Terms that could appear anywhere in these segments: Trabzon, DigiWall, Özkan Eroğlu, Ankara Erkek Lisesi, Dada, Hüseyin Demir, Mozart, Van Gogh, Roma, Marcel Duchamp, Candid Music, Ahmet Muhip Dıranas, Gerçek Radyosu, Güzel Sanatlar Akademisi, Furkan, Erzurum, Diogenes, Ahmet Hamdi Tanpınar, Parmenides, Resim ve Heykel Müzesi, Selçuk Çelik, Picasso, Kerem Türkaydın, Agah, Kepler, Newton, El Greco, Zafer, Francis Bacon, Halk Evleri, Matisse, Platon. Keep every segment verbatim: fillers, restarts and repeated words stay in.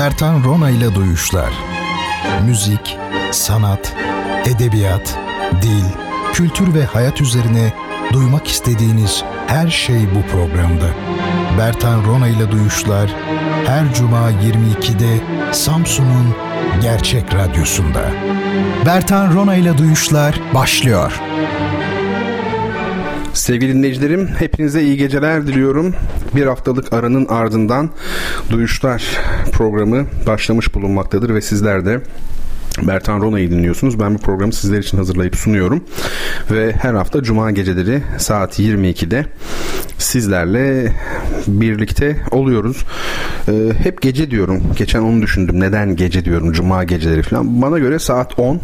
Bertan Rona ile Duyuşlar. Müzik, sanat, edebiyat, dil, kültür ve hayat üzerine duymak istediğiniz her şey bu programda. Bertan Rona ile Duyuşlar her Cuma yirmi ikide Samsun'un Gerçek Radyosu'nda. Bertan Rona ile Duyuşlar başlıyor. Sevgili dinleyicilerim, hepinize iyi geceler diliyorum. Bir haftalık aranın ardından Duyuşlar programı başlamış bulunmaktadır ve sizler de Bertan Rona'yı dinliyorsunuz. Ben bu programı sizler için hazırlayıp sunuyorum. Ve her hafta Cuma geceleri saat yirmi ikide sizlerle birlikte oluyoruz. Ee, hep gece diyorum. Geçen onu düşündüm. Neden gece diyorum, Cuma geceleri falan. Bana göre saat on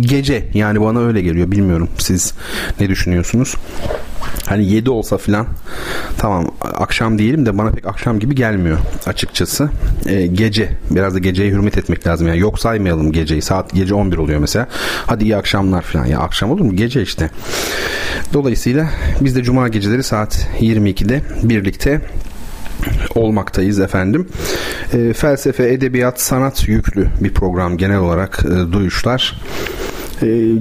gece. Yani bana öyle geliyor. Bilmiyorum siz ne düşünüyorsunuz? Hani yedi olsa filan tamam, akşam diyelim de bana pek akşam gibi gelmiyor açıkçası. Ee, gece. Biraz da geceye hürmet etmek lazım. Yani yok saymayalım geceyi. Saat gece on bir oluyor mesela. Hadi iyi akşamlar filan. Ya akşam olur mu? Gece işte. Dolayısıyla biz de Cuma geceleri saat yirmi ikide birlikte olmaktayız efendim. E, felsefe, edebiyat, sanat yüklü bir program genel olarak e, Duyuşlar.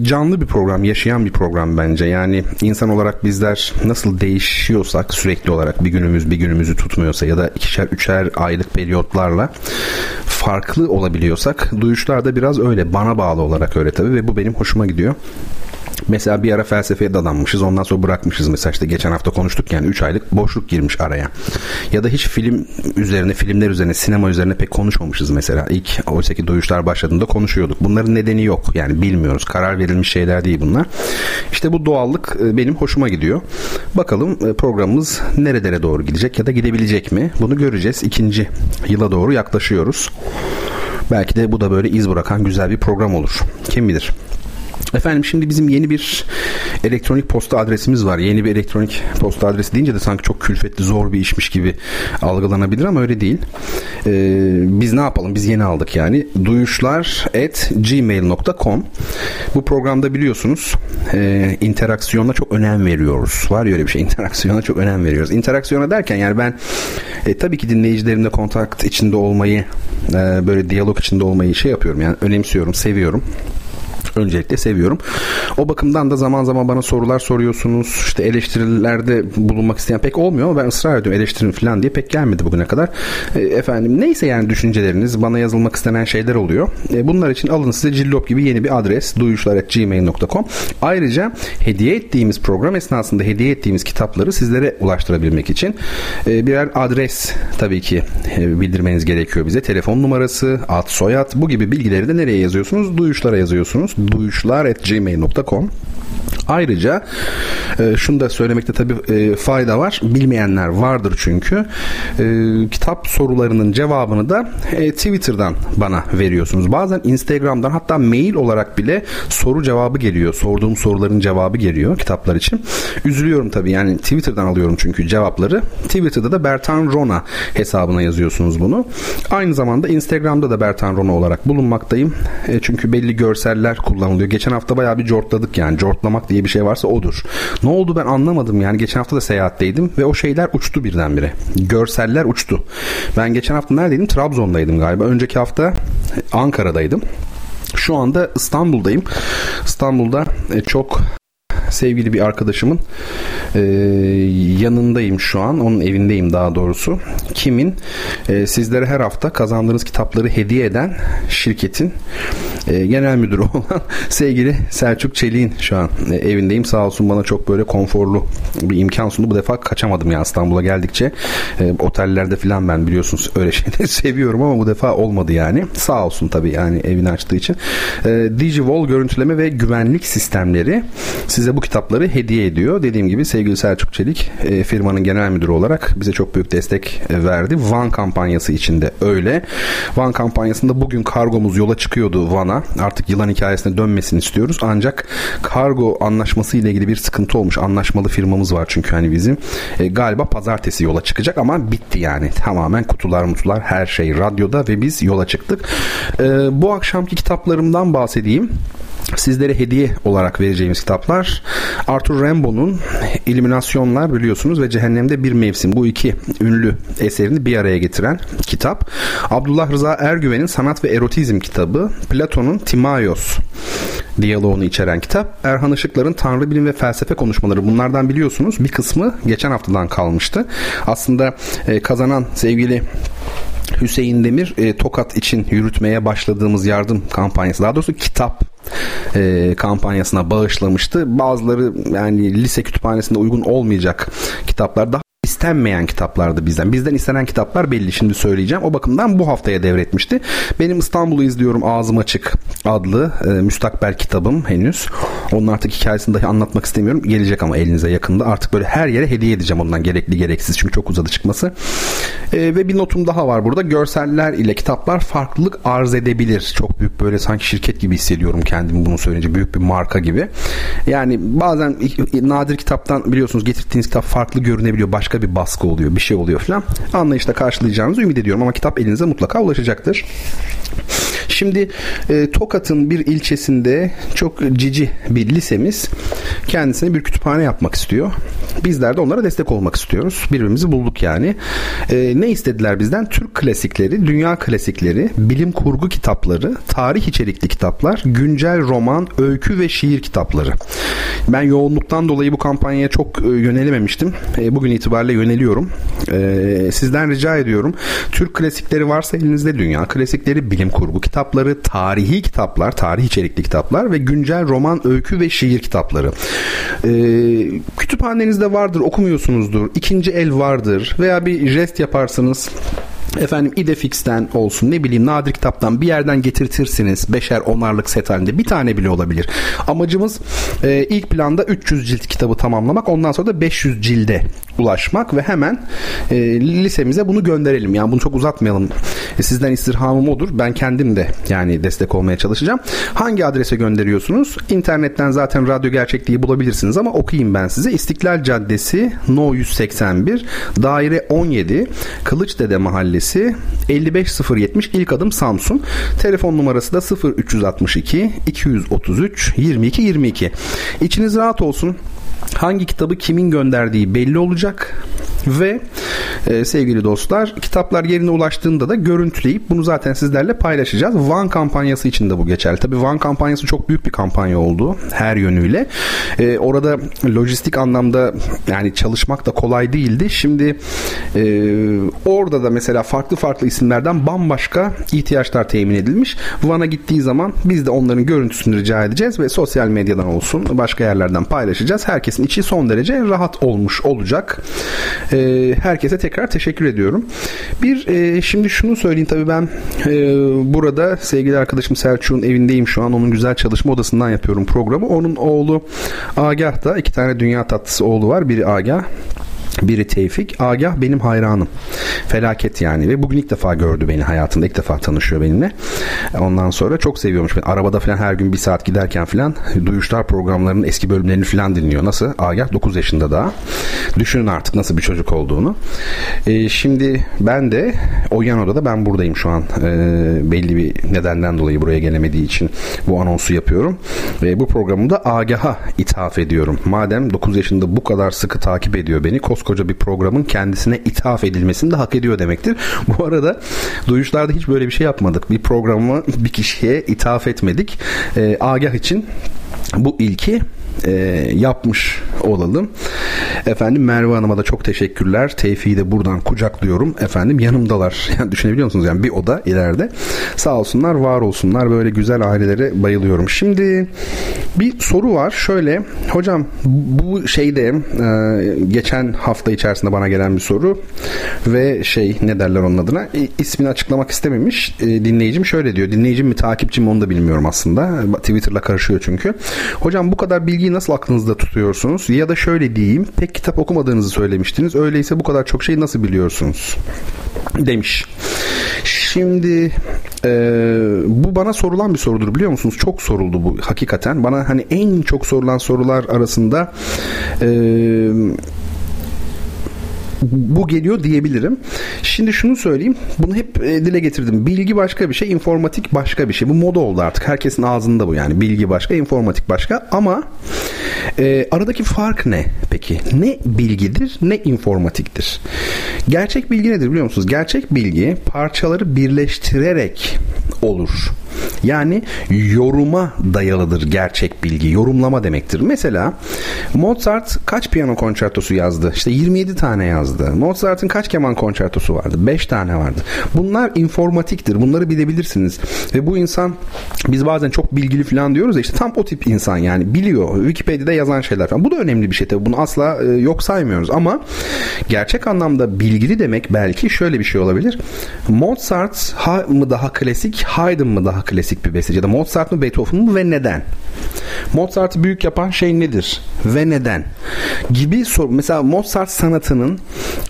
Canlı bir program, yaşayan bir program bence. Yani insan olarak bizler nasıl değişiyorsak sürekli olarak, bir günümüz bir günümüzü tutmuyorsa ya da ikişer üçer aylık periyotlarla farklı olabiliyorsak, Duyuşlar da biraz öyle, bana bağlı olarak öyle tabii ve bu benim hoşuma gidiyor. Mesela bir ara felsefeye dadanmışız, ondan sonra bırakmışız. Mesela işte geçen hafta konuştuk, yani üç aylık boşluk girmiş araya. Ya da hiç film üzerine, filmler üzerine, sinema üzerine pek konuşmamışız mesela. İlk oysa ki Duyuşlar başladığında konuşuyorduk. Bunların nedeni yok. Yani bilmiyoruz. Karar verilmiş şeyler değil bunlar. İşte bu doğallık benim hoşuma gidiyor. Bakalım programımız nerelere doğru gidecek ya da gidebilecek mi? Bunu göreceğiz. İkinci yıla doğru yaklaşıyoruz. Belki de bu da böyle iz bırakan güzel bir program olur. Kim bilir? Efendim, şimdi bizim yeni bir elektronik posta adresimiz var. Yeni bir elektronik posta adresi deyince de sanki çok külfetli, zor bir işmiş gibi algılanabilir ama öyle değil. Ee, biz ne yapalım? Biz yeni aldık yani. duyuşlar at gmail nokta com. Bu programda biliyorsunuz e, interaksiyona çok önem veriyoruz. Var ya öyle bir şey. İnteraksiyona çok önem veriyoruz. İnteraksiyona derken yani ben e, tabii ki dinleyicilerimle kontakt içinde olmayı, e, böyle diyalog içinde olmayı şey yapıyorum. Yani önemsiyorum, seviyorum. Öncelikle seviyorum. O bakımdan da zaman zaman bana sorular soruyorsunuz. İşte eleştirilerde bulunmak isteyen pek olmuyor ama ben ısrar ediyorum. Eleştirin falan diye pek gelmedi bugüne kadar. E, efendim neyse, yani düşünceleriniz, bana yazılmak istenen şeyler oluyor. E, bunlar için alın size cillop gibi yeni bir adres. duyuşlar at gmail nokta com. Ayrıca hediye ettiğimiz program esnasında hediye ettiğimiz kitapları sizlere ulaştırabilmek için e, birer adres tabii ki e, bildirmeniz gerekiyor bize. Telefon numarası, ad, soyad, bu gibi bilgileri de nereye yazıyorsunuz? Duyuşlara yazıyorsunuz. duyuşlar at gmail nokta com. Ayrıca e, şunu da söylemekte tabii e, fayda var. Bilmeyenler vardır çünkü. E, kitap sorularının cevabını da e, Twitter'dan bana veriyorsunuz. Bazen Instagram'dan, hatta mail olarak bile soru cevabı geliyor. Sorduğum soruların cevabı geliyor kitaplar için. Üzülüyorum tabii, yani Twitter'dan alıyorum çünkü cevapları. Twitter'da da Bertan Rona hesabına yazıyorsunuz bunu. Aynı zamanda Instagram'da da Bertan Rona olarak bulunmaktayım. E, çünkü belli görseller kullanılıyor. Geçen hafta bayağı bir cortladık yani. Cortlamak diye bir şey varsa odur. Ne oldu ben anlamadım yani. Geçen hafta da seyahatteydim ve o şeyler uçtu birdenbire. Görseller uçtu. Ben geçen hafta neredeydim? Trabzon'daydım galiba. Önceki hafta Ankara'daydım. Şu anda İstanbul'dayım. İstanbul'da çok sevgili bir arkadaşımın e, yanındayım şu an. Onun evindeyim daha doğrusu. Kimin? E, sizlere her hafta kazandığınız kitapları hediye eden şirketin e, genel müdürü olan sevgili Selçuk Çelik'in şu an e, evindeyim. Sağ olsun bana çok böyle konforlu bir imkan sundu. Bu defa kaçamadım ya İstanbul'a geldikçe. E, otellerde falan ben biliyorsunuz öyle şeyleri seviyorum ama bu defa olmadı yani. Sağ olsun tabii yani evini açtığı için. E, DigiWall görüntüleme ve güvenlik sistemleri size bu kitapları hediye ediyor. Dediğim gibi sevgili Selçuk Çelik e, firmanın genel müdürü olarak bize çok büyük destek e, verdi. Van kampanyası içinde öyle. Van kampanyasında bugün kargomuz yola çıkıyordu Van'a. Artık yılan hikayesine dönmesini istiyoruz. Ancak kargo anlaşması ile ilgili bir sıkıntı olmuş. Anlaşmalı firmamız var çünkü hani bizim. E, galiba pazartesi yola çıkacak ama bitti yani. Tamamen kutular mutular her şey radyoda ve biz yola çıktık. E, bu akşamki kitaplarımdan bahsedeyim. Sizlere hediye olarak vereceğimiz kitaplar Arthur Rimbaud'un İllüminasyonlar biliyorsunuz ve Cehennemde Bir Mevsim, bu iki ünlü eserini bir araya getiren kitap. Abdullah Rıza Ergüven'in Sanat ve Erotizm kitabı, Platon'un Timaios diyaloğunu içeren kitap, Erhan Işıklar'ın Tanrı Bilim ve Felsefe Konuşmaları. Bunlardan biliyorsunuz bir kısmı geçen haftadan kalmıştı. Aslında e, kazanan sevgili Hüseyin Demir, e, Tokat için yürütmeye başladığımız yardım kampanyası, daha doğrusu kitap e, kampanyasına bağışlamıştı. Bazıları yani lise kütüphanesinde uygun olmayacak kitaplar, daha istenmeyen kitaplardı bizden. Bizden istenen kitaplar belli, şimdi söyleyeceğim. O bakımdan bu haftaya devretmişti. Benim İstanbul'u izliyorum Ağzım Açık adlı e, müstakbel kitabım henüz. Onun artık hikayesini dahi anlatmak istemiyorum. Gelecek ama elinize yakında. Artık böyle her yere hediye edeceğim ondan, gerekli gereksiz. Çünkü çok uzadı çıkması. E, ve bir notum daha var burada. Görseller ile kitaplar farklılık arz edebilir. Çok büyük, böyle sanki şirket gibi hissediyorum kendimi bunu söyleyince. Büyük bir marka gibi. Yani bazen nadir kitaptan biliyorsunuz getirdiğiniz kitap farklı görünebiliyor. Başka bir baskı oluyor, bir şey oluyor falan. Anlayışla karşılayacağınızı ümit ediyorum ama kitap elinize mutlaka ulaşacaktır. Şimdi e, Tokat'ın bir ilçesinde çok cici bir lisemiz kendisine bir kütüphane yapmak istiyor. Bizler de onlara destek olmak istiyoruz. Birbirimizi bulduk yani. E, ne istediler bizden? Türk klasikleri, dünya klasikleri, bilim kurgu kitapları, tarih içerikli kitaplar, güncel roman, öykü ve şiir kitapları. Ben yoğunluktan dolayı bu kampanyaya çok e, yönelememiştim. E, bugün itibariyle yöneliyorum. E, sizden rica ediyorum. Türk klasikleri varsa elinizde, dünya klasikleri, bilim kurgu kitapları, kitapları, tarihi kitaplar, tarih içerikli kitaplar ve güncel roman, öykü ve şiir kitapları. Ee, kütüphanenizde vardır, okumuyorsunuzdur. İkinci el vardır veya bir jest yaparsınız. Efendim İdefix'ten olsun, ne bileyim nadir kitaptan bir yerden getirtirsiniz. Beşer onarlık set halinde bir tane bile olabilir. Amacımız e, ilk planda üç yüz cilt kitabı tamamlamak. Ondan sonra da beş yüz cilde ulaşmak ve hemen e, lisemize bunu gönderelim. Yani bunu çok uzatmayalım. E, sizden istirhamım odur. Ben kendim de yani destek olmaya çalışacağım. Hangi adrese gönderiyorsunuz? İnternetten zaten Radyo Gerçekliği bulabilirsiniz ama okuyayım ben size. İstiklal Caddesi No yüz seksen bir, Daire on yedi, Kılıçdede Mahallesi, elli beş sıfır yetmiş, ilk adım Samsun. Telefon numarası da sıfır üç altı iki iki üç üç yirmi iki yirmi iki. İçiniz rahat olsun. Hangi kitabı kimin gönderdiği belli olacak ve e, sevgili dostlar, kitaplar yerine ulaştığında da görüntüleyip bunu zaten sizlerle paylaşacağız. Van kampanyası için de bu geçerli. Tabii Van kampanyası çok büyük bir kampanya oldu her yönüyle. E, orada lojistik anlamda yani çalışmak da kolay değildi. Şimdi e, orada da mesela farklı farklı isimlerden bambaşka ihtiyaçlar temin edilmiş. Van'a gittiği zaman biz de onların görüntüsünü rica edeceğiz ve sosyal medyadan olsun başka yerlerden paylaşacağız. Herkes İçi son derece rahat olmuş olacak. E, herkese tekrar teşekkür ediyorum. Bir e, şimdi şunu söyleyeyim, tabii ben e, burada sevgili arkadaşım Selçuk'un evindeyim şu an. Onun güzel çalışma odasından yapıyorum programı. Onun oğlu Agah da, iki tane dünya tatlısı oğlu var. Biri Agah, biri Tevfik. Agah benim hayranım. Felaket yani. Ve bugün ilk defa gördü beni hayatında. İlk defa tanışıyor benimle. Ondan sonra çok seviyormuş beni. Arabada falan her gün bir saat giderken falan Duyuşlar programlarının eski bölümlerini falan dinliyor. Nasıl? Agah dokuz yaşında daha. Düşünün artık nasıl bir çocuk olduğunu. Ee, şimdi ben de o yan odada, ben buradayım şu an. Ee, belli bir nedenden dolayı buraya gelemediği için bu anonsu yapıyorum. Ve bu programı da Agah'a ithaf ediyorum. Madem dokuz yaşında bu kadar sıkı takip ediyor beni, koskoca koca bir programın kendisine ithaf edilmesini de hak ediyor demektir. Bu arada Duyuşlarda hiç böyle bir şey yapmadık. Bir programı bir kişiye ithaf etmedik. E, Agah için bu ilki e, yapmış olalım. Efendim Merve Hanım'a da çok teşekkürler. Tevfik'i de buradan kucaklıyorum. Efendim yanımdalar. Yani düşünebiliyor musunuz? Yani bir oda ileride. Sağ olsunlar, var olsunlar. Böyle güzel ailelere bayılıyorum. Şimdi bir soru var. Şöyle hocam, bu şeyde e, geçen hafta içerisinde bana gelen bir soru ve şey ne derler onun adına, e, ismini açıklamak istememiş e, dinleyicim. Şöyle diyor. Dinleyicim mi takipçim mi onu da bilmiyorum aslında. Twitter'la karışıyor çünkü. Hocam bu kadar bilgiyi nasıl aklınızda tutuyorsunuz? Ya da şöyle diyeyim, pek kitap okumadığınızı söylemiştiniz. Öyleyse bu kadar çok şeyi nasıl biliyorsunuz? Demiş. Şimdi e, bu bana sorulan bir sorudur, biliyor musunuz? Çok soruldu bu hakikaten. Bana hani en çok sorulan sorular arasında e, bu geliyor diyebilirim. Şimdi şunu söyleyeyim. Bunu hep dile getirdim. Bilgi başka bir şey, informatik başka bir şey. Bu moda oldu artık. Herkesin ağzında bu yani. Bilgi başka, informatik başka. Ama e, aradaki fark ne peki? Ne bilgidir, ne informatiktir? Gerçek bilgi nedir biliyor musunuz? Gerçek bilgi parçaları birleştirerek olur. Yani yoruma dayalıdır gerçek bilgi. Yorumlama demektir. Mesela Mozart kaç piyano konçertosu yazdı? İşte yirmi yedi tane yazdı. Mozart'ın kaç keman konçertosu vardı? beş tane vardı. Bunlar informatiktir. Bunları bilebilirsiniz. Ve bu insan, biz bazen çok bilgili falan diyoruz ya, işte tam o tip insan yani, biliyor. Wikipedia'da yazan şeyler falan. Bu da önemli bir şey tabii. Bunu asla yok saymıyoruz ama gerçek anlamda bilgili demek belki şöyle bir şey olabilir. Mozart mı daha klasik, Haydn mı daha klasik bir besteci, ya da Mozart mı Beethoven mu ve neden? Mozart'ı büyük yapan şey nedir ve neden? Gibi soru. Mesela Mozart sanatının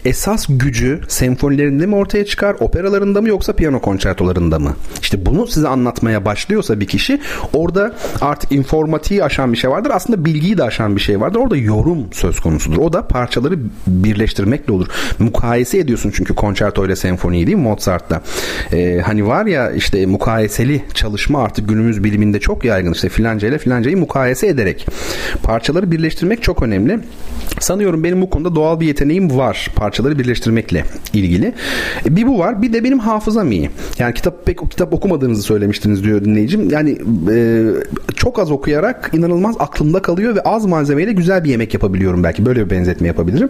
esas gücü senfonilerinde mi ortaya çıkar, operalarında mı, yoksa piyano konçertolarında mı? İşte bunu size anlatmaya başlıyorsa bir kişi, orada artık informatiği aşan bir şey vardır. Aslında bilgiyi de aşan bir şey vardır. Orada yorum söz konusudur. O da parçaları birleştirmekle olur. Mukayese ediyorsun çünkü konçerto ile senfoniyi, değil mi Mozart'ta? Ee, hani var ya işte mukayeseli çalışma artık günümüz biliminde çok yaygın. İşte filanca ile filancayı mukayese ederek parçaları birleştirmek çok önemli. Sanıyorum benim bu konuda doğal bir yeteneğim var, parçaları birleştirmekle ilgili. Bir bu var, bir de benim hafızam iyi. Yani kitap pek kitap okumadığınızı söylemiştiniz diyor dinleyicim. Yani e, çok az okuyarak inanılmaz aklımda kalıyor ve az malzemeyle güzel bir yemek yapabiliyorum belki. Böyle bir benzetme yapabilirim.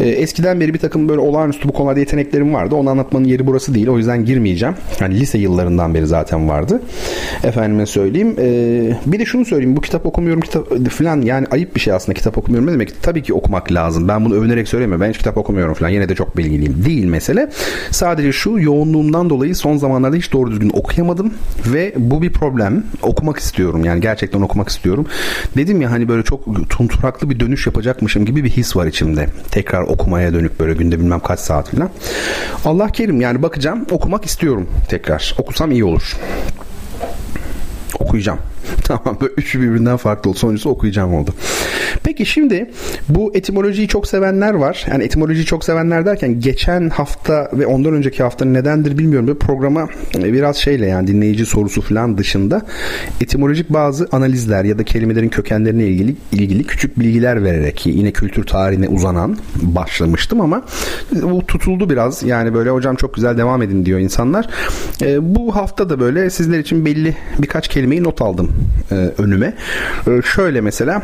E, eskiden beri bir takım böyle olağanüstü bu konuda yeteneklerim vardı. Onu anlatmanın yeri burası değil. O yüzden girmeyeceğim. Yani lise yıllarından beri zaten vardı. Efendime söyleyeyim. E, bir de şunu söyleyeyim. Bu kitap okumuyorum kitap falan, yani ayıp bir şey aslında kitap okumuyorum. Ne demek? Tabii ki okumak lazım. Ben bunu övünerek söylemiyorum. Ben hiç kitap okumuyorum falan. Yine de çok bilgiliyim. Değil mesele. Sadece şu, yoğunluğumdan dolayı son zamanlarda hiç doğru düzgün okuyamadım ve bu bir problem. Okumak istiyorum. Yani gerçekten okumak istiyorum. Dedim ya hani böyle çok tunturaklı bir dönüş yapacakmışım gibi bir his var içimde. Tekrar okumaya dönük böyle günde bilmem kaç saat falan. Allah kerim yani, bakacağım. Okumak istiyorum tekrar. Okusam iyi olur. Okuyacağım. Tamam, böyle üçü birbirinden farklı oldu. Sonuncusu okuyacağım oldu. Peki şimdi bu etimolojiyi çok sevenler var. Yani etimolojiyi çok sevenler derken, geçen hafta ve ondan önceki haftanın nedendir bilmiyorum. Böyle programa biraz şeyle, yani dinleyici sorusu falan dışında etimolojik bazı analizler ya da kelimelerin kökenlerine ilgili ilgili küçük bilgiler vererek yine kültür tarihine uzanan başlamıştım ama bu tutuldu biraz. Yani böyle hocam çok güzel devam edin diyor insanlar. E, bu hafta da böyle sizler için belli birkaç kelimeyi not aldım önüme. Şöyle mesela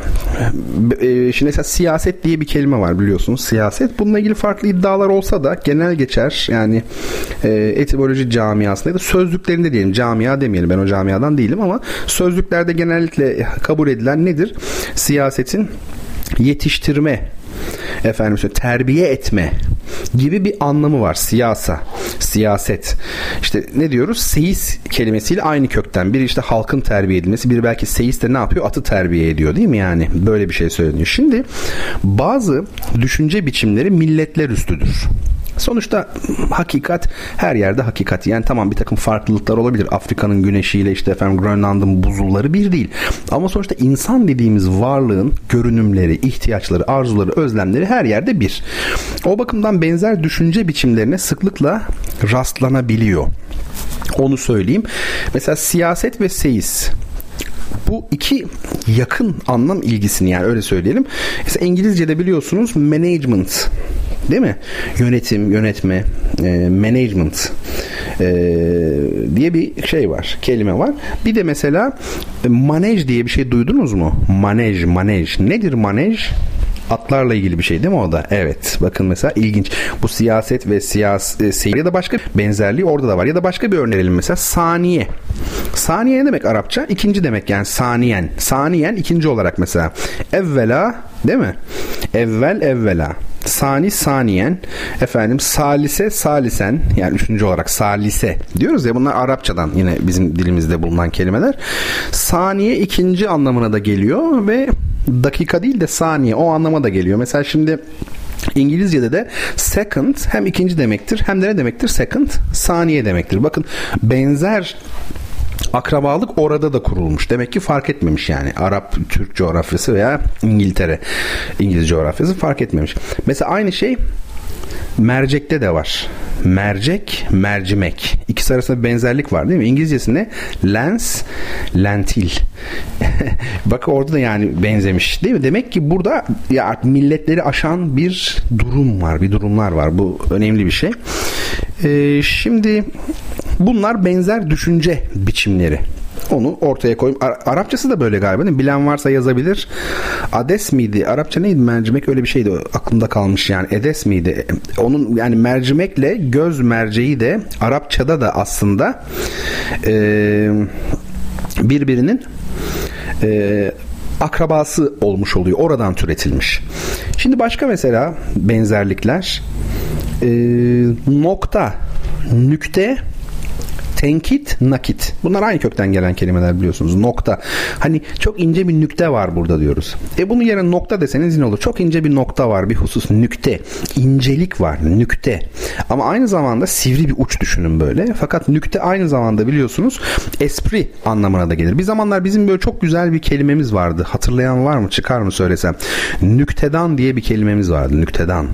şimdi mesela siyaset diye bir kelime var biliyorsunuz. Siyaset. Bununla ilgili farklı iddialar olsa da genel geçer. Yani etimoloji camiasında ya da sözlüklerinde diyelim. Camia demeyelim. Ben o camiadan değilim ama sözlüklerde genellikle kabul edilen nedir? Siyasetin yetiştirme, efendim terbiye etme gibi bir anlamı var. Siyasa, siyaset. İşte ne diyoruz? Seyis kelimesiyle aynı kökten. Biri işte halkın terbiye edilmesi, biri belki seyis de ne yapıyor? Atı terbiye ediyor, değil mi yani? Böyle bir şey söyleniyor. Şimdi bazı düşünce biçimleri milletler üstüdür. Sonuçta hakikat her yerde hakikat. Yani tamam, bir takım farklılıklar olabilir. Afrika'nın güneşiyle işte efendim Grönland'ın buzulları bir değil. Ama sonuçta insan dediğimiz varlığın görünümleri, ihtiyaçları, arzuları, özlemleri her yerde bir. O bakımdan benzer düşünce biçimlerine sıklıkla rastlanabiliyor. Onu söyleyeyim. Mesela siyaset ve seyis. Bu iki yakın anlam ilgisini, yani öyle söyleyelim. Mesela İngilizce'de biliyorsunuz management, değil mi? Yönetim, yönetme, e, management e, diye bir şey var, kelime var. Bir de mesela e, manej diye bir şey duydunuz mu? Manej, manej. Nedir manej? Atlarla ilgili bir şey değil mi o da? Evet. Bakın mesela ilginç. Bu siyaset ve siyas e, seyir ya da başka benzerliği orada da var. Ya da başka bir örneğelim mesela. Saniye. Saniye ne demek Arapça? İkinci demek yani, saniyen. Saniyen ikinci olarak mesela. Evvela, değil mi? Evvel, evvela. Sani, saniyen. Efendim salise, salisen. Yani üçüncü olarak salise diyoruz ya, bunlar Arapçadan yine bizim dilimizde bulunan kelimeler. Saniye ikinci anlamına da geliyor ve dakika değil de saniye, o anlama da geliyor. Mesela şimdi İngilizce'de de second hem ikinci demektir hem de ne demektir? Second, saniye demektir. Bakın benzer akrabalık orada da kurulmuş. Demek ki fark etmemiş yani. Arap, Türk coğrafyası veya İngiltere, İngiliz coğrafyası fark etmemiş. Mesela aynı şey Mercek'te de var. Mercek, mercimek. İkisi arasında bir benzerlik var değil mi? İngilizcesinde lens, lentil. Bak orada da yani benzemiş değil mi? Demek ki burada ya milletleri aşan bir durum var. Bir durumlar var. Bu önemli bir şey. Ee, şimdi bunlar benzer düşünce biçimleri. Onu ortaya koyayım. Arapçası da böyle galiba değil mi? Bilen varsa yazabilir. Ades miydi? Arapça neydi? Mercimek öyle bir şeydi. Aklımda kalmış yani. Edes miydi? Onun yani mercimekle göz merceği de Arapçada da aslında e, birbirinin e, akrabası olmuş oluyor. Oradan türetilmiş. Şimdi başka mesela benzerlikler. E, nokta, nükte, tenkit, nakit. Bunlar aynı kökten gelen kelimeler biliyorsunuz. Nokta. Hani çok ince bir nükte var burada diyoruz. E bunun yerine nokta deseniz ne olur? Çok ince bir nokta var bir husus. Nükte. İncelik var. Nükte. Ama aynı zamanda sivri bir uç düşünün böyle. Fakat nükte aynı zamanda biliyorsunuz espri anlamına da gelir. Bir zamanlar bizim böyle çok güzel bir kelimemiz vardı. Hatırlayan var mı? Çıkar mı söylesem? Nüktedan diye bir kelimemiz vardı. Nüktedan.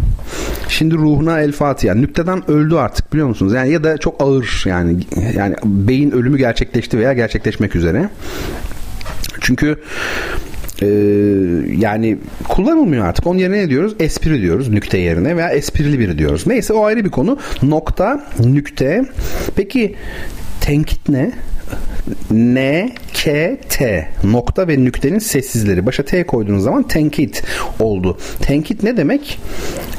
Şimdi ruhuna el Fatiha. Nüktedan öldü artık biliyor musunuz? Yani ya da çok ağır yani. Yani beyin ölümü gerçekleşti veya gerçekleşmek üzere. Çünkü e, yani kullanılmıyor artık. Onun yerine ne diyoruz? Espri diyoruz nükte yerine veya esprili biri diyoruz. Neyse o ayrı bir konu. Nokta, nükte. Peki tenkit ne? N, K, T. Nokta ve nüktenin sessizleri. Başa T koyduğunuz zaman tenkit oldu. Tenkit ne demek?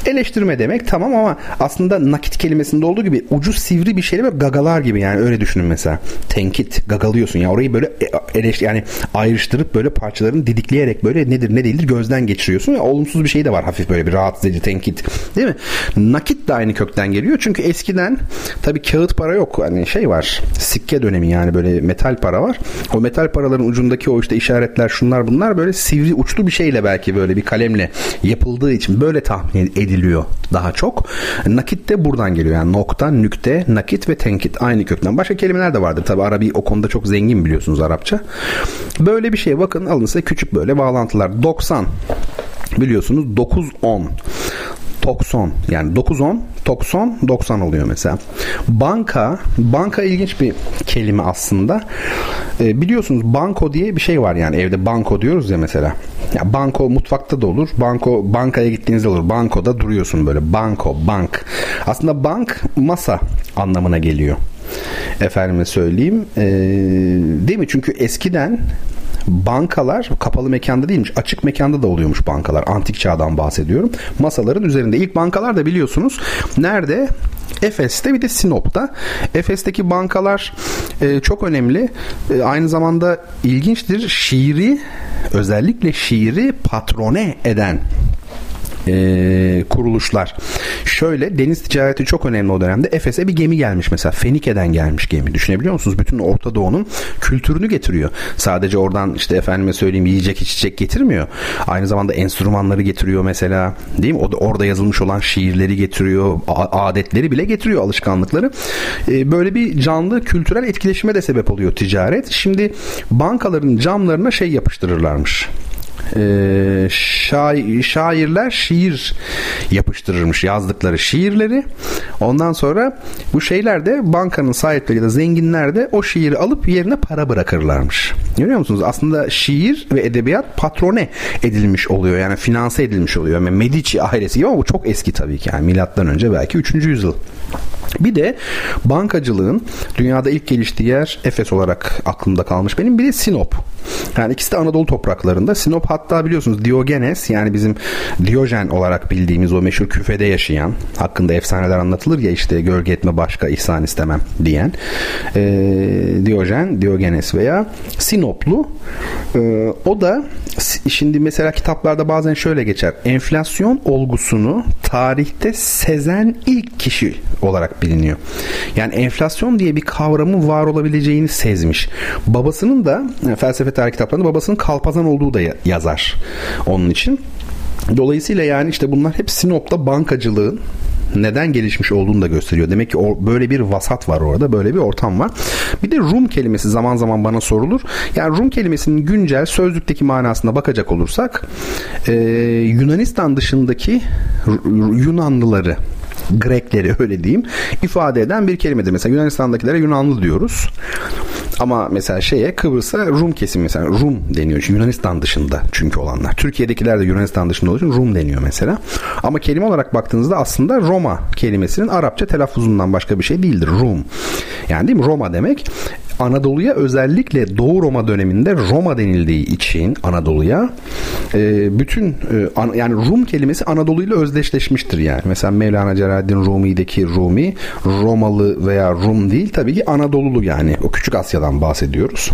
Eleştirme demek. Tamam ama aslında nakit kelimesinde olduğu gibi ucu sivri bir şeyle böyle gagalar gibi. Yani öyle düşünün mesela. Tenkit. Gagalıyorsun. Ya orayı böyle eleştir, yani ayrıştırıp böyle parçalarını didikleyerek böyle nedir ne değildir gözden geçiriyorsun. Ya olumsuz bir şey de var. Hafif böyle bir rahatsız edici tenkit. Değil mi? Nakit de aynı kökten geliyor. Çünkü eskiden tabii kağıt para yok. Hani şey var. Sikke dönemi yani böyle metal para var. O metal paraların ucundaki o işte işaretler şunlar bunlar böyle sivri uçlu bir şeyle belki böyle bir kalemle yapıldığı için böyle tahmin ediliyor daha çok. Nakit de buradan geliyor. Yani nokta, nükte, nakit ve tenkit aynı kökten. Başka kelimeler de vardır. Tabii Arabi o konuda çok zengin biliyorsunuz Arapça. Böyle bir şey bakın alın size küçük böyle bağlantılar. doksan biliyorsunuz dokuz on. Tokson yani dokuz on tokson doksan oluyor mesela. Banka, banka ilginç bir kelime aslında. E, biliyorsunuz banko diye bir şey var yani evde banko diyoruz ya mesela. Ya banko mutfakta da olur. Banko bankaya gittiğinizde olur. Bankoda duruyorsun böyle. Banko, bank. Aslında bank masa anlamına geliyor. Efendime söyleyeyim. E, değil mi? Çünkü eskiden bankalar kapalı mekanda değilmiş. Açık mekanda da oluyormuş bankalar. Antik çağdan bahsediyorum. Masaların üzerinde. İlk bankalar da biliyorsunuz. Nerede? Efes'te bir de Sinop'ta. Efes'teki bankalar e, çok önemli. E, aynı zamanda ilginçtir. Şiiri, özellikle şiiri patrone eden E, kuruluşlar. Şöyle deniz ticareti çok önemli o dönemde. Efes'e bir gemi gelmiş mesela. Fenike'den gelmiş gemi. Düşünebiliyor musunuz? Bütün Orta Doğu'nun kültürünü getiriyor. Sadece oradan işte efendime söyleyeyim yiyecek içecek getirmiyor. Aynı zamanda enstrümanları getiriyor mesela. Değil mi? O da orada yazılmış olan şiirleri getiriyor. Adetleri bile getiriyor. Alışkanlıkları. E, böyle bir canlı kültürel etkileşime de sebep oluyor ticaret. Şimdi bankaların camlarına şey yapıştırırlarmış. Ee, şair, şairler şiir yapıştırırmış yazdıkları şiirleri. Ondan sonra bu şeyler de bankanın sahipleri ya da zenginler de o şiiri alıp yerine para bırakırlarmış. Görüyor musunuz? Aslında şiir ve edebiyat patrone edilmiş oluyor. Yani finanse edilmiş oluyor. Yani Medici ailesi gibi ama bu çok eski tabii ki. Yani milattan önce belki üçüncü yüzyıl. Bir de bankacılığın dünyada ilk geliştiği yer Efes olarak aklımda kalmış benim. Bir de Sinop. Yani ikisi de Anadolu topraklarında. Sinop hatta biliyorsunuz Diogenes yani bizim Diojen olarak bildiğimiz o meşhur küfede yaşayan, hakkında efsaneler anlatılır ya işte gölge etme başka ihsan istemem diyen ee, Diojen, Diogenes veya Sinoplu. Ee, o da şimdi mesela kitaplarda bazen şöyle geçer. Enflasyon olgusunu tarihte sezen ilk kişi olarak biliniyor. Yani enflasyon diye bir kavramın var olabileceğini sezmiş. Babasının da yani felsefe tarih kitaplarında babasının kalpazan olduğu da yazar onun için. Dolayısıyla yani işte bunlar hep Sinop'ta bankacılığın neden gelişmiş olduğunu da gösteriyor. Demek ki o, böyle bir vasat var orada, böyle bir ortam var. Bir de Rum kelimesi zaman zaman bana sorulur. Yani Rum kelimesinin güncel sözlükteki manasına bakacak olursak e, Yunanistan dışındaki Yunanlıları, Grekleri öyle diyeyim, ifade eden bir kelimedir. Mesela Yunanistan'dakilere Yunanlı diyoruz. Ama mesela şeye, Kıbrıs'a Rum kesimi mesela Rum deniyor. Çünkü Yunanistan dışında çünkü olanlar. Türkiye'dekiler de Yunanistan dışında olduğu için Rum deniyor mesela. Ama kelime olarak baktığınızda aslında Roma kelimesinin Arapça telaffuzundan başka bir şey değildir. Rum. Yani değil mi? Roma demek. Anadolu'ya özellikle Doğu Roma döneminde Roma denildiği için Anadolu'ya bütün, yani Rum kelimesi Anadolu ile özdeşleşmiştir yani. Mesela Mevlana Celaleddin Rumi'deki Rumi Romalı veya Rum değil, tabii ki Anadolulu, yani o Küçük Asya'dan bahsediyoruz.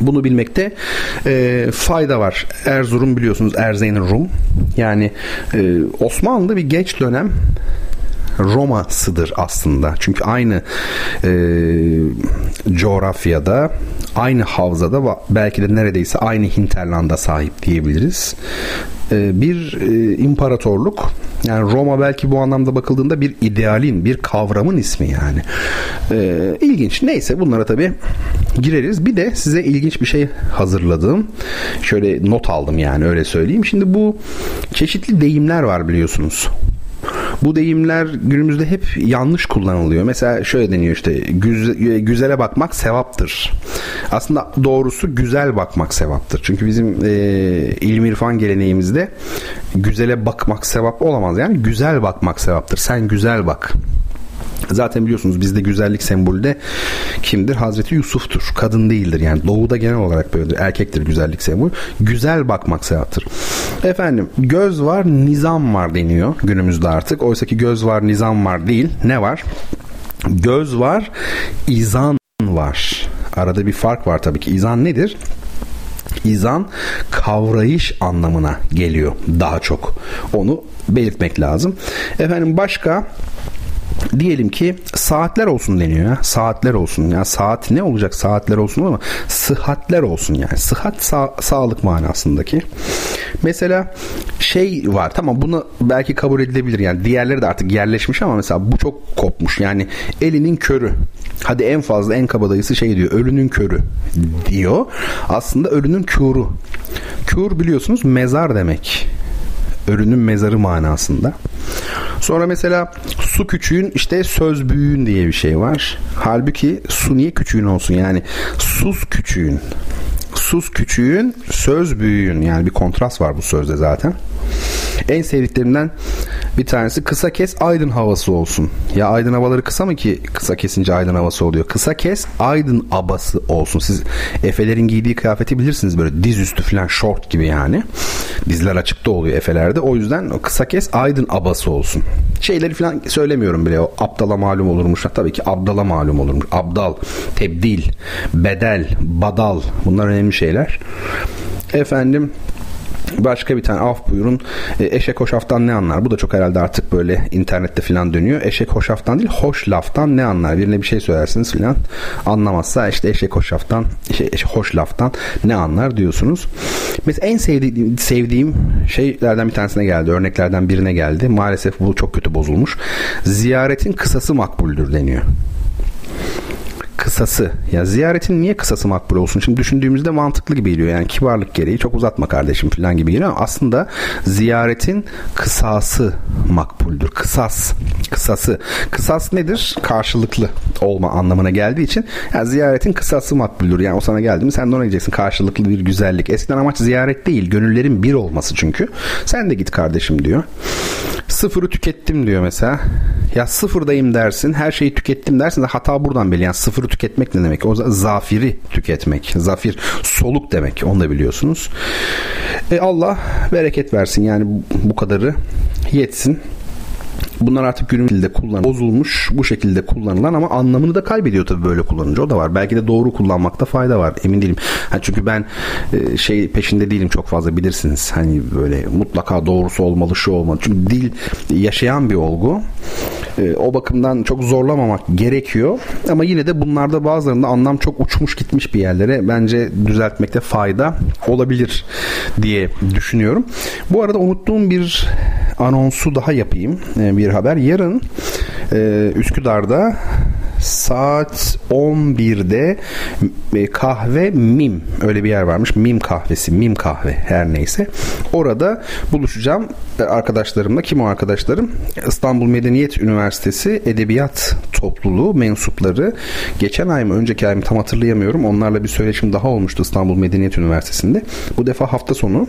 Bunu bilmekte e, fayda var. Erzurum biliyorsunuz Erzeyn Rum. Yani e, Osmanlı bir geç dönem Roma'sıdır aslında. Çünkü aynı e, coğrafyada, aynı havzada, belki de neredeyse aynı hinterlanda sahip diyebiliriz. E, bir e, imparatorluk. Yani Roma belki bu anlamda bakıldığında bir idealin, bir kavramın ismi yani. E, ilginç. Neyse, bunlara tabii gireriz. Bir de size ilginç bir şey hazırladım. Şöyle not aldım yani, öyle söyleyeyim. Şimdi bu çeşitli deyimler var biliyorsunuz. Bu deyimler günümüzde hep yanlış kullanılıyor. Mesela şöyle deniyor işte, güze, güzele bakmak sevaptır. Aslında doğrusu güzel bakmak sevaptır. Çünkü bizim e, ilim irfan geleneğimizde güzele bakmak sevap olamaz. Yani güzel bakmak sevaptır. Sen güzel bak. Zaten biliyorsunuz bizde güzellik sembolü de kimdir? Hazreti Yusuf'tur. Kadın değildir. Yani doğuda genel olarak böyledir. Erkektir güzellik sembolü. Güzel bakmak sevaptır. Efendim, göz var, nizam var deniyor günümüzde artık. Oysa ki göz var, nizam var değil. Ne var? Göz var, izan var. Arada bir fark var tabii ki. İzan nedir? İzan kavrayış anlamına geliyor daha çok. Onu belirtmek lazım. Efendim, başka diyelim ki saatler olsun deniyor ya. Saatler olsun. Yani saat ne olacak? Saatler olsun ama sıhhatler olsun yani. Sıhhat sa- sağlık manasındaki. Mesela şey var. Tamam, bunu belki kabul edilebilir. Yani diğerleri de artık yerleşmiş ama mesela bu çok kopmuş. Yani elinin körü. Hadi en fazla, en kabadayısı şey diyor. Ölünün körü diyor. Aslında ölünün kuru. Kür biliyorsunuz mezar demek. Ölünün mezarı manasında. Sonra mesela su küçüğün işte söz büyüğün diye bir şey var. Halbuki su niye küçüğün olsun? Yani sus küçüğün. Sus küçüğün, söz büyüğün. Yani bir kontrast var bu sözde zaten. En sevdiklerimden bir tanesi kısa kes Aydın havası olsun. Ya Aydın havaları kısa mı ki kısa kesince Aydın havası oluyor? Kısa kes Aydın abası olsun. Siz Efelerin giydiği kıyafeti bilirsiniz, böyle diz üstü falan, şort gibi yani. Dizler açıkta oluyor Efelerde. O yüzden kısa kes Aydın abası olsun. Şeyleri falan söylemiyorum bile. O abdala malum olurmuş. Tabii ki abdala malum olurmuş. Abdal, tebdil, bedel, badal. Bunlar önemli şeyler. Efendim, başka bir tane af buyurun. Eşek hoş laftan ne anlar? Bu da çok herhalde artık böyle internette filan dönüyor. Eşek hoş laftan değil, hoş laftan ne anlar? Birine bir şey söylersiniz filan, anlamazsa işte eşek hoş laftan, şey, hoş laftan ne anlar diyorsunuz. Mesela en sevdiğim, sevdiğim şeylerden bir tanesine geldi. Örneklerden birine geldi. Maalesef bu çok kötü bozulmuş. Ziyaretin kısası makbuldür deniyor. Kısası. Ya ziyaretin niye kısası makbul olsun? Şimdi düşündüğümüzde mantıklı gibi geliyor. Yani kibarlık gereği çok uzatma kardeşim falan gibi geliyor ama aslında ziyaretin kısası makbuldür. Kısas. Kısası. Kısas nedir? Karşılıklı olma anlamına geldiği için yani ziyaretin kısası makbuldür. Yani o sana geldi mi sen de ona gideceksin. Karşılıklı bir güzellik. Eskiden amaç ziyaret değil. Gönüllerin bir olması çünkü. Sen de git kardeşim diyor. Sıfırı tükettim diyor mesela. Ya sıfırdayım dersin. Her şeyi tükettim dersin de hata buradan belli. Yani sıfırı tüketmek ne demek? O zafiri tüketmek. Zafir soluk demek. Onu da biliyorsunuz. E Allah bereket versin. Yani bu kadarı yetsin. Bunlar artık günümüzde kullanılan, bozulmuş bu şekilde kullanılan ama anlamını da kaybediyor tabii böyle kullanınca. O da var. Belki de doğru kullanmakta fayda var. Emin değilim. Yani çünkü ben e, şey peşinde değilim çok fazla, bilirsiniz. Hani böyle mutlaka doğrusu olmalı, şu olmalı. Çünkü dil yaşayan bir olgu. E, o bakımdan çok zorlamamak gerekiyor. Ama yine de bunlarda bazılarında anlam çok uçmuş gitmiş bir yerlere. Bence düzeltmekte fayda olabilir diye düşünüyorum. Bu arada unuttuğum bir anonsu daha yapayım, bir haber. Yarın Üsküdar'da saat on birde kahve Mim, öyle bir yer varmış. Mim kahvesi, Mim kahve her neyse. Orada buluşacağım arkadaşlarımla. Kim o arkadaşlarım? İstanbul Medeniyet Üniversitesi Edebiyat Topluluğu mensupları. Geçen ay mı, önceki ay mı tam hatırlayamıyorum. Onlarla bir söyleşim daha olmuştu İstanbul Medeniyet Üniversitesi'nde. Bu defa hafta sonu.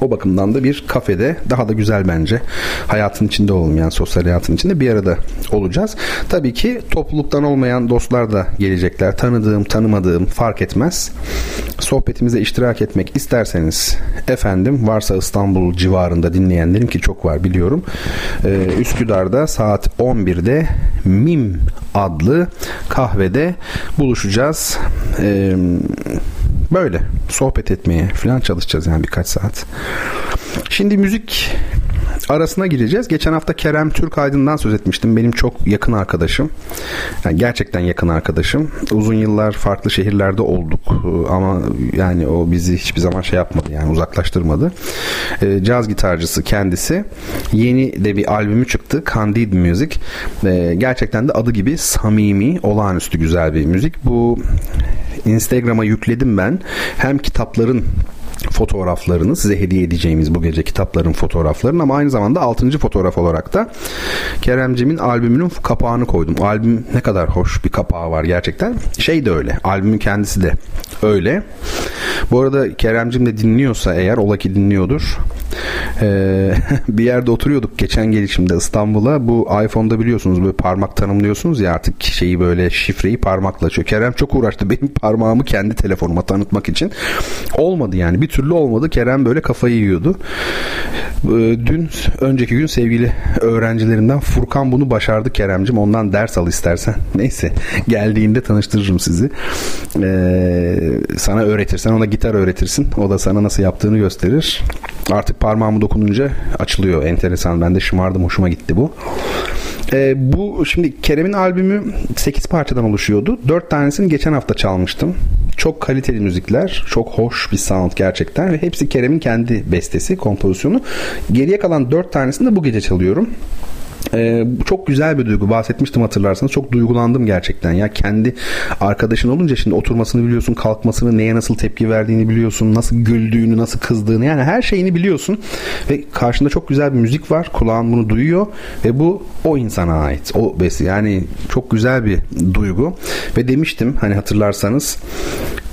O bakımdan da bir kafede, daha da güzel bence, hayatın içinde olmayan, sosyal hayatın içinde bir arada olacağız. Tabii ki topluluktan olmayan dostlar da gelecekler. Tanıdığım, tanımadığım fark etmez. Sohbetimize iştirak etmek isterseniz efendim, varsa İstanbul civarında dinleyenlerim, ki çok var biliyorum. Ee, Üsküdar'da saat on birde Mim adlı kahvede buluşacağız. Eee Böyle sohbet etmeye falan çalışacağız yani birkaç saat. Şimdi müzik arasına gireceğiz. Geçen hafta Kerem Türkaydın'dan söz etmiştim. Benim çok yakın arkadaşım. Yani gerçekten yakın arkadaşım. Uzun yıllar farklı şehirlerde olduk ama yani o bizi hiçbir zaman şey yapmadı, yani uzaklaştırmadı. E, caz gitarcısı kendisi. Yeni de bir albümü çıktı. Candid Music. E, gerçekten de adı gibi samimi, olağanüstü güzel bir müzik. Bu Instagram'a yükledim ben. Hem kitapların fotoğraflarını, size hediye edeceğimiz bu gece kitapların fotoğraflarını, ama aynı zamanda altıncı fotoğraf olarak da Keremcim'in albümünün kapağını koydum. Albüm ne kadar hoş bir kapağı var gerçekten. Şey de öyle. Albümün kendisi de öyle. Bu arada Keremcim de dinliyorsa eğer, ola ki dinliyordur. Ee, bir yerde oturuyorduk geçen gelişimde İstanbul'a. Bu iPhone'da biliyorsunuz böyle parmak tanımlıyorsunuz ya artık, şeyi böyle şifreyi parmakla açıyor. Kerem çok uğraştı benim parmağımı kendi telefonuma tanıtmak için. Olmadı yani, bir türlü olmadı. Kerem böyle kafayı yiyordu. Dün, önceki gün sevgili öğrencilerimden Furkan bunu başardı. Keremcim, ondan ders al istersen. Neyse, geldiğinde tanıştırırım sizi. Ee, sana öğretirsen, ona gitar öğretirsin. O da sana nasıl yaptığını gösterir. Artık parmağımı dokununca açılıyor. Enteresan. Ben de şımardım. Hoşuma gitti bu. Ee, bu şimdi Kerem'in albümü sekiz parçadan oluşuyordu. dört tanesini geçen hafta çalmıştım. Çok kaliteli müzikler. Çok hoş bir sound gerçekten. Ve hepsi Kerem'in kendi bestesi, kompozisyonu. Geriye kalan dört tanesini de bu gece çalıyorum. Ee, çok güzel bir duygu. Bahsetmiştim hatırlarsanız. Çok duygulandım gerçekten. Ya kendi arkadaşın olunca şimdi oturmasını biliyorsun, kalkmasını, neye nasıl tepki verdiğini biliyorsun, nasıl güldüğünü, nasıl kızdığını, yani her şeyini biliyorsun. Ve karşında çok güzel bir müzik var. Kulağın bunu duyuyor ve bu o insana ait. O besi. Yani çok güzel bir duygu. Ve demiştim hani, hatırlarsanız,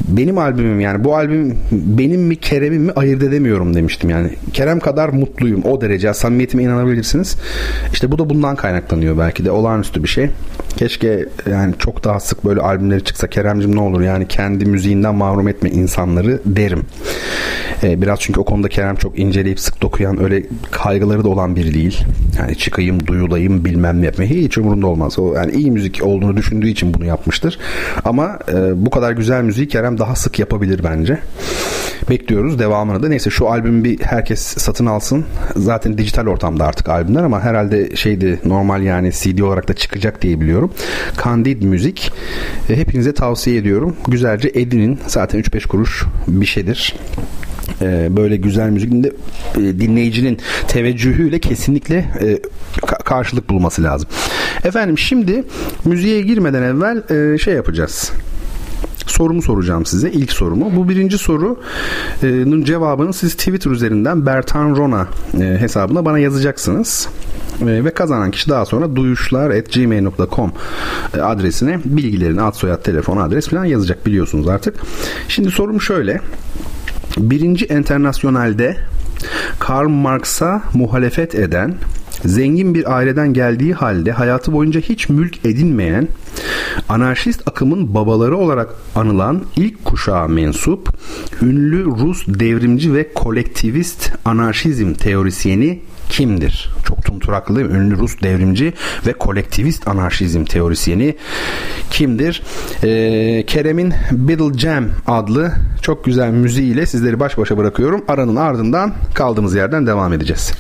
benim albümüm, yani bu albüm benim mi Kerem'im mi ayırt edemiyorum demiştim. Yani Kerem kadar mutluyum, o derece, samimiyetime inanabilirsiniz. İşte bu da bundan kaynaklanıyor belki de. Olağanüstü bir şey. Keşke yani çok daha sık böyle albümleri çıksa. Keremcim, ne olur yani kendi müziğinden mahrum etme insanları derim. Ee, biraz çünkü o konuda Kerem çok inceleyip sık dokuyan, öyle kaygıları da olan biri değil. Yani çıkayım, duyulayım, bilmem ne yapmayı hiç umurunda olmaz. O yani iyi müzik olduğunu düşündüğü için bunu yapmıştır. Ama e, bu kadar güzel müziği Kerem daha sık yapabilir bence. Bekliyoruz devamını da. Neyse, şu albümü bir herkes satın alsın. Zaten dijital ortamda artık albümler, ama herhalde şeydi normal, yani C D olarak da çıkacak diye biliyorum. Candid Music. Hepinize tavsiye ediyorum. Güzelce edinin. Zaten üç beş kuruş bir şeydir. Böyle güzel müziğin de dinleyicinin teveccühüyle kesinlikle karşılık bulması lazım. Efendim, şimdi müziğe girmeden evvel şey yapacağız. Sorumu soracağım size. İlk sorumu. Bu birinci sorunun cevabını siz Twitter üzerinden Bertan Rona hesabına bana yazacaksınız. Ve kazanan kişi daha sonra duyuşlar at gmail dot com adresine bilgilerini, ad, soyad, telefon, adres falan yazacak, biliyorsunuz artık. Şimdi sorum şöyle. Birinci Enternasyonel'de Karl Marx'a muhalefet eden, zengin bir aileden geldiği halde hayatı boyunca hiç mülk edinmeyen, anarşist akımın babaları olarak anılan ilk kuşağa mensup, ünlü Rus devrimci ve kolektivist anarşizm teorisyeni kimdir? Çok tumturaklı değil mi? Ünlü Rus devrimci ve kolektivist anarşizm teorisyeni kimdir? Ee, Kerem'in Biddle Jam adlı çok güzel müziğiyle sizleri baş başa bırakıyorum. Aranın ardından kaldığımız yerden devam edeceğiz.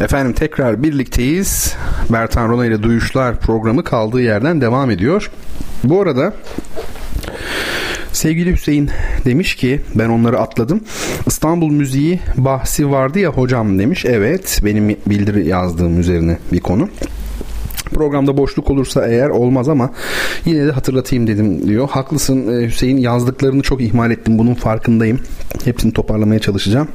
Efendim tekrar birlikteyiz. Bertan Rona ile Duyuşlar programı kaldığı yerden devam ediyor. Bu arada sevgili Hüseyin demiş ki, ben onları atladım. İstanbul müziği bahsi vardı ya hocam demiş. Evet, benim bildiri yazdığım üzerine bir konu. Programda boşluk olursa eğer olmaz ama yine de hatırlatayım dedim diyor. Haklısın Hüseyin, yazdıklarını çok ihmal ettim, bunun farkındayım. Hepsini toparlamaya çalışacağım.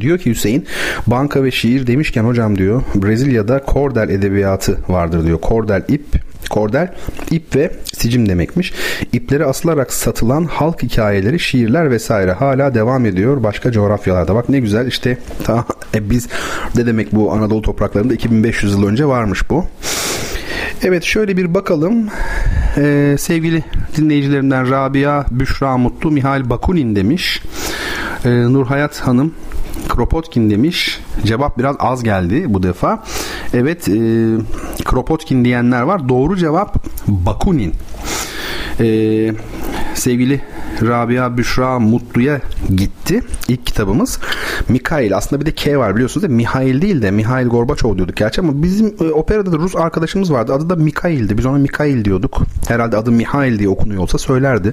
Diyor ki Hüseyin, banka ve şiir demişken hocam diyor, Brezilya'da kordel edebiyatı vardır diyor. Kordel ip, kordel ip ve sicim demekmiş. İplere asılarak satılan halk hikayeleri, şiirler vesaire hala devam ediyor başka coğrafyalarda. Bak ne güzel işte, ta, e biz ne demek bu Anadolu topraklarında iki bin beş yüz yıl önce varmış bu. Evet, şöyle bir bakalım. Ee, sevgili dinleyicilerimden Rabia Büşra Mutlu, Mihal Bakunin demiş. Ee, Nurhayat Hanım Kropotkin demiş. Cevap biraz az geldi bu defa. Evet, e, Kropotkin diyenler var. Doğru cevap Bakunin. Ee, sevgili Rabia Büşra Mutlu'ya gitti ilk kitabımız. Mikhail, aslında bir de K var biliyorsunuz değil mi? Mihail değil de Mihail Gorbaçov diyorduk gerçi ama bizim e, operada da Rus arkadaşımız vardı, adı da Mikhail'di, biz ona Mikhail diyorduk. Herhalde adı Mihail diye okunuyor olsa söylerdi.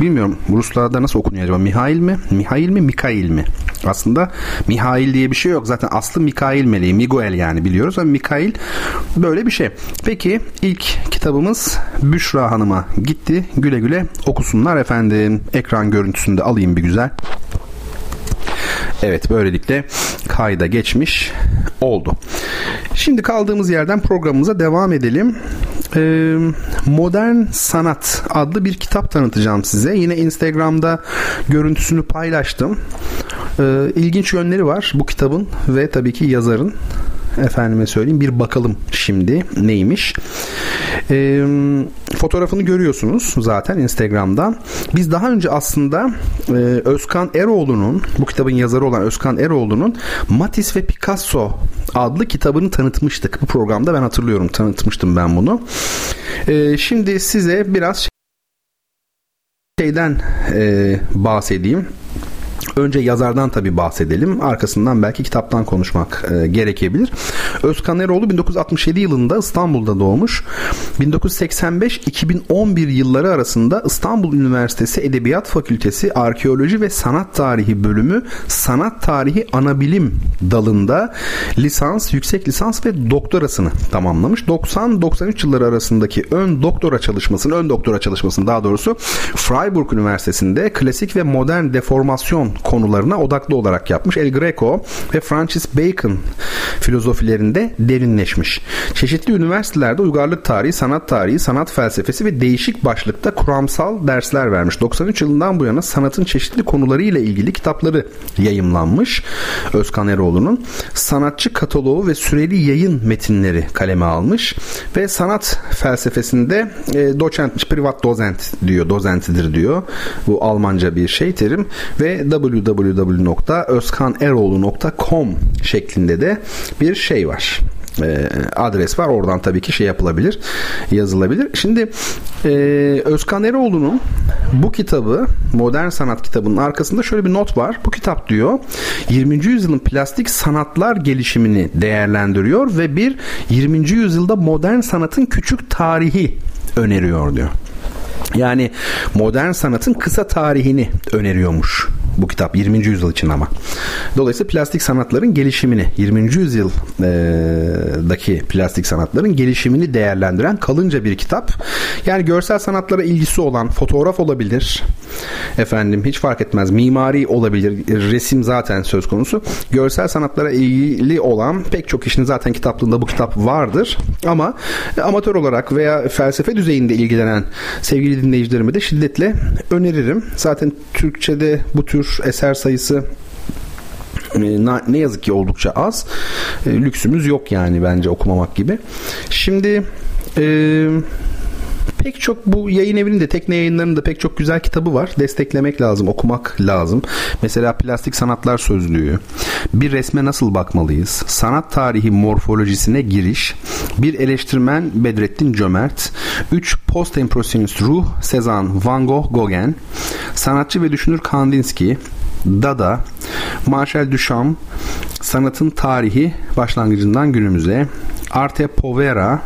Bilmiyorum Ruslarda nasıl okunuyor acaba? Mihail mi? Mihail mi? Mikhail mi? Aslında Mihail diye bir şey yok zaten, aslı Mikail meleği, Miguel yani biliyoruz ama Mikhail böyle bir şey. Peki ilk kitabımız Büşra Hanım'a gitti, güle güle okusunlar efendim. Ekran görüntüsünü de alayım bir güzel. Evet, böylelikle kayda geçmiş oldu. Şimdi kaldığımız yerden programımıza devam edelim. Ee, Modern Sanat adlı bir kitap tanıtacağım size. Yine Instagram'da görüntüsünü paylaştım. Ee, ilginç yönleri var bu kitabın ve tabii ki yazarın. Efendime söyleyeyim, bir bakalım şimdi neymiş. E, fotoğrafını görüyorsunuz zaten Instagram'dan. Biz daha önce aslında e, Özkan Eroğlu'nun, bu kitabın yazarı olan Özkan Eroğlu'nun Matisse ve Picasso adlı kitabını tanıtmıştık. Bu programda ben hatırlıyorum, tanıtmıştım ben bunu. E, şimdi size biraz şeyden e, bahsedeyim. Önce yazardan tabii bahsedelim. Arkasından belki kitaptan konuşmak e, gerekebilir. Özkan Eroğlu bin dokuz yüz altmış yedi yılında İstanbul'da doğmuş. bin dokuz yüz seksen beş iki bin on bir yılları arasında İstanbul Üniversitesi Edebiyat Fakültesi Arkeoloji ve Sanat Tarihi Bölümü Sanat Tarihi Anabilim dalında lisans, yüksek lisans ve doktorasını tamamlamış. doksan doksan üç yılları arasındaki ön doktora çalışmasını, ön doktora çalışmasını daha doğrusu Freiburg Üniversitesi'nde klasik ve modern deformasyon konularına odaklı olarak yapmış. El Greco ve Francis Bacon filozofilerinde derinleşmiş. Çeşitli üniversitelerde uygarlık tarihi, sanat tarihi, sanat felsefesi ve değişik başlıkta kuramsal dersler vermiş. doksan üç yılından bu yana sanatın çeşitli konularıyla ilgili kitapları yayımlanmış. Özkan Eroğlu'nun sanatçı kataloğu ve süreli yayın metinleri kaleme almış ve sanat felsefesinde e, doçentmiş. Privat dozent diyor, dozentidir diyor. Bu Almanca bir şey, terim ve double-u double-u double-u nokta özkan eroğlu nokta com şeklinde de bir şey var. E, adres var. Oradan tabii ki şey yapılabilir, yazılabilir. Şimdi e, Özkan Eroğlu'nun bu kitabı, Modern Sanat kitabının arkasında şöyle bir not var. Bu kitap diyor yirminci yüzyılın plastik sanatlar gelişimini değerlendiriyor ve bir yirminci yüzyılda modern sanatın küçük tarihi öneriyor diyor. Yani modern sanatın kısa tarihini öneriyormuş bu kitap yirminci yüzyıl için ama. Dolayısıyla plastik sanatların gelişimini, yirminci yüzyıldaki plastik sanatların gelişimini değerlendiren kalınca bir kitap. Yani görsel sanatlara ilgisi olan, fotoğraf olabilir, efendim hiç fark etmez, mimari olabilir, resim zaten söz konusu. Görsel sanatlara ilgili olan pek çok işin zaten kitaplığında bu kitap vardır. Ama amatör olarak veya felsefe düzeyinde ilgilenen sevgili dinleyicilerime de şiddetle öneririm. Zaten Türkçe'de bu tür eser sayısı ne yazık ki oldukça az. Lüksümüz yok yani, bence okumamak gibi. Şimdi e, pek çok bu yayın evinin de, tekne yayınlarının da pek çok güzel kitabı var. Desteklemek lazım, okumak lazım. Mesela Plastik Sanatlar Sözlüğü, Bir Resme Nasıl Bakmalıyız, Sanat Tarihi Morfolojisine Giriş, Bir Eleştirmen Bedrettin Cömert, üç Post-Impressionist Ruh, Cezanne, Van Gogh, Gauguin, Sanatçı ve Düşünür Kandinsky, Dada, Marcel Duchamp, Sanatın Tarihi Başlangıcından Günümüze, Arte Povera,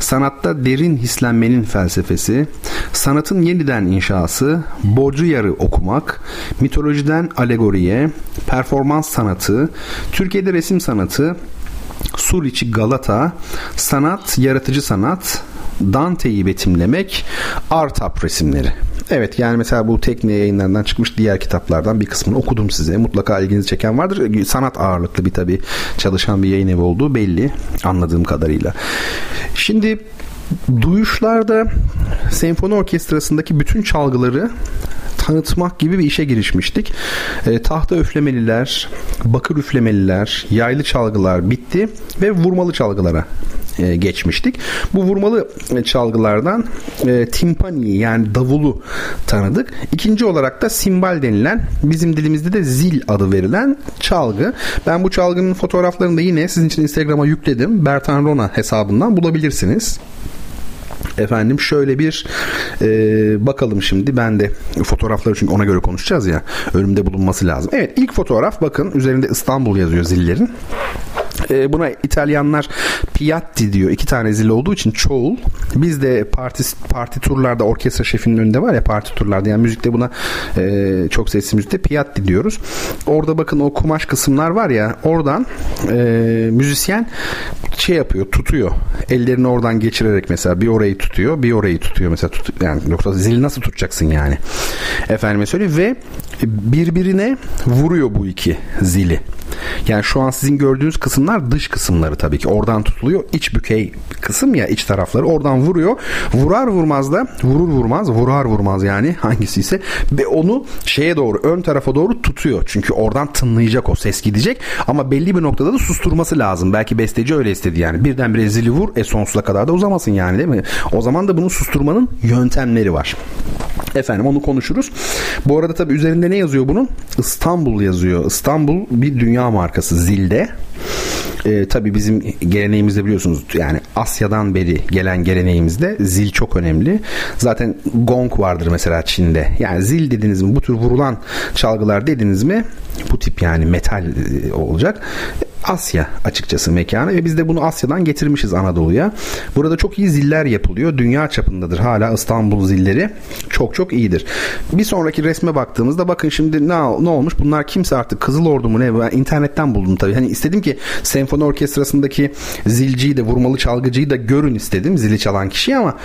Sanatta Derin Hislenmenin Felsefesi, Sanatın Yeniden İnşası, Borcu Yarı Okumak, Mitolojiden Alegoriye, Performans Sanatı, Türkiye'de Resim Sanatı, Suriçi Galata, Sanat, Yaratıcı Sanat, Dante'yi Betimlemek, Artap Resimleri. Evet, yani mesela bu Tekne Yayınlarından çıkmış diğer kitaplardan bir kısmını okudum size. Mutlaka ilginizi çeken vardır. Sanat ağırlıklı bir tabii çalışan bir yayın evi olduğu belli anladığım kadarıyla. Şimdi duyuşlarda senfoni orkestrasındaki bütün çalgıları tanıtmak gibi bir işe girişmiştik. E, tahta üflemeliler, bakır üflemeliler, yaylı çalgılar bitti ve vurmalı çalgılara e, geçmiştik. Bu vurmalı çalgılardan e, timpaniyi yani davulu tanıdık. İkinci olarak da simbal denilen, bizim dilimizde de zil adı verilen çalgı. Ben bu çalgının fotoğraflarını da yine sizin için Instagram'a yükledim. Bertan Rona hesabından bulabilirsiniz. Efendim şöyle bir e, bakalım şimdi. Ben de fotoğrafları, çünkü ona göre konuşacağız ya, önümde bulunması lazım. Evet, ilk fotoğraf, bakın üzerinde İstanbul yazıyor zillerin. E, buna İtalyanlar piatti diyor. İki tane zil olduğu için çoğul. Biz de parti, parti turlarda orkestra şefinin önünde var ya, parti turlarda yani müzikte buna e, çok sesli müzikte piatti diyoruz. Orada bakın o kumaş kısımlar var ya, oradan e, müzisyen şey yapıyor, tutuyor. Ellerini oradan geçirerek mesela bir orayı tutuyor, bir orayı tutuyor mesela. Tut, yani yoksa zili nasıl tutacaksın yani? Efendime söyleyeyim, ve birbirine vuruyor bu iki zili. Yani şu an sizin gördüğünüz kısımlar dış kısımları tabii ki. Oradan tutuluyor. İç bükey kısım ya, iç tarafları. Oradan vuruyor. Vurar vurmaz da vurur vurmaz, vurar vurmaz yani hangisi ise, ve onu şeye doğru, ön tarafa doğru tutuyor. Çünkü oradan tınlayacak, o ses gidecek. Ama belli bir noktada da susturması lazım. Belki besteci öyle istedi yani. Birdenbire zili vur, e sonsuza kadar da uzamasın yani, değil mi? O zaman da bunu susturmanın yöntemleri var. Efendim onu konuşuruz. Bu arada tabii üzerinde ne yazıyor bunun? İstanbul yazıyor. İstanbul bir dünya markası zilde. Ee, tabii bizim geleneğimizde biliyorsunuz yani Asya'dan beri gelen geleneğimizde zil çok önemli. Zaten gong vardır mesela Çin'de. Yani zil dediniz mi, bu tür vurulan çalgılar dediniz mi, bu tip yani metal olacak. Asya açıkçası mekanı ve biz de bunu Asya'dan getirmişiz Anadolu'ya. Burada çok iyi ziller yapılıyor. Dünya çapındadır hala İstanbul zilleri. Çok çok iyidir. Bir sonraki resme baktığımızda bakın şimdi ne, ne olmuş? Bunlar kimse artık, Kızıl Ordu mu ne? Ben internetten buldum tabii. Hani istedim ki senfoni orkestrasındaki zilciyi de vurmalı çalgıcıyı da görün istedim. Zili çalan kişiyi, ama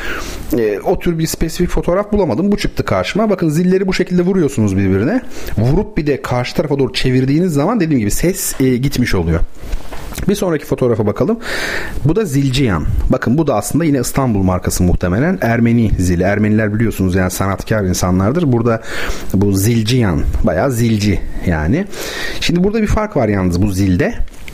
e, o tür bir spesifik fotoğraf bulamadım. Bu çıktı karşıma. Bakın zilleri bu şekilde vuruyorsunuz birbirine. Vurup bir de karşı tarafa doğru çevirdiğiniz zaman dediğim gibi ses e, gitmiş oluyor. Bir sonraki fotoğrafa bakalım. Bu da Zilciyan. Bakın bu da aslında yine İstanbul markası muhtemelen. Ermeni zili. Ermeniler biliyorsunuz yani sanatkar insanlardır. Burada bu Zilciyan bayağı zilci yani. Şimdi burada bir fark var yalnız bu zilde.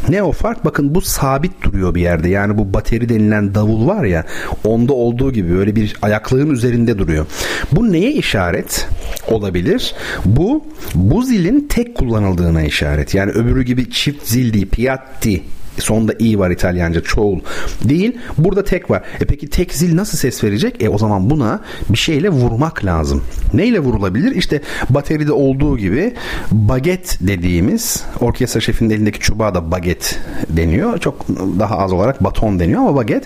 Ne o fark? Bakın bu sabit duruyor bir yerde. Yani bu bateri denilen davul var ya, onda olduğu gibi böyle bir ayaklığın üzerinde duruyor. Bu neye işaret olabilir? Bu bu zilin tek kullanıldığına işaret. Yani öbürü gibi çift zil değil, piatti. Sonda i var İtalyanca, çoğul değil. Burada tek var. E peki tek zil nasıl ses verecek? E o zaman buna bir şeyle vurmak lazım. Neyle vurulabilir? İşte bateride olduğu gibi baget dediğimiz, orkestra şefinin elindeki çubuğa da baget deniyor. Çok daha az olarak baton deniyor ama baget.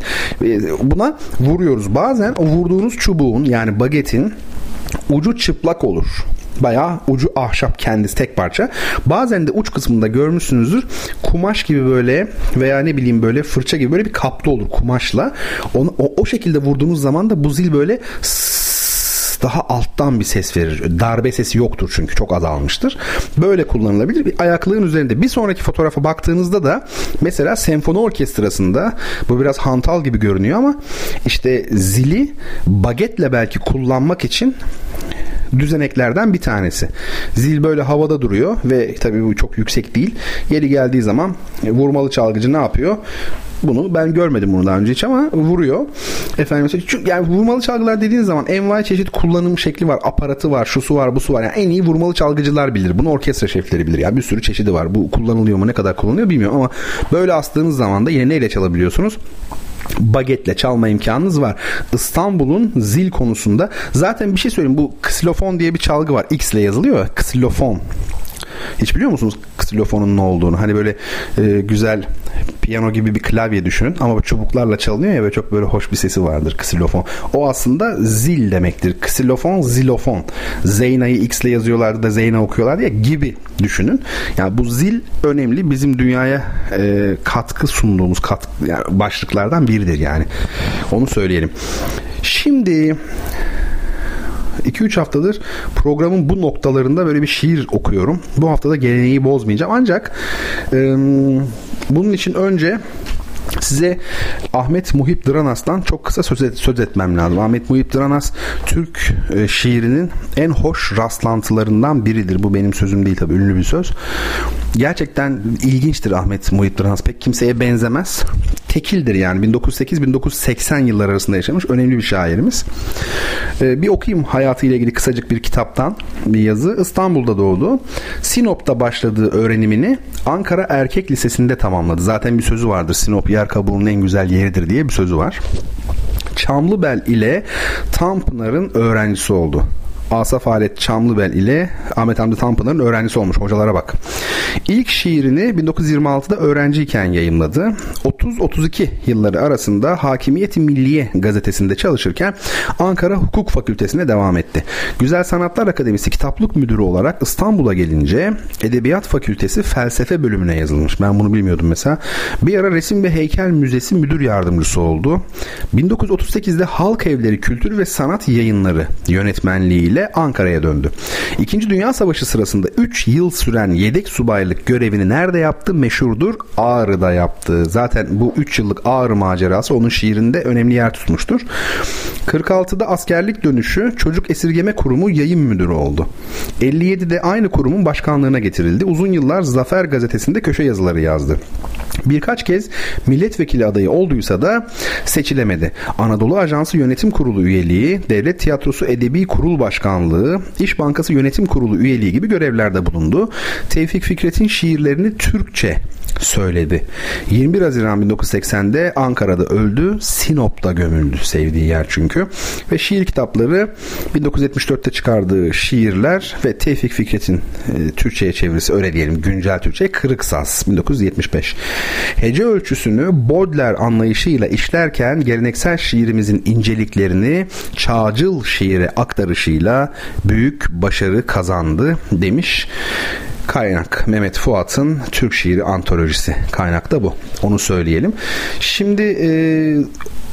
Buna vuruyoruz. Bazen o vurduğunuz çubuğun yani bagetin ucu çıplak olur. Bayağı ucu ahşap, kendisi tek parça. Bazen de uç kısmında görmüşsünüzdür, kumaş gibi böyle veya ne bileyim böyle fırça gibi böyle bir kaplı olur kumaşla. Onu, o, o şekilde vurduğunuz zaman da bu zil böyle daha alttan bir ses verir. Darbe sesi yoktur çünkü çok azalmıştır. Böyle kullanılabilir. Bir ayaklığın üzerinde. Bir sonraki fotoğrafa baktığınızda da mesela senfoni orkestrasında bu biraz hantal gibi görünüyor ama işte zili bagetle belki kullanmak için düzeneklerden bir tanesi. Zil böyle havada duruyor ve tabii bu çok yüksek değil. Yeri geldiği zaman vurmalı çalgıcı ne yapıyor? Bunu ben görmedim bunu daha önce hiç ama vuruyor. Efendim mesela yani vurmalı çalgılar dediğiniz zaman envai çeşit kullanım şekli var. Aparatı var, şusu var, busu var. Yani en iyi vurmalı çalgıcılar bilir. Bunu orkestra şefleri bilir. Yani bir sürü çeşidi var. Bu kullanılıyor mu, ne kadar kullanılıyor bilmiyorum ama böyle astığınız zaman da yine neyle çalabiliyorsunuz? Bagetle çalma imkanınız var. İstanbul'un zil konusunda zaten bir şey söyleyeyim. Bu ksilofon diye bir çalgı var. X ile yazılıyor. Ksilofon. Hiç biliyor musunuz ksilofonun ne olduğunu? Hani böyle e, güzel piyano gibi bir klavye düşünün ama çubuklarla çalınıyor ya ve çok böyle hoş bir sesi vardır ksilofon. O aslında zil demektir. Ksilofon, zilofon. Zeyna'yı X'le yazıyorlar da Zeyna okuyorlar ya gibi düşünün. Yani bu zil önemli. Bizim dünyaya e, katkı sunduğumuz kat, yani başlıklardan biridir yani. Onu söyleyelim. Şimdi iki üç haftadır programın bu noktalarında böyle bir şiir okuyorum. Bu haftada geleneği bozmayacağım. Ancak e, bunun için önce size Ahmet Muhip Dıranas'tan çok kısa söz, et, söz etmem lazım. Ahmet Muhip Dıranas Türk e, şiirinin en hoş rastlantılarından biridir. Bu benim sözüm değil tabii, ünlü bir söz. Gerçekten ilginçtir Ahmet Muhip Dıranas. Pek kimseye benzemez. Tekildir yani. bin dokuz yüz sekiz - bin dokuz yüz seksen yılları arasında yaşamış önemli bir şairimiz. E, bir okuyayım hayatıyla ilgili kısacık bir kitaptan bir yazı. İstanbul'da doğdu. Sinop'ta başladığı öğrenimini Ankara Erkek Lisesi'nde tamamladı. Zaten bir sözü vardır. Sinop yer kabuğunun en güzel yeridir diye bir sözü var. Çamlıbel ile Tanpınar'ın öğrencisi oldu. Asaf Halet Çamlıbel ile Ahmet Hamdi Tanpınar'ın öğrencisi olmuş. Hocalara bak. İlk şiirini bin dokuz yüz yirmi altıda öğrenciyken yayımladı. otuz otuz iki yılları arasında Hakimiyeti Milliye gazetesinde çalışırken Ankara Hukuk Fakültesi'ne devam etti. Güzel Sanatlar Akademisi kitaplık müdürü olarak İstanbul'a gelince Edebiyat Fakültesi Felsefe bölümüne yazılmış. Ben bunu bilmiyordum mesela. Bir ara Resim ve Heykel Müzesi müdür yardımcısı oldu. bin dokuz yüz otuz sekizde Halk Evleri Kültür ve Sanat Yayınları yönetmenliği ile Ankara'ya döndü. İkinci Dünya Savaşı sırasında üç yıl süren yedek subaylık görevini nerede yaptı? Meşhurdur. Ağrı'da yaptı. Zaten bu üç yıllık Ağrı macerası onun şiirinde önemli yer tutmuştur. kırk altıda askerlik dönüşü Çocuk Esirgeme Kurumu yayın müdürü oldu. elli yedide aynı kurumun başkanlığına getirildi. Uzun yıllar Zafer Gazetesi'nde köşe yazıları yazdı. Birkaç kez milletvekili adayı olduysa da seçilemedi. Anadolu Ajansı Yönetim Kurulu üyeliği, Devlet Tiyatrosu Edebi Kurul Başkanlığı, İş Bankası Yönetim Kurulu üyeliği gibi görevlerde bulundu. Tevfik Fikret'in şiirlerini Türkçe söyledi. yirmi bir Haziran bin dokuz yüz seksende Ankara'da öldü. Sinop'ta gömüldü. Sevdiği yer çünkü. Ve şiir kitapları, bin dokuz yüz yetmiş dörtte çıkardığı şiirler ve Tevfik Fikret'in e, Türkçe'ye çevirisi, öyle diyelim güncel Türkçe, Kırık Saz bin dokuz yüz yetmiş beş. Hece ölçüsünü Baudelaire anlayışıyla işlerken geleneksel şiirimizin inceliklerini çağcıl şiire aktarışıyla büyük başarı kazandı demiş. Kaynak Mehmet Fuat'ın Türk Şiiri Antolojisi. Kaynak da bu. Onu söyleyelim. Şimdi e,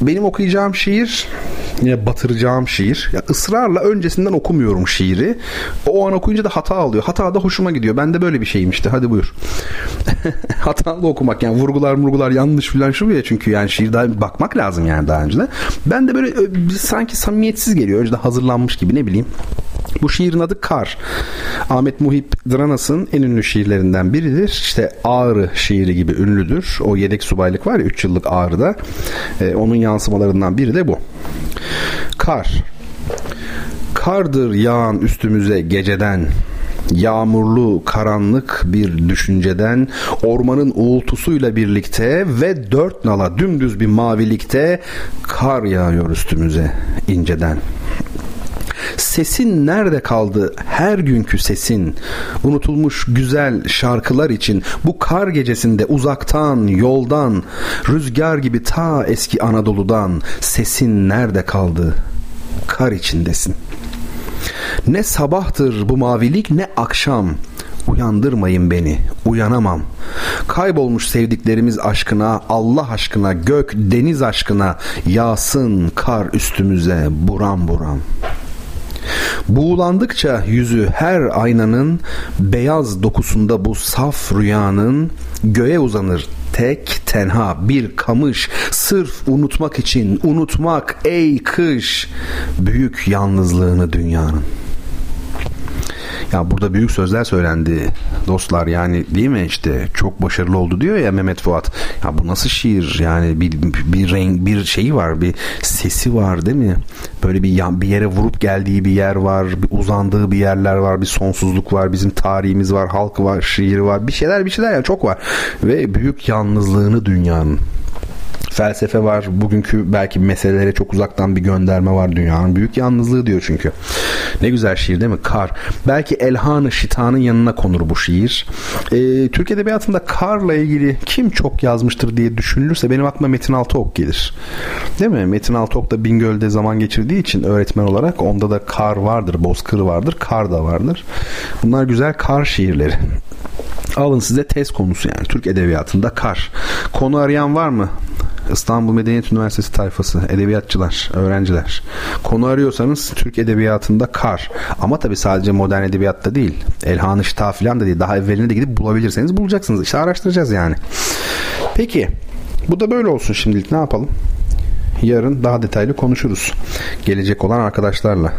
benim okuyacağım şiir, yine batıracağım şiir. Ya, ısrarla öncesinden okumuyorum şiiri. O an okuyunca da hata alıyor. Hata da hoşuma gidiyor. Ben de böyle bir şeyim işte. Hadi buyur. Hatalı okumak yani, vurgular murgular yanlış filan şu ya, çünkü yani şiir daha bakmak lazım yani daha önce de. Ben de böyle sanki samimiyetsiz geliyor. Önce de hazırlanmış gibi, ne bileyim. Bu şiirin adı Kar. Ahmet Muhip Dıranas'ın en ünlü şiirlerinden biridir. İşte Ağrı şiiri gibi ünlüdür. O yedek subaylık var ya, üç yıllık Ağrı'da. Ee, onun yansımalarından biri de bu. Kar. Kardır yağan üstümüze geceden. Yağmurlu, karanlık bir düşünceden, ormanın uğultusuyla birlikte ve dört nala dümdüz bir mavilikte kar yağıyor üstümüze inceden. Sesin nerede kaldı her günkü sesin? Unutulmuş güzel şarkılar için bu kar gecesinde uzaktan, yoldan, rüzgar gibi ta eski Anadolu'dan sesin nerede kaldı? Kar içindesin. Ne sabahtır bu mavilik, ne akşam. Uyandırmayın beni, uyanamam. Kaybolmuş sevdiklerimiz aşkına, Allah aşkına, gök, deniz aşkına yağsın kar üstümüze buram buram. Buğulandıkça yüzü her aynanın, beyaz dokusunda bu saf rüyanın, göğe uzanır tek tenha bir kamış, sırf unutmak için, unutmak ey kış büyük yalnızlığını dünyanın. Ya burada büyük sözler söylendi dostlar yani, değil mi? İşte çok başarılı oldu diyor ya Mehmet Fuat. Ya bu nasıl şiir yani, bir, bir renk, bir şeyi var, bir sesi var değil mi? Böyle bir, bir yere vurup geldiği bir yer var, bir uzandığı bir yerler var, bir sonsuzluk var, bizim tarihimiz var, halk var, şiir var, bir şeyler bir şeyler yani çok var. Ve büyük yalnızlığını dünyanın. felsefe var. Bugünkü belki meselelere çok uzaktan bir gönderme var. Dünyanın büyük yalnızlığı diyor çünkü. Ne güzel şiir değil mi? Kar. Belki Elhan-ı Şita'nın yanına konur bu şiir. Ee, Türk Edebiyatı'nda karla ilgili kim çok yazmıştır diye düşünülürse benim aklıma Metin Altıok gelir. Değil mi? Metin Altıok da Bingöl'de zaman geçirdiği için öğretmen olarak onda da kar vardır, bozkır vardır, kar da vardır. Bunlar güzel kar şiirleri. Alın size tez konusu yani. Türk Edebiyatı'nda kar. Konu arayan var mı? İstanbul Medeniyet Üniversitesi tayfası, edebiyatçılar, öğrenciler. Konu arıyorsanız Türk Edebiyatı'nda kar. Ama tabii sadece modern edebiyatta değil. Elhan-ı Şita filan da değil. Daha evveline de gidip bulabilirseniz bulacaksınız. İşte araştıracağız yani. Peki. Bu da böyle olsun şimdilik. Ne yapalım? Yarın daha detaylı konuşuruz. Gelecek olan arkadaşlarla.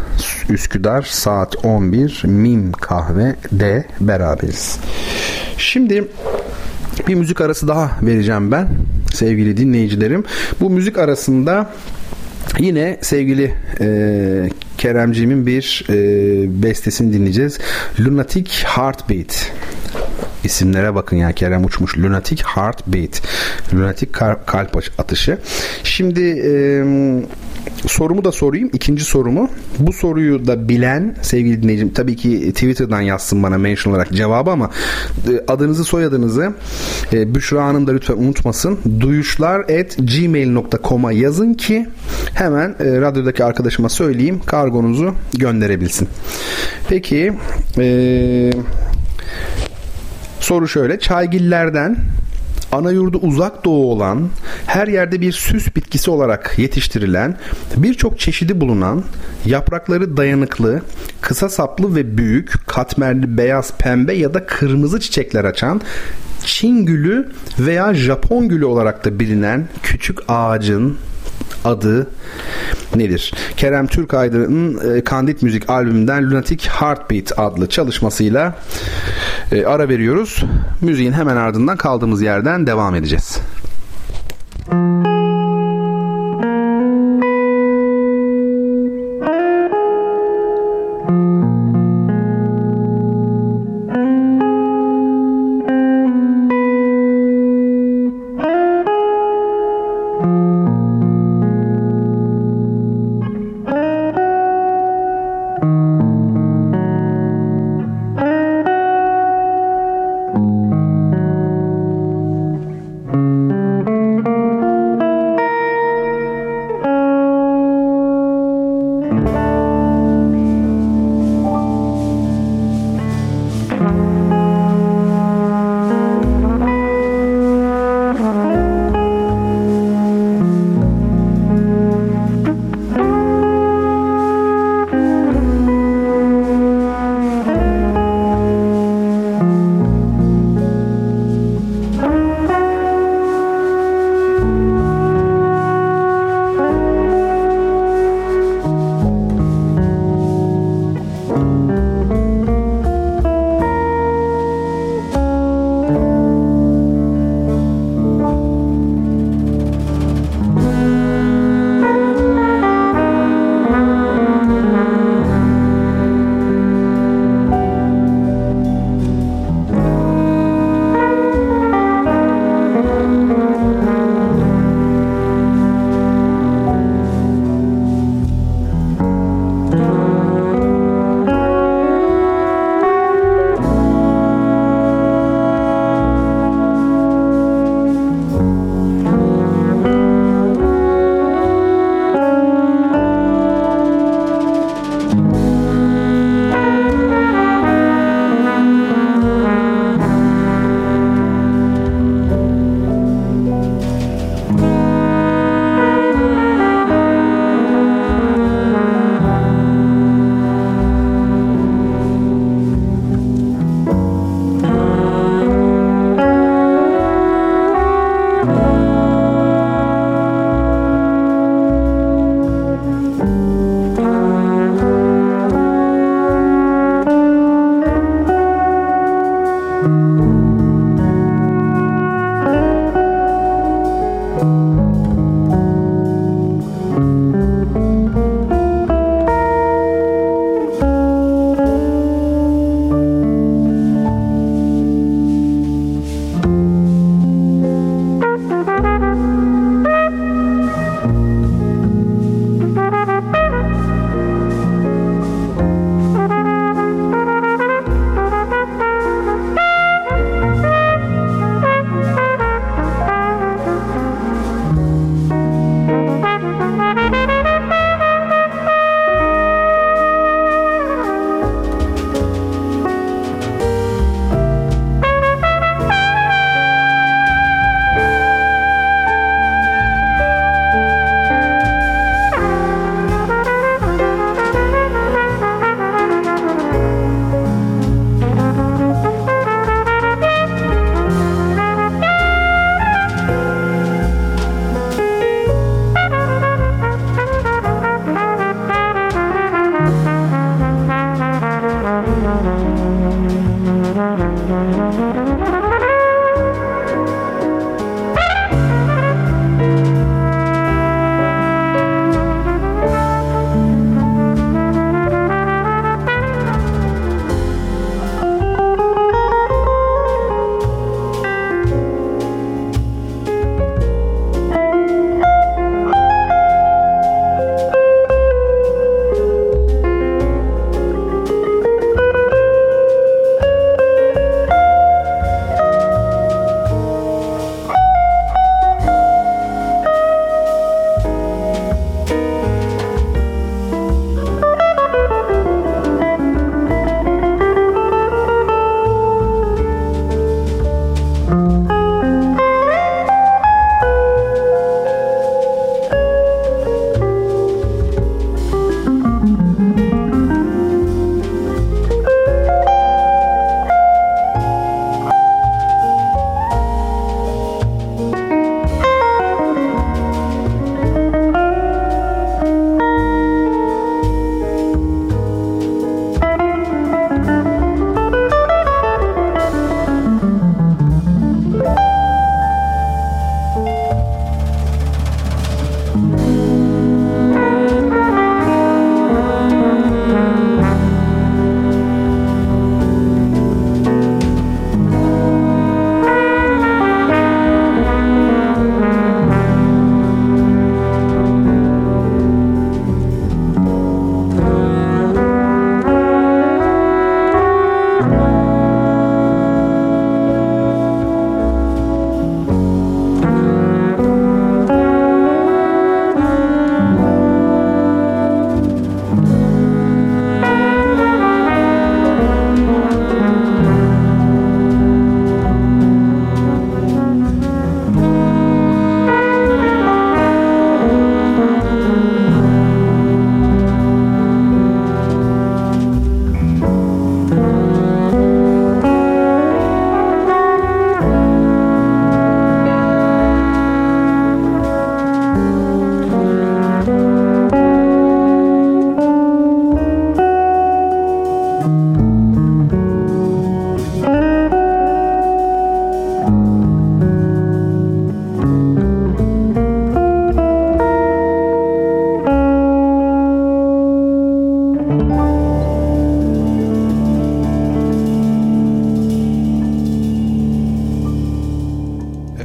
Üsküdar saat on bir Mim Kahve'de beraberiz. Şimdi bir müzik arası daha vereceğim ben sevgili dinleyicilerim. Bu müzik arasında yine sevgili e, Keremciğimin bir e, bestesini dinleyeceğiz. Lunatic Heartbeat. İsimlere bakın ya, Kerem uçmuş. Lunatic Heartbeat. Lunatic kalp atışı. Şimdi e, sorumu da sorayım. İkinci sorumu. Bu soruyu da bilen sevgili dinleyicim tabii ki Twitter'dan yazsın bana mention olarak cevabı, ama adınızı soyadınızı e, Büşra Hanım da lütfen unutmasın. duyuşlar at gmail dot com'a yazın ki hemen e, radyodaki arkadaşıma söyleyeyim. Kargonuzu gönderebilsin. Peki eee soru şöyle. Çaygillerden ana yurdu uzak doğu olan, her yerde bir süs bitkisi olarak yetiştirilen, birçok çeşidi bulunan, yaprakları dayanıklı, kısa saplı ve büyük, katmerli beyaz, pembe ya da kırmızı çiçekler açan Çin gülü veya Japon gülü olarak da bilinen küçük ağacın adı nedir? Kerem Türkaydın'ın e, Candid Music albümünden Lunatic Heartbeat adlı çalışmasıyla e, ara veriyoruz. Müziğin hemen ardından kaldığımız yerden devam edeceğiz. Thank you.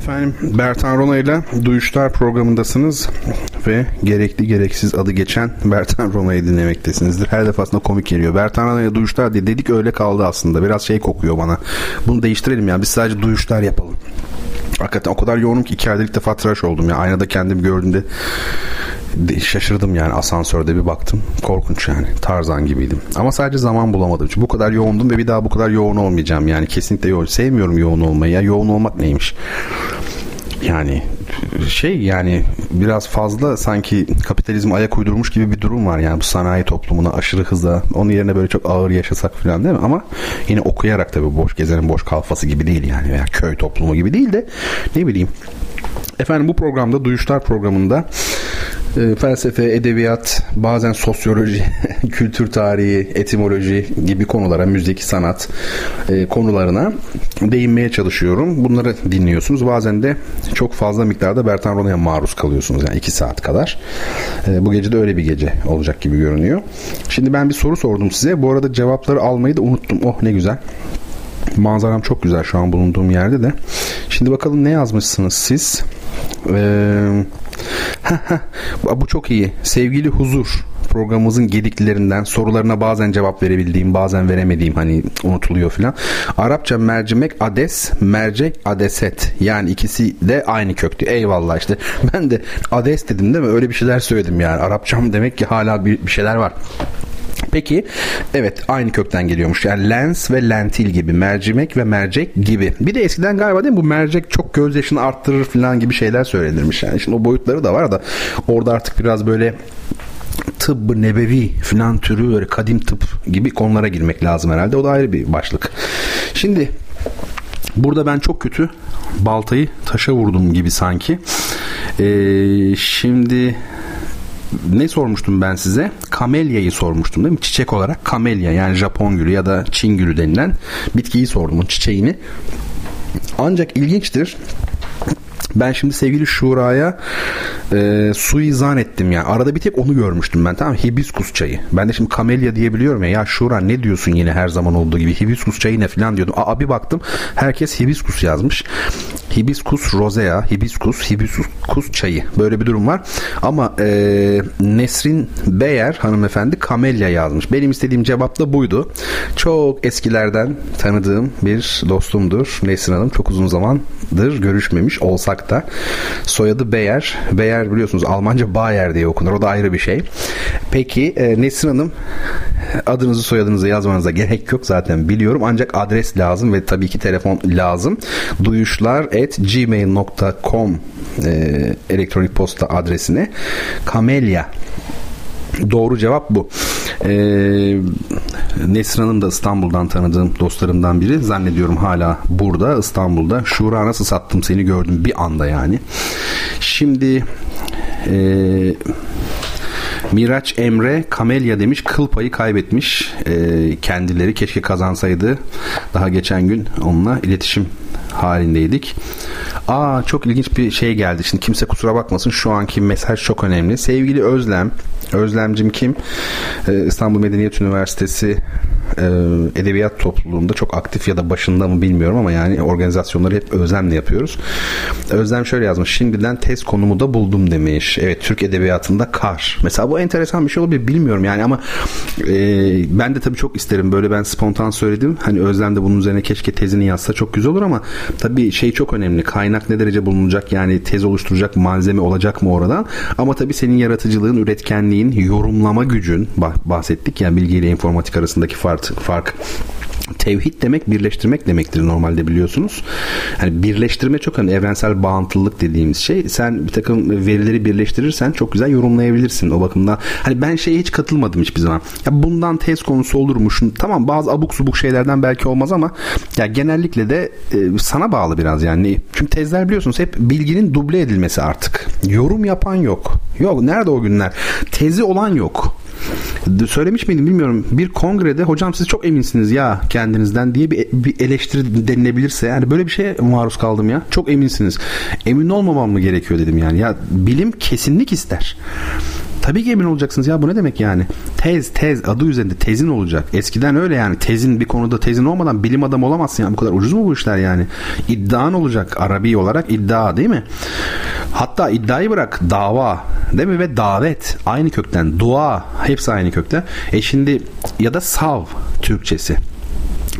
Efendim, Bertan Rona ile Duyuşlar programındasınız ve gerekli gereksiz adı geçen Bertan Rona'yı dinlemektesinizdir. Her defasında komik geliyor. Bertan Rona'ya Duyuşlar diye dedik, öyle kaldı aslında. Biraz şey kokuyor bana. Bunu değiştirelim ya. Biz sadece Duyuşlar yapalım. Hakikaten o kadar yoğunum ki iki ayda ilk defa tıraş oldum ya. Aynada kendimi gördüğümde şaşırdım yani, asansörde bir baktım. Korkunç yani. Tarzan gibiydim. Ama sadece zaman bulamadım. Çünkü bu kadar yoğundum ve bir daha bu kadar yoğun olmayacağım. Yani kesinlikle yoğun. Sevmiyorum yoğun olmayı ya. Yoğun olmak neymiş? Yani şey yani biraz fazla sanki kapitalizm ayak uydurmuş gibi bir durum var yani bu sanayi toplumuna aşırı hızla. Onun yerine böyle çok ağır yaşasak falan, değil mi? Ama yine okuyarak tabii, boş gezenin boş kalfası gibi değil yani, veya köy toplumu gibi değil de ne bileyim. Efendim, bu programda, Duyuşlar programında e, felsefe, edebiyat, bazen sosyoloji, kültür tarihi, etimoloji gibi konulara, müzik, sanat e, konularına değinmeye çalışıyorum. Bunları dinliyorsunuz. Bazen de çok fazla miktarda Bertan Rona'ya maruz kalıyorsunuz. Yani iki saat kadar. E, bu gece de öyle bir gece olacak gibi görünüyor. Şimdi ben bir soru sordum size. Bu arada cevapları almayı da unuttum. Oh ne güzel. Manzaram çok güzel şu an bulunduğum yerde de. Şimdi bakalım ne yazmışsınız siz? Ee, bu çok iyi. Sevgili Huzur, programımızın gediklerinden, sorularına bazen cevap verebildiğim, bazen veremediğim, hani unutuluyor filan. Arapça mercimek ades, mercek adeset. Yani ikisi de aynı köktü. Eyvallah işte. Ben de ades dedim değil mi? Öyle bir şeyler söyledim yani. Arapçam demek ki hala bir, bir şeyler var. Peki, evet, aynı kökten geliyormuş. Yani lens ve lentil gibi, mercimek ve mercek gibi. Bir de eskiden galiba değil mi, bu mercek çok gözyaşını arttırır falan gibi şeyler söylenirmiş. Yani şimdi o boyutları da var da orada artık biraz böyle tıbb-ı nebevi falan türü, böyle kadim tıp gibi konulara girmek lazım herhalde. O da ayrı bir başlık. Şimdi burada ben çok kötü baltayı taşa vurdum gibi sanki. Ee, şimdi... Ne sormuştum ben size? Kamelya'yı sormuştum değil mi? Çiçek olarak kamelya, yani Japon gülü ya da Çin gülü denilen bitkiyi sordum, çiçeğini. Ancak ilginçtir. Ben şimdi sevgili Şura'ya e, suizan ettim yani. Arada bir tek onu görmüştüm ben, tamam mı? Hibiskus çayı. Ben de şimdi kamelya diyebiliyorum ya. Ya Şura ne diyorsun yine her zaman olduğu gibi? Hibiskus çayı ne falan diyordum. Aa, bir baktım herkes hibiskus yazmış. Hibiskus rosea, hibiskus, hibiskus çayı. Böyle bir durum var. Ama e, Nesrin Beyer hanımefendi kamelya yazmış. Benim istediğim cevap da buydu. Çok eskilerden tanıdığım bir dostumdur Nesrin Hanım. Çok uzun zamandır görüşmemiş olsak da. Soyadı Beyer. Beyer biliyorsunuz Almanca Bayer diye okunur. O da ayrı bir şey. Peki e, Nesrin Hanım, adınızı soyadınızı yazmanıza gerek yok, zaten biliyorum. Ancak adres lazım ve tabii ki telefon lazım. duyuşlar at gmail nokta com e, elektronik posta adresine. Kamelya. Doğru cevap bu. Ee, Nesrin Hanım da İstanbul'dan tanıdığım dostlarımdan biri. Zannediyorum hala burada, İstanbul'da. Şura, nasıl sattım seni, gördüm bir anda yani. Şimdi eee Miraç Emre kamelya demiş, kıl payı kaybetmiş. E, kendileri keşke kazansaydı. Daha geçen gün onunla iletişim halindeydik. Aa, çok ilginç bir şey geldi. Şimdi kimse kusura bakmasın, şu anki mesaj çok önemli. Sevgili Özlem, Özlemcim kim? E, İstanbul Medeniyet Üniversitesi e, Edebiyat Topluluğu'nda çok aktif ya da başında mı bilmiyorum ama yani organizasyonları hep Özlem'le yapıyoruz. Özlem şöyle yazmış. Şimdiden tez konumu da buldum demiş. Evet, Türk Edebiyatı'nda kar. Mesela bu enteresan bir şey olabilir, bilmiyorum yani, ama e, ben de tabii çok isterim, böyle ben spontan söyledim, hani Özlem de bunun üzerine keşke tezini yazsa çok güzel olur ama tabii şey çok önemli, kaynak ne derece bulunacak yani, tez oluşturacak malzeme olacak mı oradan, ama tabii senin yaratıcılığın, üretkenliğin, yorumlama gücün, bahsettik yani bilgiyle informatik arasındaki fark fark. Tevhid demek birleştirmek demektir normalde, biliyorsunuz. Yani birleştirme çok önemli. Evrensel bağıntılılık dediğimiz şey. Sen bir takım verileri birleştirirsen çok güzel yorumlayabilirsin o bakımdan. Hani ben şeye hiç katılmadım hiçbir zaman. Ya bundan tez konusu olur mu? Şunu, tamam, bazı abuk subuk şeylerden belki olmaz ama ya genellikle de e, sana bağlı biraz yani. Çünkü tezler biliyorsunuz hep bilginin duble edilmesi artık. Yorum yapan yok. Yok, nerede o günler? Tezi olan yok. Söylemiş miydim bilmiyorum. Bir kongrede hocam siz çok eminsiniz ya kendinizden diye bir, bir eleştiri denilebilirse, yani böyle bir şeye maruz kaldım ya. Çok eminsiniz. Emin olmamam mı gerekiyor dedim yani. Ya bilim kesinlik ister. Tabii ki emin olacaksınız ya, bu ne demek yani? Tez, tez adı üzerinde tezin olacak. Eskiden öyle yani, tezin, bir konuda tezin olmadan bilim adamı olamazsın yani. Bu kadar ucuz mu bu işler yani? İddian olacak, Arabi olarak iddia, değil mi? Hatta iddiayı bırak, dava, değil mi? Ve davet aynı kökten, dua hepsi aynı kökten. E şimdi, ya da sav Türkçesi.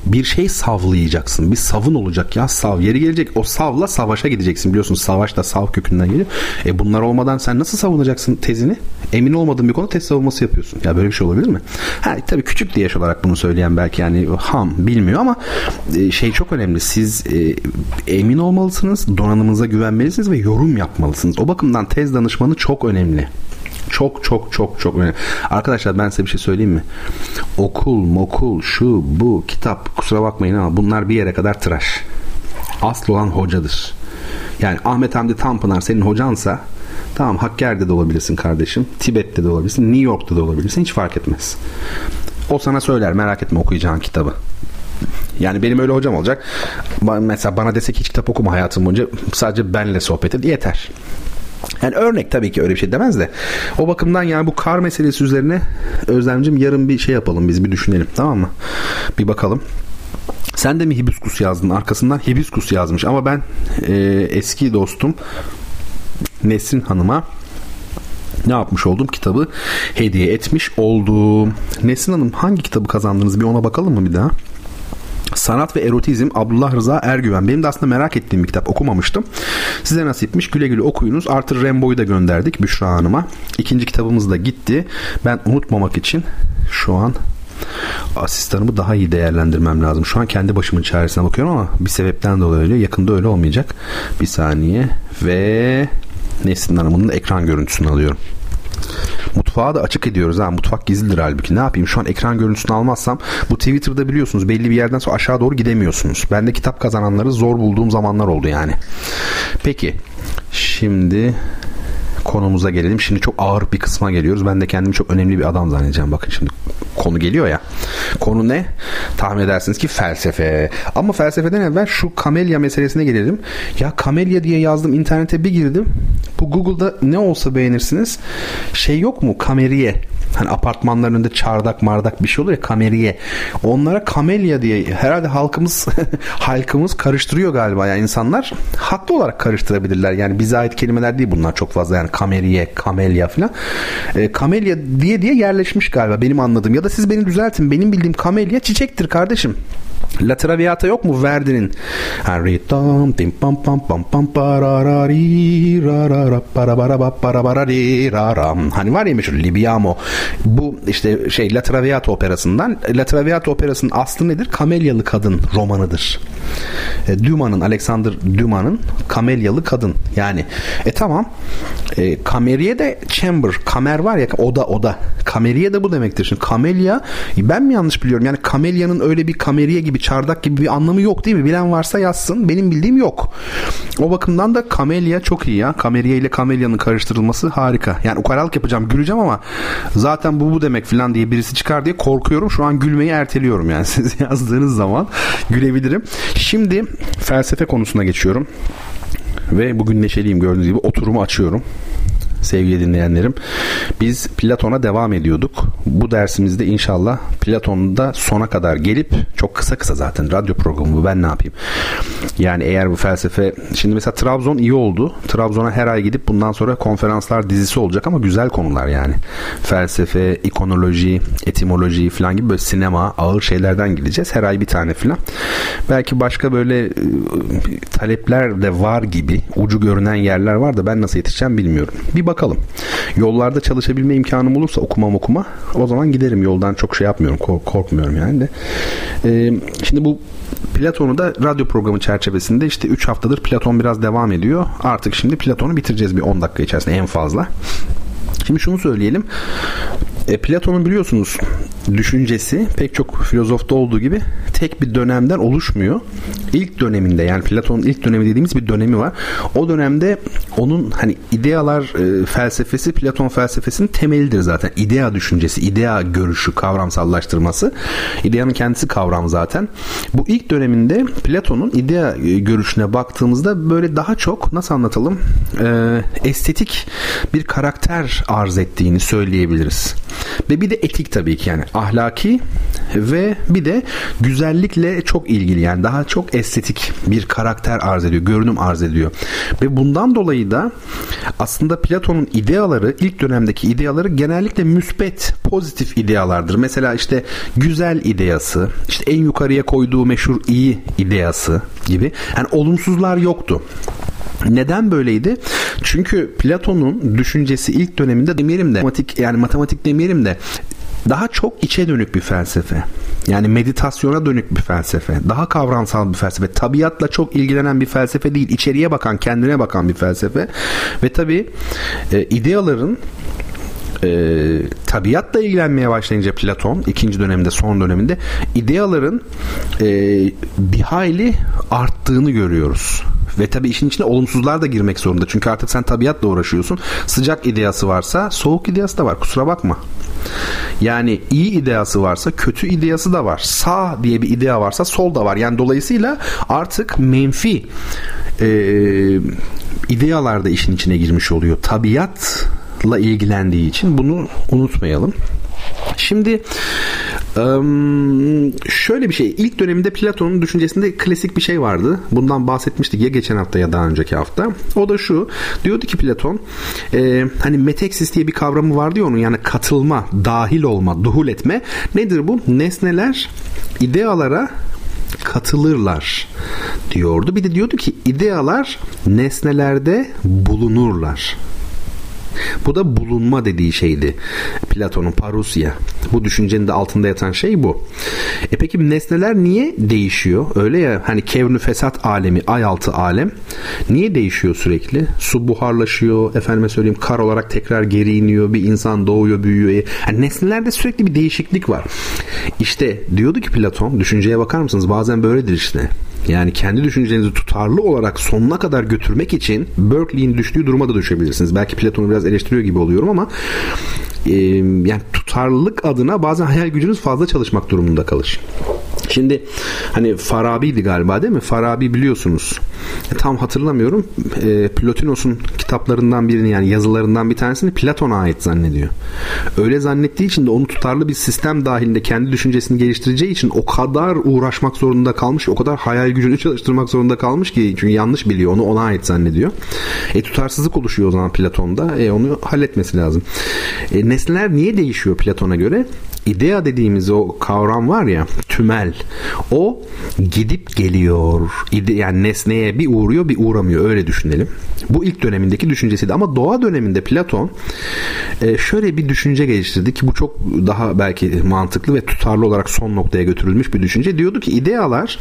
Bir şey savlayacaksın. Bir savun olacak ya, sav. Yeri gelecek o savla savaşa gideceksin. Biliyorsunuz savaş da sav kökünden geliyor. E bunlar olmadan sen nasıl savunacaksın tezini? Emin olmadığın bir konu tez savunması yapıyorsun. Ya böyle bir şey olabilir mi? Ha, tabii küçük bir yaş olarak bunu söyleyen belki yani ham bilmiyor ama şey çok önemli. Siz e, emin olmalısınız, donanımınıza güvenmelisiniz ve yorum yapmalısınız. O bakımdan tez danışmanı çok önemli. Çok çok çok çok önemli. Arkadaşlar ben size bir şey söyleyeyim mi? Okul, mokul, şu, bu, kitap, kusura bakmayın ama bunlar bir yere kadar tıraş. Asıl olan hocadır. Yani Ahmet Hamdi Tanpınar senin hocansa, tamam, Hakkari'de de olabilirsin kardeşim, Tibet'te de olabilirsin, New York'ta da olabilirsin, hiç fark etmez. O sana söyler, merak etme okuyacağın kitabı. Yani benim öyle hocam olacak. Mesela bana desek hiç kitap okuma hayatım boyunca, sadece benle sohbet et, yeter. Yani örnek, tabii ki öyle bir şey demez de. O bakımdan yani bu kar meselesi üzerine Özlemcim yarın bir şey yapalım, biz bir düşünelim, tamam mı? Bir bakalım. Sen de mi hibiskus yazdın? Arkasından hibiskus yazmış ama ben e, eski dostum Nesrin Hanım'a ne yapmış oldum? Kitabı hediye etmiş oldum. Nesrin Hanım, hangi kitabı kazandınız? Bir ona bakalım mı bir daha? Sanat ve Erotizm, Abdullah Rıza Ergüven. Benim de aslında merak ettiğim bir kitap, okumamıştım. Size nasipmiş, güle güle okuyunuz. Arthur Rimbaud'u da gönderdik Büşra Hanım'a. İkinci kitabımız da gitti. Ben unutmamak için şu an asistanımı daha iyi değerlendirmem lazım. Şu an kendi başımın çaresine bakıyorum ama bir sebepten dolayı öyle. Yakında öyle olmayacak. Bir saniye ve Nesrin Hanım'ın ekran görüntüsünü alıyorum. Mutfağı da açık ediyoruz ha. Mutfak gizlidir halbuki. Ne yapayım? Şu an ekran görüntüsünü almazsam bu Twitter'da biliyorsunuz belli bir yerden sonra aşağı doğru gidemiyorsunuz. Ben de kitap kazananları zor bulduğum zamanlar oldu yani. Peki. Şimdi konumuza gelelim. Şimdi çok ağır bir kısma geliyoruz. Ben de kendimi çok önemli bir adam zannedeceğim. Bakın şimdi konu geliyor ya. Konu ne? Tahmin edersiniz ki felsefe. Ama felsefeden evvel şu kamelya meselesine gelelim. Ya kamelya diye yazdım, internete bir girdim. Bu Google'da ne olsa beğenirsiniz. Şey yok mu? Kameriye. Hani apartmanların önünde çardak mardak bir şey oluyor ya, kameriye. Onlara kamelya diye herhalde halkımız halkımız karıştırıyor galiba. Yani insanlar haklı olarak karıştırabilirler. Yani bize ait kelimeler değil bunlar çok fazla. Yani kameriye, kamelya falan. E, kamelya diye diye yerleşmiş galiba benim anladığım. Ya da siz beni düzeltin. Benim bildiğim kamelya çiçektir kardeşim. La Traviata yok mu Verdi'nin? Hani var ya meşhur Libiamo. Bu işte şey La Traviata operasından. La Traviata operasının aslı nedir? Kamelyalı Kadın romanıdır. E, Dumas'ın, Alexander Dumas'ın Kamelyalı Kadın. Yani e tamam. E, kameriye de chamber, kamer var ya, oda oda. Kameriye de bu demektir. Şimdi kamelya, ben mi yanlış biliyorum? Yani kamelyanın öyle bir kameriye gibi, çardak gibi bir anlamı yok değil mi? Bilen varsa yazsın. Benim bildiğim yok. O bakımdan da kamelya çok iyi ya. Kameriye ile kamelyanın karıştırılması harika. Yani ukaralık yapacağım, güleceğim ama zaten bu bu demek falan diye birisi çıkar diye korkuyorum. Şu an gülmeyi erteliyorum yani. Siz yazdığınız zaman gülebilirim. Şimdi felsefe konusuna geçiyorum. Ve bugün neşeliyim gördüğünüz gibi. Oturumu açıyorum. Sevgili dinleyenlerim, biz Platon'a devam ediyorduk. Bu dersimizde inşallah Platon'da sona kadar gelip, çok kısa kısa zaten radyo programı bu, ben ne yapayım? Yani eğer bu felsefe, şimdi mesela Trabzon iyi oldu. Trabzon'a her ay gidip bundan sonra konferanslar dizisi olacak ama güzel konular yani. Felsefe, ikonoloji, etimoloji falan gibi böyle sinema, ağır şeylerden gideceğiz. Her ay bir tane falan. Belki başka böyle talepler de var gibi, ucu görünen yerler var da ben nasıl yetişeceğim bilmiyorum. Bir bakalım. Yollarda çalışabilme imkanım olursa okumam okuma. O zaman giderim. Yoldan çok şey yapmıyorum. Kork- korkmuyorum yani de. Ee, şimdi bu Platon'u da radyo programı çerçevesinde işte üç haftadır Platon biraz devam ediyor. Artık şimdi Platon'u bitireceğiz bir on dakika içerisinde en fazla. Şimdi şunu söyleyelim. E, Platon'un biliyorsunuz düşüncesi pek çok filozofta olduğu gibi tek bir dönemden oluşmuyor. İlk döneminde, yani Platon'un ilk dönemi dediğimiz bir dönemi var. O dönemde onun hani idealar felsefesi Platon felsefesinin temelidir zaten. İdea düşüncesi, idea görüşü, kavramsallaştırması. İdeanın kendisi kavram zaten. Bu ilk döneminde Platon'un idea görüşüne baktığımızda böyle daha çok nasıl anlatalım? E, estetik bir karakter arz ettiğini söyleyebiliriz. Ve bir de etik tabii ki, yani ahlaki ve bir de güzellikle çok ilgili, yani daha çok estetik bir karakter arz ediyor, görünüm arz ediyor. Ve bundan dolayı da aslında Platon'un ideaları, ilk dönemdeki ideaları genellikle müspet, pozitif idealardır. Mesela işte güzel ideası, işte en yukarıya koyduğu meşhur iyi ideası gibi, yani olumsuzlar yoktu. Neden böyleydi? Çünkü Platon'un düşüncesi ilk döneminde demeyelim de matematik, yani matematik demeyelim de daha çok içe dönük bir felsefe. Yani meditasyona dönük bir felsefe. Daha kavramsal bir felsefe. Tabiatla çok ilgilenen bir felsefe değil. İçeriye bakan, kendine bakan bir felsefe. Ve tabii e, ideaların e, tabiatla ilgilenmeye başlayınca Platon ikinci döneminde, son döneminde ideaların e, bir hayli arttığını görüyoruz. Ve tabii işin içine olumsuzlar da girmek zorunda. Çünkü artık sen tabiatla uğraşıyorsun. Sıcak ideası varsa soğuk ideası da var. Kusura bakma. Yani iyi ideası varsa kötü ideası da var. Sağ diye bir idea varsa sol da var. Yani dolayısıyla artık menfi e, idealar da işin içine girmiş oluyor. Tabiatla ilgilendiği için bunu unutmayalım. Şimdi şöyle bir şey, ilk döneminde Platon'un düşüncesinde klasik bir şey vardı. Bundan bahsetmiştik ya geçen hafta ya daha önceki hafta. O da şu, diyordu ki Platon, hani meteksis diye bir kavramı vardı ya onun, yani katılma, dahil olma, duhul etme. Nedir bu? Nesneler idealara katılırlar diyordu. Bir de diyordu ki idealar nesnelerde bulunurlar. Bu da bulunma dediği şeydi. Platon'un parousia. Bu düşüncenin de altında yatan şey bu. E peki nesneler niye değişiyor? Öyle ya, hani kevnü fesat alemi, ayaltı alem niye değişiyor sürekli? Su buharlaşıyor, efendime söyleyeyim kar olarak tekrar geri iniyor, bir insan doğuyor, büyüyor. Yani nesnelerde sürekli bir değişiklik var. İşte diyordu ki Platon, düşünceye bakar mısınız? Bazen böyledir işte. Yani kendi düşüncenizi tutarlı olarak sonuna kadar götürmek için Berkeley'in düştüğü duruma da düşebilirsiniz. Belki Platon'u biraz eleştiriyor gibi oluyorum ama e, yani tutarlılık adına bazen hayal gücünüz fazla çalışmak durumunda kalır. Şimdi hani Farabi'ydi galiba değil mi? Farabi biliyorsunuz. E, tam hatırlamıyorum. E, Plotinos'un kitaplarından birini, yani yazılarından bir tanesini Platon'a ait zannediyor. Öyle zannettiği için de onu tutarlı bir sistem dahilinde kendi düşüncesini geliştireceği için o kadar uğraşmak zorunda kalmış, o kadar hayal gücünü çalıştırmak zorunda kalmış ki, çünkü yanlış biliyor, onu ona ait zannediyor. E, tutarsızlık oluşuyor o zaman Platon'da. E, onu halletmesi lazım. E, nesneler niye değişiyor Platon'a göre? İdea dediğimiz o kavram var ya, tümel, o gidip geliyor. Yani nesneye bir uğruyor bir uğramıyor, öyle düşünelim. Bu ilk dönemindeki düşüncesiydi ama doğa döneminde Platon şöyle bir düşünce geliştirdi ki bu çok daha belki mantıklı ve tutarlı olarak son noktaya götürülmüş bir düşünce. Diyordu ki idealar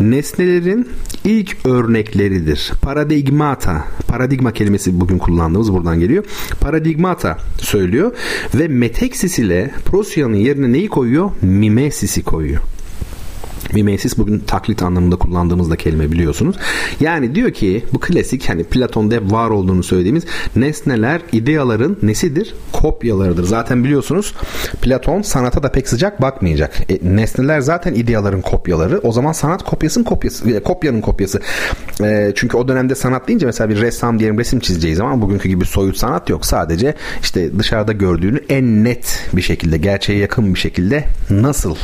nesnelerin ilk örnekleridir. Paradigmata, paradigma kelimesi bugün kullandığımız buradan geliyor. Paradigmata söylüyor ve meteksis ile prosya'nın yerine neyi koyuyor? Mimesis'i koyuyor. Mimesis bugün taklit anlamında kullandığımız da kelime, biliyorsunuz. Yani diyor ki bu klasik, hani Platon'da hep var olduğunu söylediğimiz nesneler ideaların nesidir? Kopyalarıdır. Zaten biliyorsunuz Platon sanata da pek sıcak bakmayacak. E, nesneler zaten ideaların kopyaları. O zaman sanat kopyasının kopyası, kopyanın kopyası. E, çünkü o dönemde sanat deyince mesela bir ressam diyelim resim çizeceği zaman bugünkü gibi soyut sanat yok. Sadece işte dışarıda gördüğünü en net bir şekilde, gerçeğe yakın bir şekilde nasıl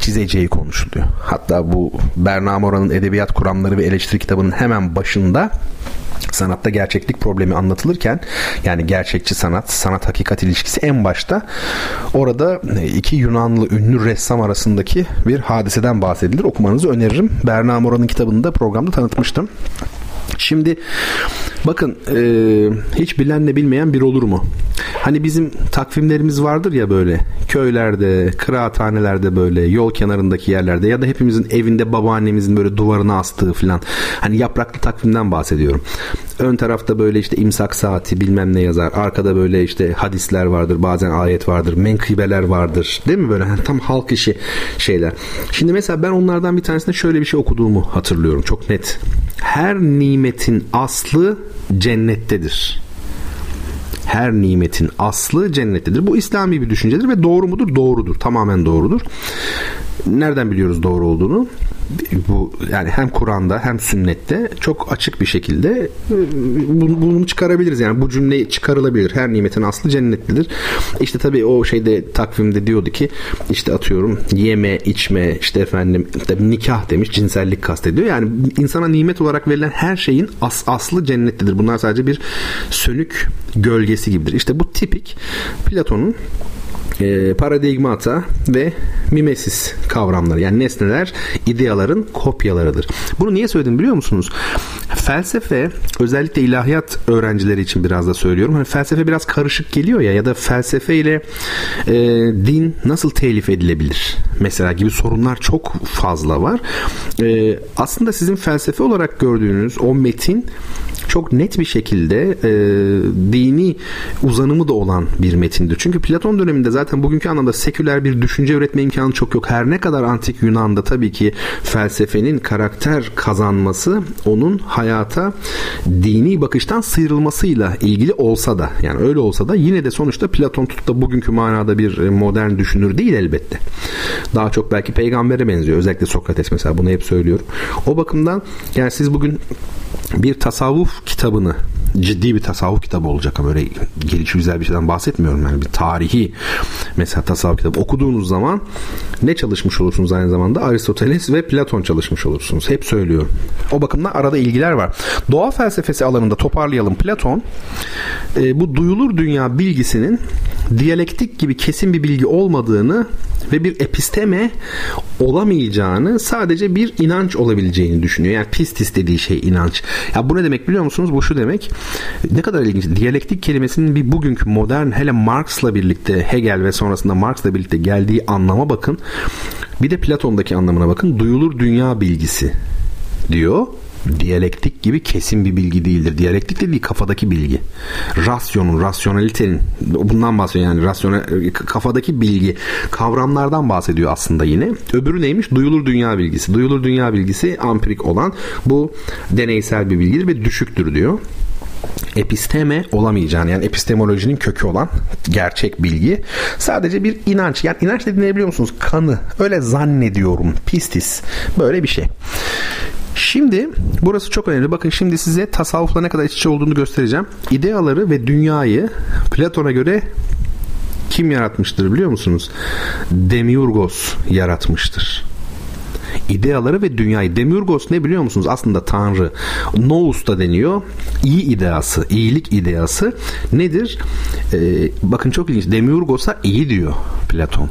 çizeceği konuşuluyor. Hatta bu Berna Mora'nın Edebiyat Kuramları ve Eleştiri kitabının hemen başında sanatta gerçeklik problemi anlatılırken, yani gerçekçi sanat, sanat hakikat ilişkisi en başta, orada iki Yunanlı ünlü ressam arasındaki bir hadiseden bahsedilir. Okumanızı öneririm. Berna Mora'nın kitabını da programda tanıtmıştım. Şimdi bakın, e, hiç bilenle bilmeyen bir olur mu? Hani bizim takvimlerimiz vardır ya böyle köylerde, kıraathanelerde, böyle yol kenarındaki yerlerde ya da hepimizin evinde babaannemizin böyle duvarına astığı falan. Hani yapraklı takvimden bahsediyorum. Ön tarafta böyle işte imsak saati bilmem ne yazar. Arkada böyle işte hadisler vardır. Bazen ayet vardır. Menkıbeler vardır. Değil mi böyle? Yani tam halk işi şeyler. Şimdi mesela ben onlardan bir tanesinde şöyle bir şey okuduğumu hatırlıyorum. Çok net. Her nimetin aslı cennettedir. Her nimetin aslı cennettedir. Bu İslami bir düşüncedir ve doğru mudur? Doğrudur. Tamamen doğrudur. Nereden biliyoruz doğru olduğunu? Bu yani hem Kur'an'da hem sünnette çok açık bir şekilde bunu çıkarabiliriz. Yani bu cümle çıkarılabilir. Her nimetin aslı cennetlidir. İşte tabii o şeyde takvimde diyordu ki işte atıyorum yeme, içme, işte efendim tabii nikah demiş, cinsellik kastediyor. Yani insana nimet olarak verilen her şeyin as, aslı cennetlidir. Bunlar sadece bir sönük gölgesi gibidir. İşte bu tipik Platon'un E, paradigmata ve mimesis kavramları. Yani nesneler ideaların kopyalarıdır. Bunu niye söyledim biliyor musunuz? Felsefe, özellikle ilahiyat öğrencileri için biraz da söylüyorum. Hani felsefe biraz karışık geliyor ya ya da felsefe ile e, din nasıl telif edilebilir? Mesela gibi sorunlar çok fazla var. E, aslında sizin felsefe olarak gördüğünüz o metin çok net bir şekilde e, dini uzanımı da olan bir metindir. Çünkü Platon döneminde zaten bugünkü anlamda seküler bir düşünce üretme imkanı çok yok. Her ne kadar antik Yunan'da tabii ki felsefenin karakter kazanması onun hayata dini bakıştan sıyrılmasıyla ilgili olsa da, yani öyle olsa da yine de sonuçta Platon tutup da bugünkü manada bir modern düşünür değil elbette. Daha çok belki peygambere benziyor. Özellikle Sokrates mesela, bunu hep söylüyorum. O bakımdan yani siz bugün bir tasavvuf kitabını, ciddi bir tasavvuf kitabı olacak ama öyle gelişigüzel bir şeyden bahsetmiyorum. Yani bir tarihi mesela tasavvuf kitabı okuduğunuz zaman ne çalışmış olursunuz aynı zamanda? Aristoteles ve Platon çalışmış olursunuz. Hep söylüyorum. O bakımdan arada ilgiler var. Doğa felsefesi alanında toparlayalım. Platon bu duyulur dünya bilgisinin diyalektik gibi kesin bir bilgi olmadığını ve bir episteme olamayacağını, sadece bir inanç olabileceğini düşünüyor. Yani pistis dediği şey inanç. Ya bu ne demek biliyor musunuz? Bu şu demek. Ne kadar ilginç. Diyalektik kelimesinin bir bugünkü modern, hele Marx'la birlikte, Hegel ve sonrasında Marx'la birlikte geldiği anlama bakın. Bir de Platon'daki anlamına bakın. Duyulur dünya bilgisi diyor. Diyalektik gibi kesin bir bilgi değildir. Diyalektik dediği kafadaki bilgi. Rasyonun, rasyonalitenin, bundan bahsediyor yani, rasyonel, kafadaki bilgi, kavramlardan bahsediyor aslında yine. Öbürü neymiş? Duyulur dünya bilgisi. Duyulur dünya bilgisi ampirik olan, bu deneysel bir bilgidir ve düşüktür diyor. Episteme olamayacağını, yani epistemolojinin kökü olan gerçek bilgi sadece bir inanç. Yani inanç dediğini ne biliyor musunuz? Kanı. Öyle zannediyorum. Pistis. Böyle bir şey. Şimdi burası çok önemli. Bakın şimdi size tasavvufla ne kadar iç içe olduğunu göstereceğim. İdeaları ve dünyayı Platon'a göre kim yaratmıştır biliyor musunuz? Demiurgos yaratmıştır. İdeaları ve dünyayı. Demiurgos ne biliyor musunuz? Aslında Tanrı. Nous da deniyor. İyi ideası, iyilik ideası nedir? Ee, bakın çok ilginç. Demiurgos'a iyi diyor Platon.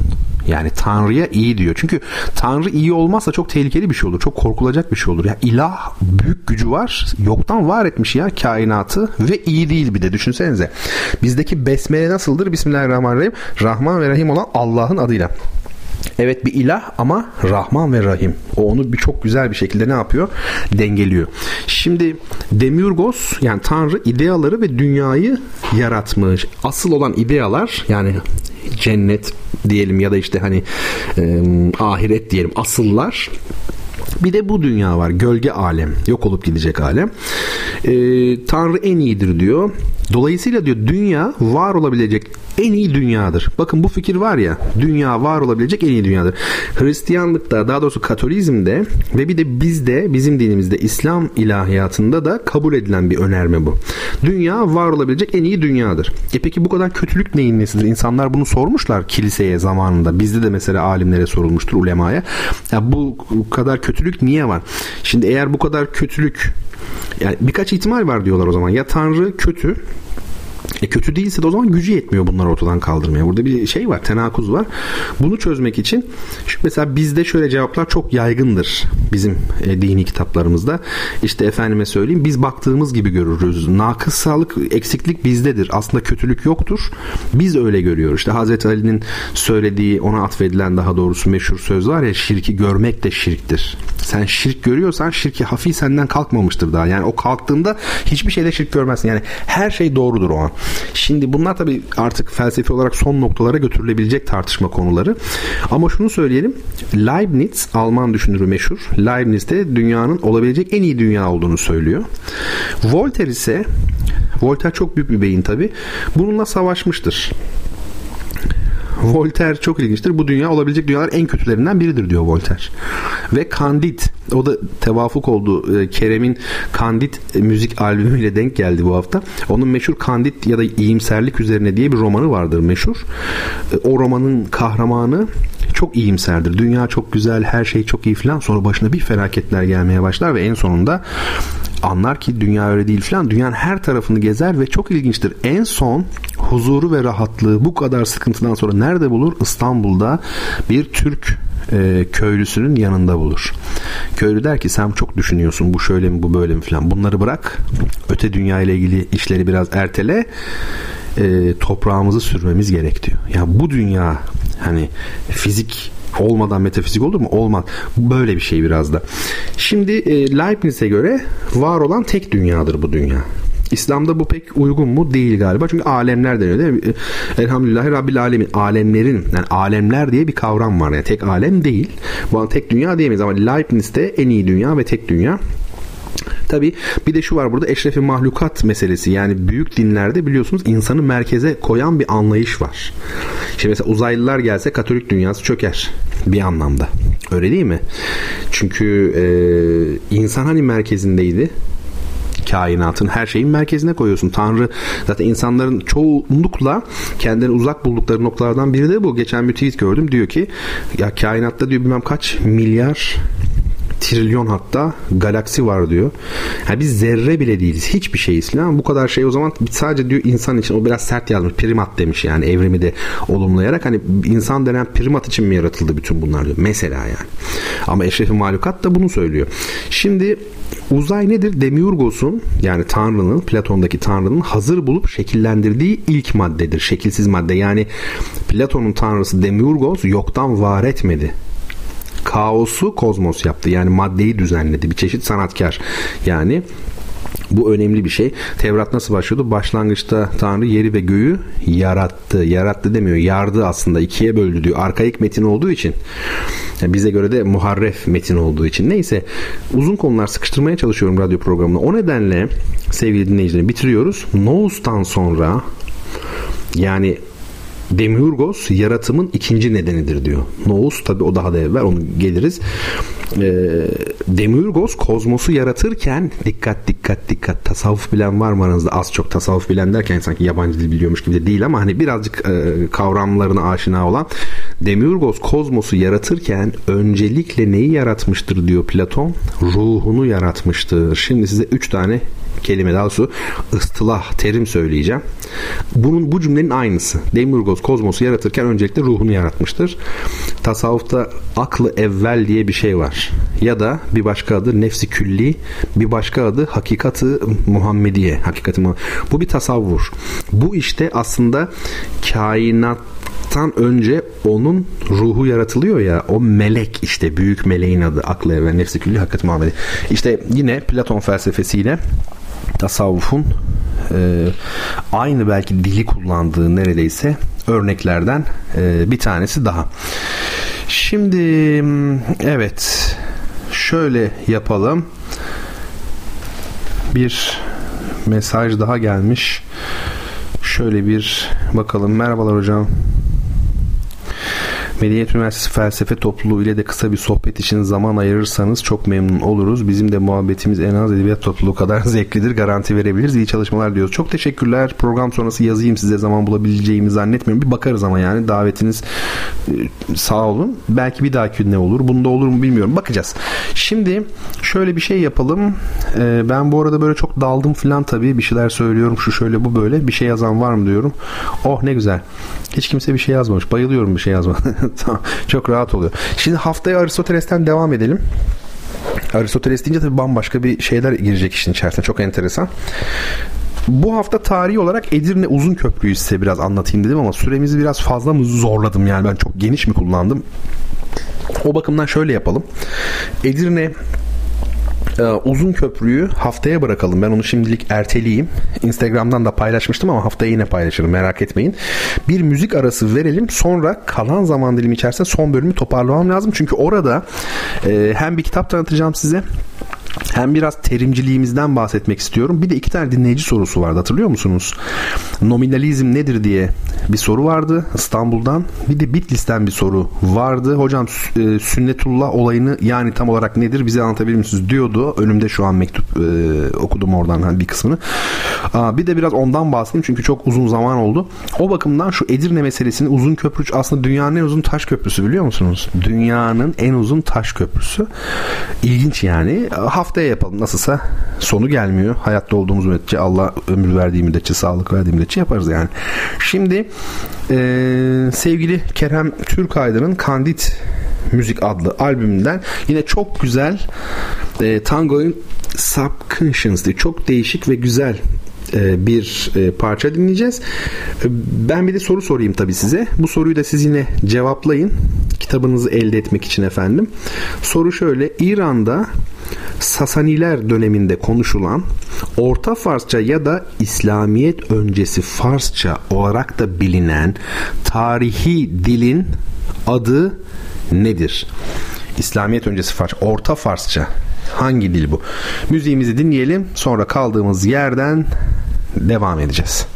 Yani Tanrı'ya iyi diyor. Çünkü Tanrı iyi olmazsa çok tehlikeli bir şey olur. Çok korkulacak bir şey olur. Ya ilah büyük gücü var. Yoktan var etmiş ya kainatı ve iyi değil bir de. Düşünsenize. Bizdeki besmele nasıldır? Bismillahirrahmanirrahim. Rahman ve Rahim olan Allah'ın adıyla. Evet bir ilah ama Rahman ve Rahim. O onu bir çok güzel bir şekilde ne yapıyor? Dengeliyor. Şimdi Demiurgos yani Tanrı ideaları ve dünyayı yaratmış. Asıl olan idealar yani cennet diyelim ya da işte hani e, ahiret diyelim, asıllar. Bir de bu dünya var. Gölge alem. Yok olup gidecek alem. E, Tanrı en iyidir diyor. Dolayısıyla diyor dünya var olabilecek en iyi dünyadır. Bakın bu fikir var ya, dünya var olabilecek en iyi dünyadır. Hristiyanlıkta, daha doğrusu Katolizm'de ve bir de bizde, bizim dinimizde, İslam ilahiyatında da kabul edilen bir önerme bu. Dünya var olabilecek en iyi dünyadır. E peki bu kadar kötülük neyin nesidir? İnsanlar bunu sormuşlar kiliseye zamanında. Bizde de mesela alimlere sorulmuştur, ulemaya. Ya bu kadar kötülük niye var? Şimdi eğer bu kadar kötülük, yani birkaç ihtimal var diyorlar o zaman. Ya Tanrı kötü, E kötü değilse de o zaman gücü yetmiyor bunları ortadan kaldırmaya. Burada bir şey var, tenakuz var. Bunu çözmek için mesela bizde şöyle cevaplar çok yaygındır bizim e, dini kitaplarımızda. İşte efendime söyleyeyim, biz baktığımız gibi görürüz. Nakıssalık, eksiklik bizdedir. Aslında kötülük yoktur. Biz öyle görüyoruz. İşte Hazreti Ali'nin söylediği, ona atfedilen daha doğrusu meşhur söz var ya, şirki görmek de şirktir. Sen şirk görüyorsan şirki hafi senden kalkmamıştır daha. Yani o kalktığında hiçbir şeyde şirk görmezsin. Yani her şey doğrudur o an. Şimdi bunlar tabii artık felsefi olarak son noktalara götürülebilecek tartışma konuları. Ama şunu söyleyelim. Leibniz, Alman düşünürü meşhur. Leibniz de dünyanın olabilecek en iyi dünya olduğunu söylüyor. Voltaire ise, Voltaire çok büyük bir beyin tabii, bununla savaşmıştır. Voltaire çok ilginçtir. Bu dünya olabilecek dünyaların en kötülerinden biridir diyor Voltaire. Ve Candid, o da tevafuk oldu. Kerem'in Candid Music albümüyle denk geldi bu hafta. Onun meşhur Candid ya da iyimserlik üzerine diye bir romanı vardır meşhur. O romanın kahramanı çok iyimserdir. Dünya çok güzel, her şey çok iyi falan. Sonra başına bir felaketler gelmeye başlar ve en sonunda anlar ki dünya öyle değil falan. Dünyanın her tarafını gezer ve çok ilginçtir. En son huzuru ve rahatlığı bu kadar sıkıntıdan sonra nerede bulur? İstanbul'da bir Türk e, köylüsünün yanında bulur. Köylü der ki sen çok düşünüyorsun, bu şöyle mi bu böyle mi falan. Bunları bırak. Öte dünya ile ilgili işleri biraz ertele. E, toprağımızı sürmemiz gerek diyor. Ya bu dünya hani fizik olmadan metafizik olur mu? Olmaz. Böyle bir şey biraz da. Şimdi e, Leibniz'e göre var olan tek dünyadır bu dünya. İslam'da bu pek uygun mu? Değil galiba. Çünkü alemler deniyor değil mi? Elhamdülillahi Rabbil Alemin. Alemlerin, yani alemler diye bir kavram var. Yani tek alem değil. Bu an tek dünya diyemeyiz ama Leibniz'de en iyi dünya ve tek dünya. Tabii bir de şu var burada, eşrefi mahlukat meselesi. Yani büyük dinlerde biliyorsunuz insanı merkeze koyan bir anlayış var. Şimdi mesela uzaylılar gelse Katolik dünyası çöker bir anlamda. Öyle değil mi? Çünkü e, insan hani merkezindeydi. Kainatın, her şeyin merkezine koyuyorsun. Tanrı zaten insanların çoğunlukla kendini uzak buldukları noktalardan biri de bu. Geçen bir tweet gördüm. Diyor ki ya kainatta diyor bilmem kaç milyar trilyon hatta galaksi var diyor. Yani biz zerre bile değiliz. Hiçbir şeyiz falan. Bu kadar şey o zaman sadece diyor insan için. O biraz sert yazmış. Primat demiş yani, evrimi de olumlayarak. Hani insan denen primat için mi yaratıldı bütün bunlar diyor. Mesela yani. Ama eşrefi mahlukat da bunu söylüyor. Şimdi uzay nedir? Demiurgos'un yani Tanrı'nın, Platon'daki Tanrı'nın hazır bulup şekillendirdiği ilk maddedir. Şekilsiz madde. Yani Platon'un Tanrısı Demiurgos yoktan var etmedi. Kaosu kozmos yaptı. Yani maddeyi düzenledi. Bir çeşit sanatkar. Yani bu önemli bir şey. Tevrat nasıl başlıyordu? Başlangıçta Tanrı yeri ve göğü yarattı. Yarattı demiyor. Yardı aslında. İkiye böldü diyor. Arkaik metin olduğu için. Yani bize göre de muharref metin olduğu için. Neyse. Uzun konular sıkıştırmaya çalışıyorum radyo programına. O nedenle sevgili dinleyicilerim bitiriyoruz. Nous'tan sonra yani Demiurgos yaratımın ikinci nedenidir diyor. Nous tabii o daha da evvel, onu geliriz. Demiurgos kozmosu yaratırken dikkat dikkat dikkat tasavvuf bilen var mı aranızda? Az çok tasavvuf bilen derken sanki yabancı dil biliyormuş gibi de değil ama hani birazcık kavramlarına aşina olan. Demiurgos kozmosu yaratırken öncelikle neyi yaratmıştır diyor Platon? Ruhunu yaratmıştır. Şimdi size üç tane kelime, daha doğrusu ıstılah, terim söyleyeceğim. Bunun, bu cümlenin aynısı. Demiurgos kozmosu yaratırken öncelikle ruhunu yaratmıştır. Tasavvufta aklı evvel diye bir şey var. Ya da bir başka adı nefsi külli, bir başka adı hakikati Muhammediye. Hakikati Muhammediye. Bu bir tasavvur. Bu işte aslında kainat tan önce onun ruhu yaratılıyor ya, o melek işte, büyük meleğin adı, aklı evvel nefsi külli hakikat Muhammedi. İşte yine Platon felsefesiyle tasavvufun e, aynı belki dili kullandığı neredeyse örneklerden e, bir tanesi daha. Şimdi evet şöyle yapalım, bir mesaj daha gelmiş. Şöyle bir bakalım. Merhabalar hocam. Medeniyet Üniversitesi Felsefe Topluluğu ile de kısa bir sohbet için zaman ayırırsanız çok memnun oluruz. Bizim de muhabbetimiz en az edebiyat topluluğu kadar zevklidir. Garanti verebiliriz. İyi çalışmalar diyoruz. Çok teşekkürler. Program sonrası yazayım size, zaman bulabileceğimi zannetmiyorum. Bir bakarız ama yani davetiniz sağ olun. Belki bir dahaki ne olur? Bunda olur mu bilmiyorum. Bakacağız. Şimdi şöyle bir şey yapalım. Ben bu arada böyle çok daldım falan tabii. Bir şeyler söylüyorum. Şu şöyle bu böyle. Bir şey yazan var mı diyorum. Oh ne güzel. Hiç kimse bir şey yazmamış. Bayılıyorum bir şey yazmaya. Tamam. Çok rahat oluyor. Şimdi haftaya Aristoteles'ten devam edelim. Aristoteles deyince tabii bambaşka bir şeyler girecek işin içerisine. Çok enteresan. Bu hafta tarihi olarak Edirne Uzunköprü'yü size biraz anlatayım dedim ama süremizi biraz fazla mı zorladım? Yani ben çok geniş mi kullandım? O bakımdan şöyle yapalım. Edirne Uzunköprü'yü haftaya bırakalım. Ben onu şimdilik erteleyeyim. Instagram'dan da paylaşmıştım ama haftaya yine paylaşırım. Merak etmeyin. Bir müzik arası verelim. Sonra kalan zaman dilimi içerisinde son bölümü toparlamam lazım. Çünkü orada hem bir kitap tanıtacağım size, hem biraz terimciliğimizden bahsetmek istiyorum. Bir de iki tane dinleyici sorusu vardı, hatırlıyor musunuz? Nominalizm nedir diye bir soru vardı İstanbul'dan. Bir de Bitlis'ten bir soru vardı. Hocam sünnetullah olayını yani tam olarak nedir bize anlatabilir misiniz diyordu. Önümde şu an mektup e, okudum oradan bir kısmını. Aa, bir de biraz ondan bahsedeyim çünkü çok uzun zaman oldu. O bakımdan şu Edirne meselesini, uzun köprü aslında dünyanın en uzun taş köprüsü, biliyor musunuz? Dünyanın en uzun taş köprüsü. İlginç yani. Haftaya yapalım. Nasılsa sonu gelmiyor. Hayatta olduğumuz müddetçe, Allah ömür verdiği müddetçe, sağlık verdiği müddetçe yaparız yani. Şimdi e, sevgili Kerem Türkaydın'ın Candid Music adlı albümünden yine çok güzel e, Tango'nun Subconscious diye çok değişik ve güzel bir parça dinleyeceğiz. Ben bir de soru sorayım tabii size. Bu soruyu da siz yine cevaplayın. Kitabınızı elde etmek için efendim. Soru şöyle. İran'da Sasaniler döneminde konuşulan Orta Farsça ya da İslamiyet öncesi Farsça olarak da bilinen tarihi dilin adı nedir? İslamiyet öncesi Farsça, Orta Farsça. Hangi dil bu? Müziğimizi dinleyelim. Sonra kaldığımız yerden devam edeceğiz.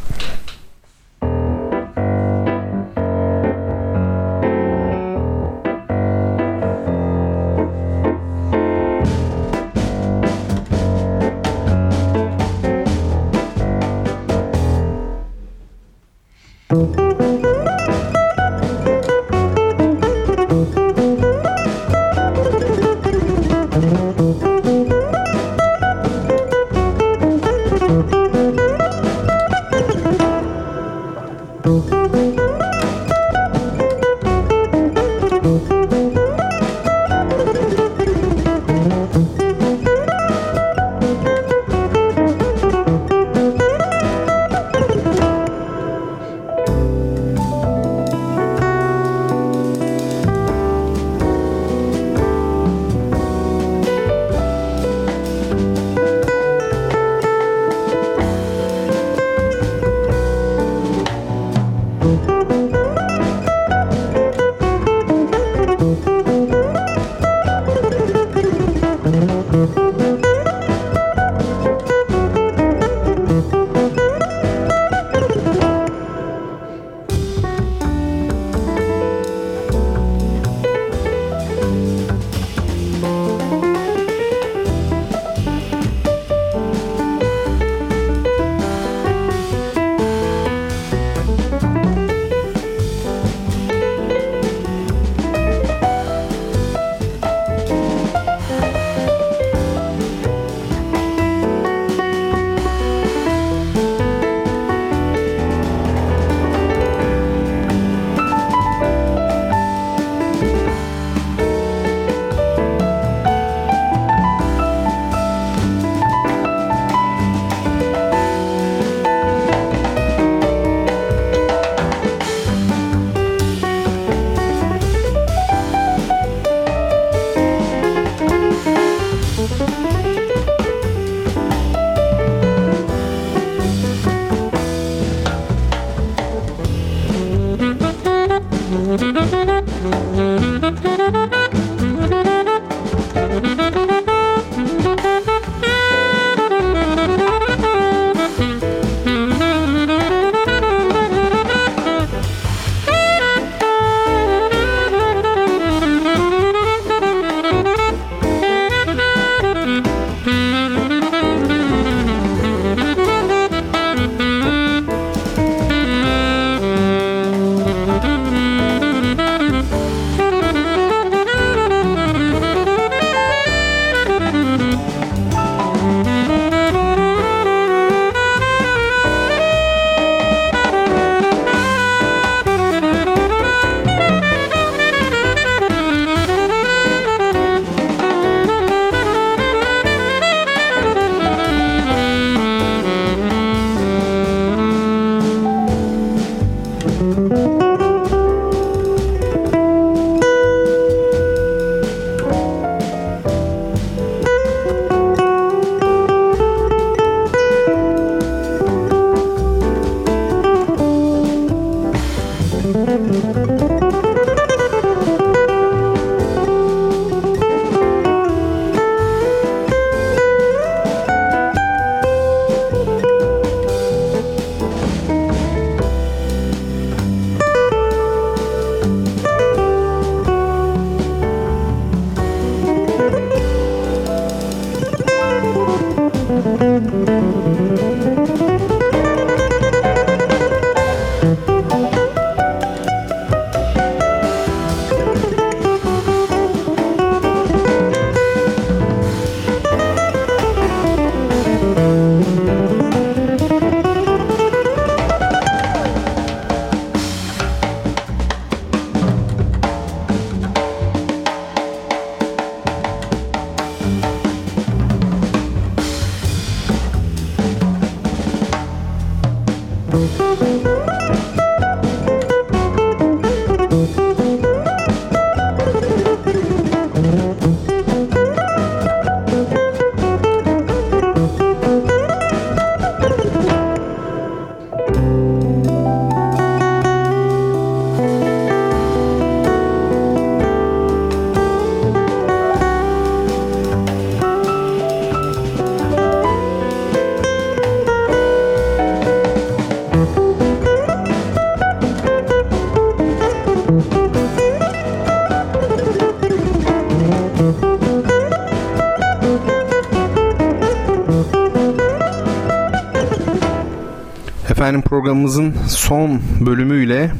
Efendim, programımızın son bölümüyle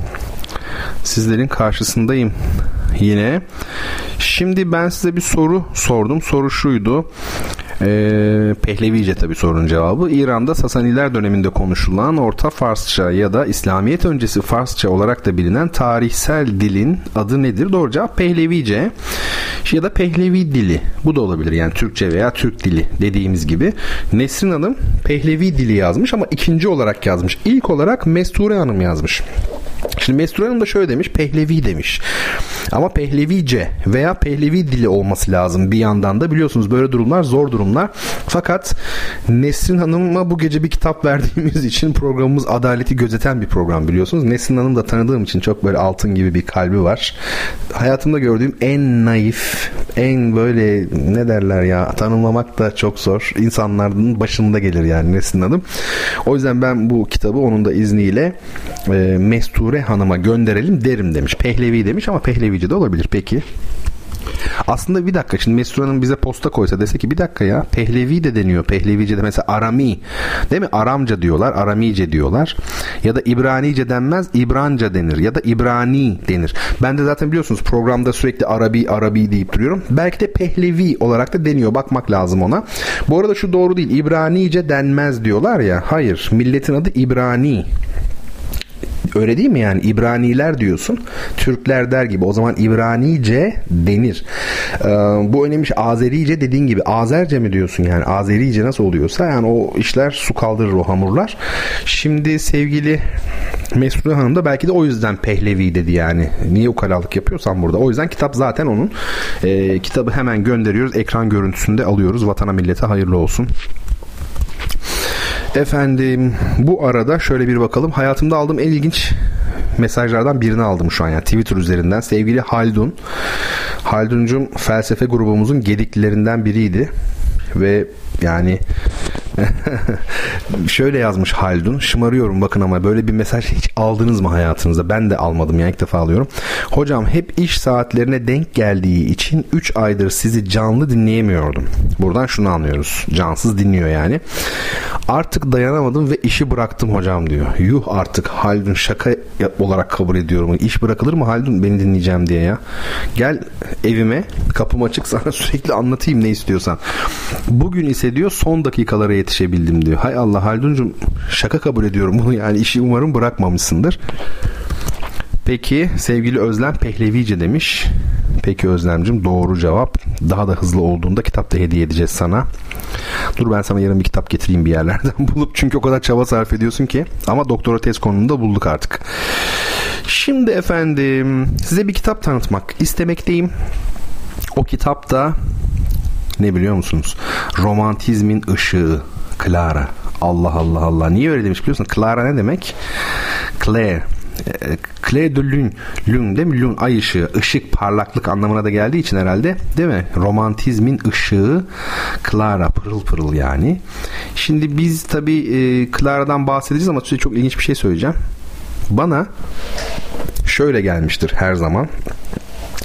sizlerin karşısındayım yine. Şimdi ben size bir soru sordum. Soru şuydu. Ee, Pehlevice tabii sorunun cevabı. İran'da Sasaniler döneminde konuşulan Orta Farsça ya da İslamiyet öncesi Farsça olarak da bilinen tarihsel dilin adı nedir? Doğru cevap Pehlevice ya da Pehlevi dili. Bu da olabilir, yani Türkçe veya Türk dili dediğimiz gibi. Nesrin Hanım Pehlevi dili yazmış ama ikinci olarak yazmış. İlk olarak Mesture Hanım yazmış. Şimdi Mesture Hanım da şöyle demiş, Pehlevi demiş. Ama Pehlevice veya Pehlevi dili olması lazım bir yandan da. Biliyorsunuz böyle durumlar zor durumlar. Fakat Nesrin Hanım'a bu gece bir kitap verdiğimiz için, programımız adaleti gözeten bir program biliyorsunuz. Nesrin Hanım da tanıdığım için çok böyle altın gibi bir kalbi var. Hayatımda gördüğüm en naif, en böyle ne derler ya, tanımlamak da çok zor. İnsanların başında gelir yani Nesrin Hanım. O yüzden ben bu kitabı onun da izniyle e, Mesture Hanım'a gönderelim derim demiş. Pehlevi demiş ama Pehlevice de olabilir. Peki. Aslında bir dakika, şimdi Mesut Hanım bize posta koysa dese ki bir dakika ya, Pehlevi de deniyor, Pehlevice de, mesela Arami değil mi, Aramca diyorlar, Aramice diyorlar ya da İbranice denmez, İbranca denir ya da İbrani denir. Ben de zaten biliyorsunuz programda sürekli Arabi Arabi deyip duruyorum, belki de Pehlevi olarak da deniyor, bakmak lazım ona. Bu arada şu doğru değil, İbranice denmez diyorlar ya, hayır, milletin adı İbrani. Öyle değil mi yani? İbraniler diyorsun. Türkler der gibi. O zaman İbranice denir. Ee, bu önemli. Azerice dediğin gibi. Azerce mi diyorsun yani? Azerice nasıl oluyorsa yani, o işler su kaldırır, o hamurlar. Şimdi sevgili Mesut Hanım da belki de o yüzden Pehlevi dedi yani. Niye ukalalık yapıyorsam burada. O yüzden kitap zaten onun. Ee, kitabı hemen gönderiyoruz. Ekran görüntüsünde alıyoruz. Vatana millete hayırlı olsun. Efendim, bu arada şöyle bir bakalım. Hayatımda aldığım en ilginç mesajlardan birini aldım şu an. Yani Twitter üzerinden sevgili Haldun. Halduncum felsefe grubumuzun gediklerinden biriydi. Ve yani şöyle yazmış Haldun. Şımarıyorum bakın ama böyle bir mesaj hiç aldınız mı hayatınızda? Ben de almadım yani, ilk defa alıyorum. Hocam hep iş saatlerine denk geldiği için üç aydır sizi canlı dinleyemiyordum. Buradan şunu anlıyoruz. Cansız dinliyor yani. Artık dayanamadım ve işi bıraktım hocam diyor. Yuh artık Haldun, şaka olarak kabul ediyorum. İş bırakılır mı Haldun beni dinleyeceğim diye ya? Gel evime, kapım açık, sana sürekli anlatayım ne istiyorsan. Bugün ise diyor son dakikalara yetişebildim diyor. Hay Allah Halduncum, şaka kabul ediyorum bunu yani, işi umarım bırakmamışsındır. Peki sevgili Özlem Pehlevice demiş. Peki Özlemcim, doğru cevap. Daha da hızlı olduğunda kitap da hediye edeceğiz sana. Dur ben sana yarın bir kitap getireyim bir yerlerden bulup, çünkü o kadar çaba sarf ediyorsun ki. Ama doktora tez konumunda bulduk artık. Şimdi efendim size bir kitap tanıtmak istemekteyim. O kitap da ne biliyor musunuz? Romantizmin Işığı, Clara. Allah Allah Allah. Niye öyle demiş biliyorsun? Clara ne demek? Claire. Claire de Lune, Lune değil mi? Lune, ay ışığı, ışık, parlaklık anlamına da geldiği için herhalde, değil mi? Romantizmin ışığı, Clara, pırıl pırıl yani. Şimdi biz tabii e, Clara'dan bahsedeceğiz ama size çok ilginç bir şey söyleyeceğim. Bana şöyle gelmiştir her zaman.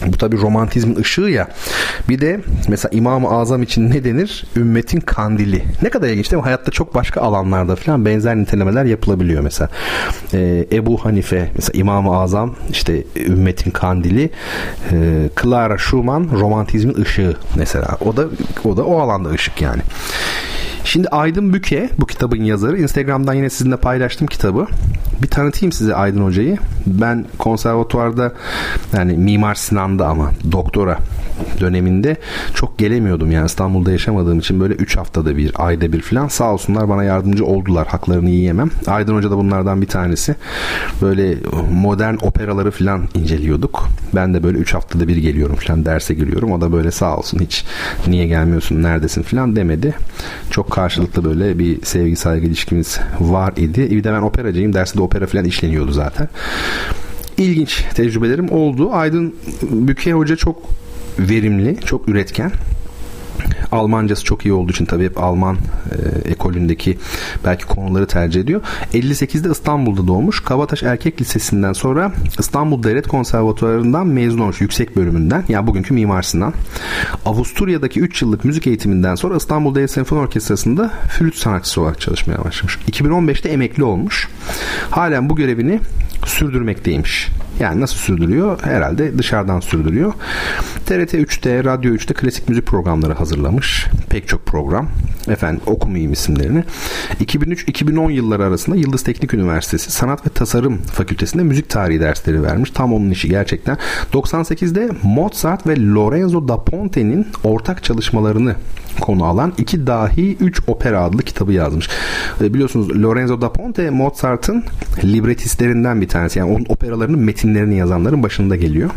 Bu tabii romantizmin ışığı ya. Bir de mesela İmam-ı Azam için ne denir? Ümmetin kandili. Ne kadar ilginç değil mi? Hayatta çok başka alanlarda falan benzer nitelemeler yapılabiliyor mesela. Ee, Ebu Hanife, mesela İmam-ı Azam, işte ümmetin kandili. Ee, Clara Schumann, romantizmin ışığı mesela. O da o da o alanda ışık yani. Şimdi Aydın Büke, bu kitabın yazarı. Instagram'dan yine sizinle paylaştım kitabı. Bir tanıtayım size Aydın Hoca'yı. Ben konservatuvarda, yani Mimar Sinan'da ama doktora döneminde çok gelemiyordum. Yani İstanbul'da yaşamadığım için böyle üç haftada bir, ayda bir falan, sağ olsunlar bana yardımcı oldular. Haklarını yiyemem. Aydın Hoca da bunlardan bir tanesi. Böyle modern operaları falan inceliyorduk. Ben de böyle üç haftada bir geliyorum falan, derse giriyorum. O da böyle sağ olsun hiç niye gelmiyorsun, neredesin falan demedi. Çok karşılıklı böyle bir sevgi saygı ilişkimiz var idi. Bir de ben operacıyım. Derste de opera falan işleniyordu zaten. İlginç tecrübelerim oldu. Aydın Büke Hoca çok verimli, çok üretken. Almancası çok iyi olduğu için tabii hep Alman e, ekolündeki belki konuları tercih ediyor. elli sekizde İstanbul'da doğmuş. Kabataş Erkek Lisesi'nden sonra İstanbul Devlet Konservatuvarı'ndan mezun olmuş, yüksek bölümünden. Yani bugünkü Mimar Sinan. Avusturya'daki üç yıllık müzik eğitiminden sonra İstanbul Devlet Senfoni Orkestrası'nda flüt sanatçısı olarak çalışmaya başlamış. iki bin on beşte emekli olmuş. Halen bu görevini sürdürmekteymiş. Yani nasıl sürdürüyor? Herhalde dışarıdan sürdürüyor. T R T üçte, Radyo üçte klasik müzik programları hazırlamış. Pek çok program. Efendim okumayayım isimlerini. iki bin üç iki bin on yılları arasında Yıldız Teknik Üniversitesi Sanat ve Tasarım Fakültesi'nde müzik tarihi dersleri vermiş. Tam onun işi gerçekten. doksan sekizde Mozart ve Lorenzo da Ponte'nin ortak çalışmalarını konu alan İki Dahi Üç Opera adlı kitabı yazmış. E biliyorsunuz Lorenzo da Ponte Mozart'ın libretistlerinden bir tanesi. Yani onun operalarının metinlerini yazanların başında geliyor.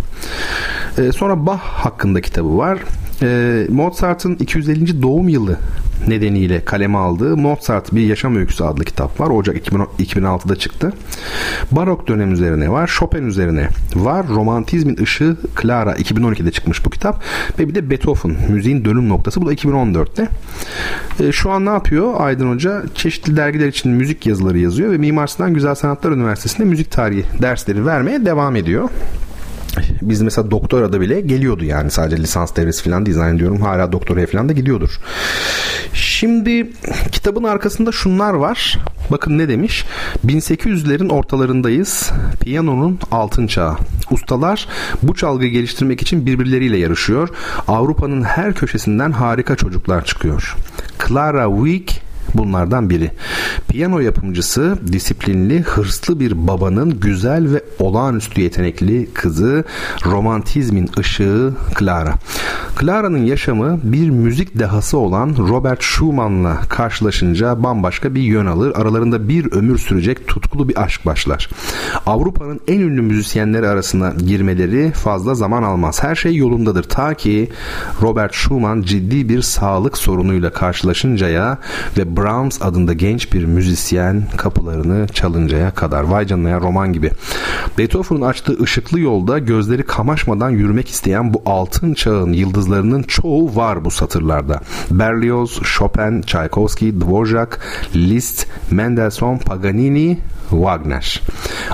E sonra Bach hakkında kitabı var. E Mozart'ın iki yüz ellinci doğum yılı nedeniyle kaleme aldığı Mozart Bir Yaşam Öyküsü adlı kitap var. Ocak iki bin altıda çıktı. Barok dönem üzerine var. Chopin üzerine var. Romantizmin Işığı Clara iki bin on ikide çıkmış bu kitap. Ve bir de Beethoven Müziğin Dönüm Noktası. Bu da iki bin on dörtte. E, şu an ne yapıyor Aydın Hoca? Çeşitli dergiler için müzik yazıları yazıyor ve Mimar Sinan Güzel Sanatlar Üniversitesi'nde müzik tarihi dersleri vermeye devam ediyor. Biz mesela doktorada bile geliyordu yani, sadece lisans devresi falan değil zannediyorum, hala doktoraya falan da gidiyordur. Şimdi kitabın arkasında şunlar var. Bakın ne demiş? bin sekiz yüzlerin ortalarındayız. Piyanonun altın çağı. Ustalar bu çalgıyı geliştirmek için birbirleriyle yarışıyor. Avrupa'nın her köşesinden harika çocuklar çıkıyor. Clara Wieck bunlardan biri. Piyano yapımcısı, disiplinli, hırslı bir babanın güzel ve olağanüstü yetenekli kızı, romantizmin ışığı Clara. Clara'nın yaşamı bir müzik dehası olan Robert Schumann'la karşılaşınca bambaşka bir yön alır. Aralarında bir ömür sürecek tutkulu bir aşk başlar. Avrupa'nın en ünlü müzisyenleri arasına girmeleri fazla zaman almaz. Her şey yolundadır ta ki Robert Schumann ciddi bir sağlık sorunuyla karşılaşıncaya ve Brahms adında genç bir müzisyen kapılarını çalıncaya kadar. Vay canına ya, roman gibi. Beethoven'ın açtığı ışıklı yolda gözleri kamaşmadan yürümek isteyen bu altın çağın yıldızlarının çoğu var bu satırlarda. Berlioz, Chopin, Tchaikovsky, Dvorak, Liszt, Mendelssohn, Paganini, Wagner.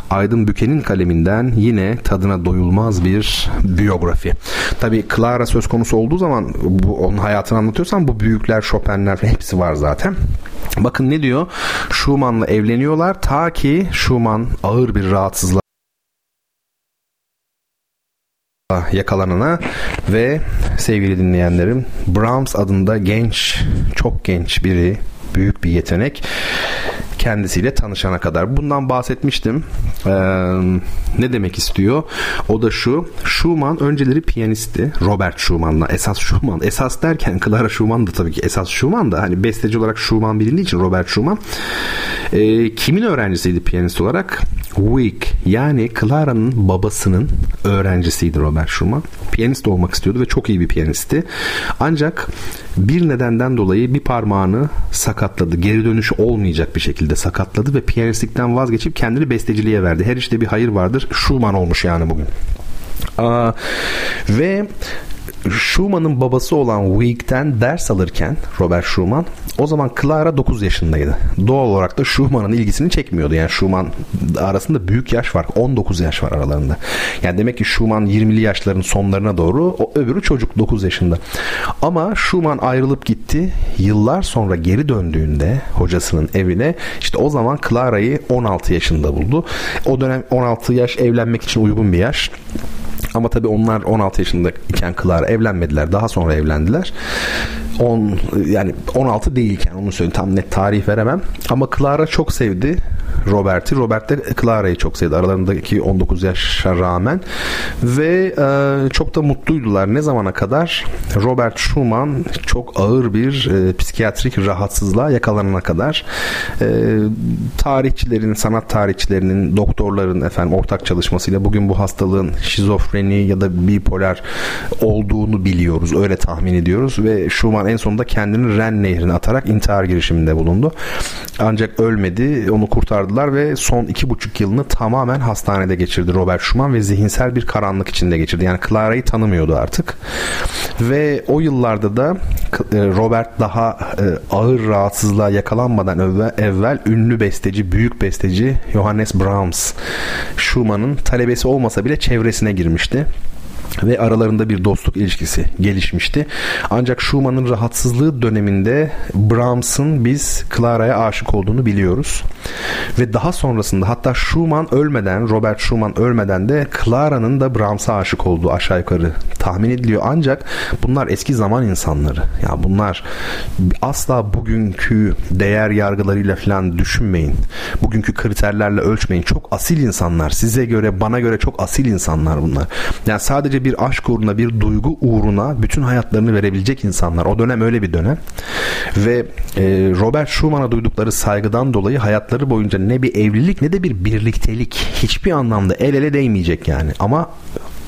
Aydın Büke'nin kaleminden yine tadına doyulmaz bir biyografi. Tabii Clara söz konusu olduğu zaman bu, onun hayatını anlatıyorsan bu büyükler, Chopin'ler hepsi var zaten. Bakın ne diyor? Schumann'la evleniyorlar ta ki Schumann ağır bir rahatsızlığa yakalanana ve sevgili dinleyenlerim, Brahms adında genç, çok genç biri, büyük bir yetenek, kendisiyle tanışana kadar. Bundan bahsetmiştim. Ee, ne demek istiyor? O da şu. Schumann önceleri piyanisti. Robert Schumann'la esas Schumann. Esas derken Clara Schumann da tabii ki esas Schumann da. Hani besteci olarak Schumann bilindiği için Robert Schumann. Ee, kimin öğrencisiydi piyanist olarak? Wieck. Yani Clara'nın babasının öğrencisiydi Robert Schumann. Piyanist olmak istiyordu ve çok iyi bir piyanisti. Ancak bir nedenden dolayı bir parmağını sakatladı. Geri dönüşü olmayacak bir şekilde sakatladı ve piyanistlikten vazgeçip kendini besteciliğe verdi. Her işte bir hayır vardır. Schumann olmuş yani bugün. Aa, ve Schumann'ın babası olan Wieck'ten ders alırken Robert Schumann, o zaman Clara dokuz yaşındaydı. Doğal olarak da Schumann'ın ilgisini çekmiyordu. Yani Schumann arasında büyük yaş var. on dokuz yaş var aralarında. Yani demek ki Schumann yirmili yaşların sonlarına doğru, o öbürü çocuk dokuz yaşında. Ama Schumann ayrılıp gitti. Yıllar sonra geri döndüğünde hocasının evine, işte o zaman Clara'yı on altı yaşında buldu. O dönem on altı yaş evlenmek için uygun bir yaş. Ama tabii onlar on altı yaşındayken Clara evlenmediler. Daha sonra evlendiler. on yani on altı değilken, onu söyleyeyim, tam net tarih veremem. Ama Clara çok sevdi Robert'i. Robert de Clara'yı çok sevdi. Aralarındaki on dokuz yaşa rağmen. Ve e, çok da mutluydular. Ne zamana kadar? Robert Schumann çok ağır bir e, psikiyatrik rahatsızlığa yakalanana kadar. E, tarihçilerin, sanat tarihçilerinin, doktorların efendim ortak çalışmasıyla bugün bu hastalığın şizofreni ya da bipolar olduğunu biliyoruz. Öyle tahmin ediyoruz. Ve Schumann en sonunda kendini Ren Nehri'ne atarak intihar girişiminde bulundu. Ancak ölmedi. Onu kurtardılar ve son iki buçuk yılını tamamen hastanede geçirdi Robert Schumann ve zihinsel bir karanlık içinde geçirdi. Yani Clara'yı tanımıyordu artık. Ve o yıllarda da Robert daha ağır rahatsızlığa yakalanmadan evvel, evvel ünlü besteci, büyük besteci Johannes Brahms, Schumann'ın talebesi olmasa bile çevresine girmişti. Ve aralarında bir dostluk ilişkisi gelişmişti. Ancak Schumann'ın rahatsızlığı döneminde Brahms'ın biz Clara'ya aşık olduğunu biliyoruz. Ve daha sonrasında hatta Schumann ölmeden, Robert Schumann ölmeden de Clara'nın da Brahms'a aşık olduğu aşağı yukarı tahmin ediliyor. Ancak bunlar eski zaman insanları. Yani bunlar asla bugünkü değer yargılarıyla falan düşünmeyin. Bugünkü kriterlerle ölçmeyin. Çok asil insanlar. Size göre, bana göre çok asil insanlar bunlar. Yani sadece bir bir aşk uğruna, bir duygu uğruna bütün hayatlarını verebilecek insanlar. O dönem öyle bir dönem. Ve Robert Schumann'a duydukları saygıdan dolayı hayatları boyunca ne bir evlilik ne de bir birliktelik hiçbir anlamda el ele değmeyecek yani. Ama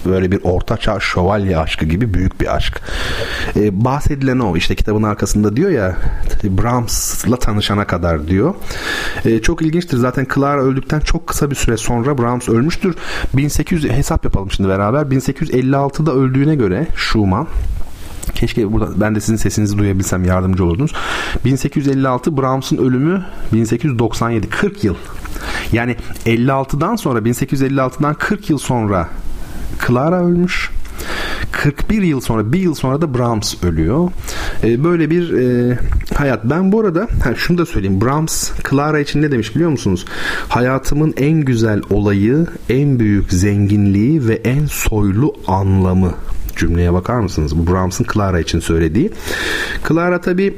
böyle bir ortaçağ şövalye aşkı gibi büyük bir aşk. Ee, bahsedilen o. İşte kitabın arkasında diyor ya, Brahms'la tanışana kadar diyor. Ee, çok ilginçtir. Zaten Clara öldükten çok kısa bir süre sonra Brahms ölmüştür. bin sekiz yüz hesap yapalım şimdi beraber. bin sekiz yüz elli altıda öldüğüne göre Schumann, keşke burada ben de sizin sesinizi duyabilsem, yardımcı olurdunuz. bin sekiz yüz elli altı Brahms'ın ölümü bin sekiz yüz doksan yedi. kırk yıl. Yani elli altıdan sonra, bin sekiz yüz elli altıdan kırk yıl sonra Clara ölmüş. kırk bir yıl sonra, bir yıl sonra da Brahms ölüyor. Ee, böyle bir e, hayat. Ben bu arada ha, şunu da söyleyeyim. Brahms Clara için ne demiş biliyor musunuz? Hayatımın en güzel olayı, en büyük zenginliği ve en soylu anlamı. Cümleye bakar mısınız? Bu Brahms'ın Clara için söylediği. Clara tabii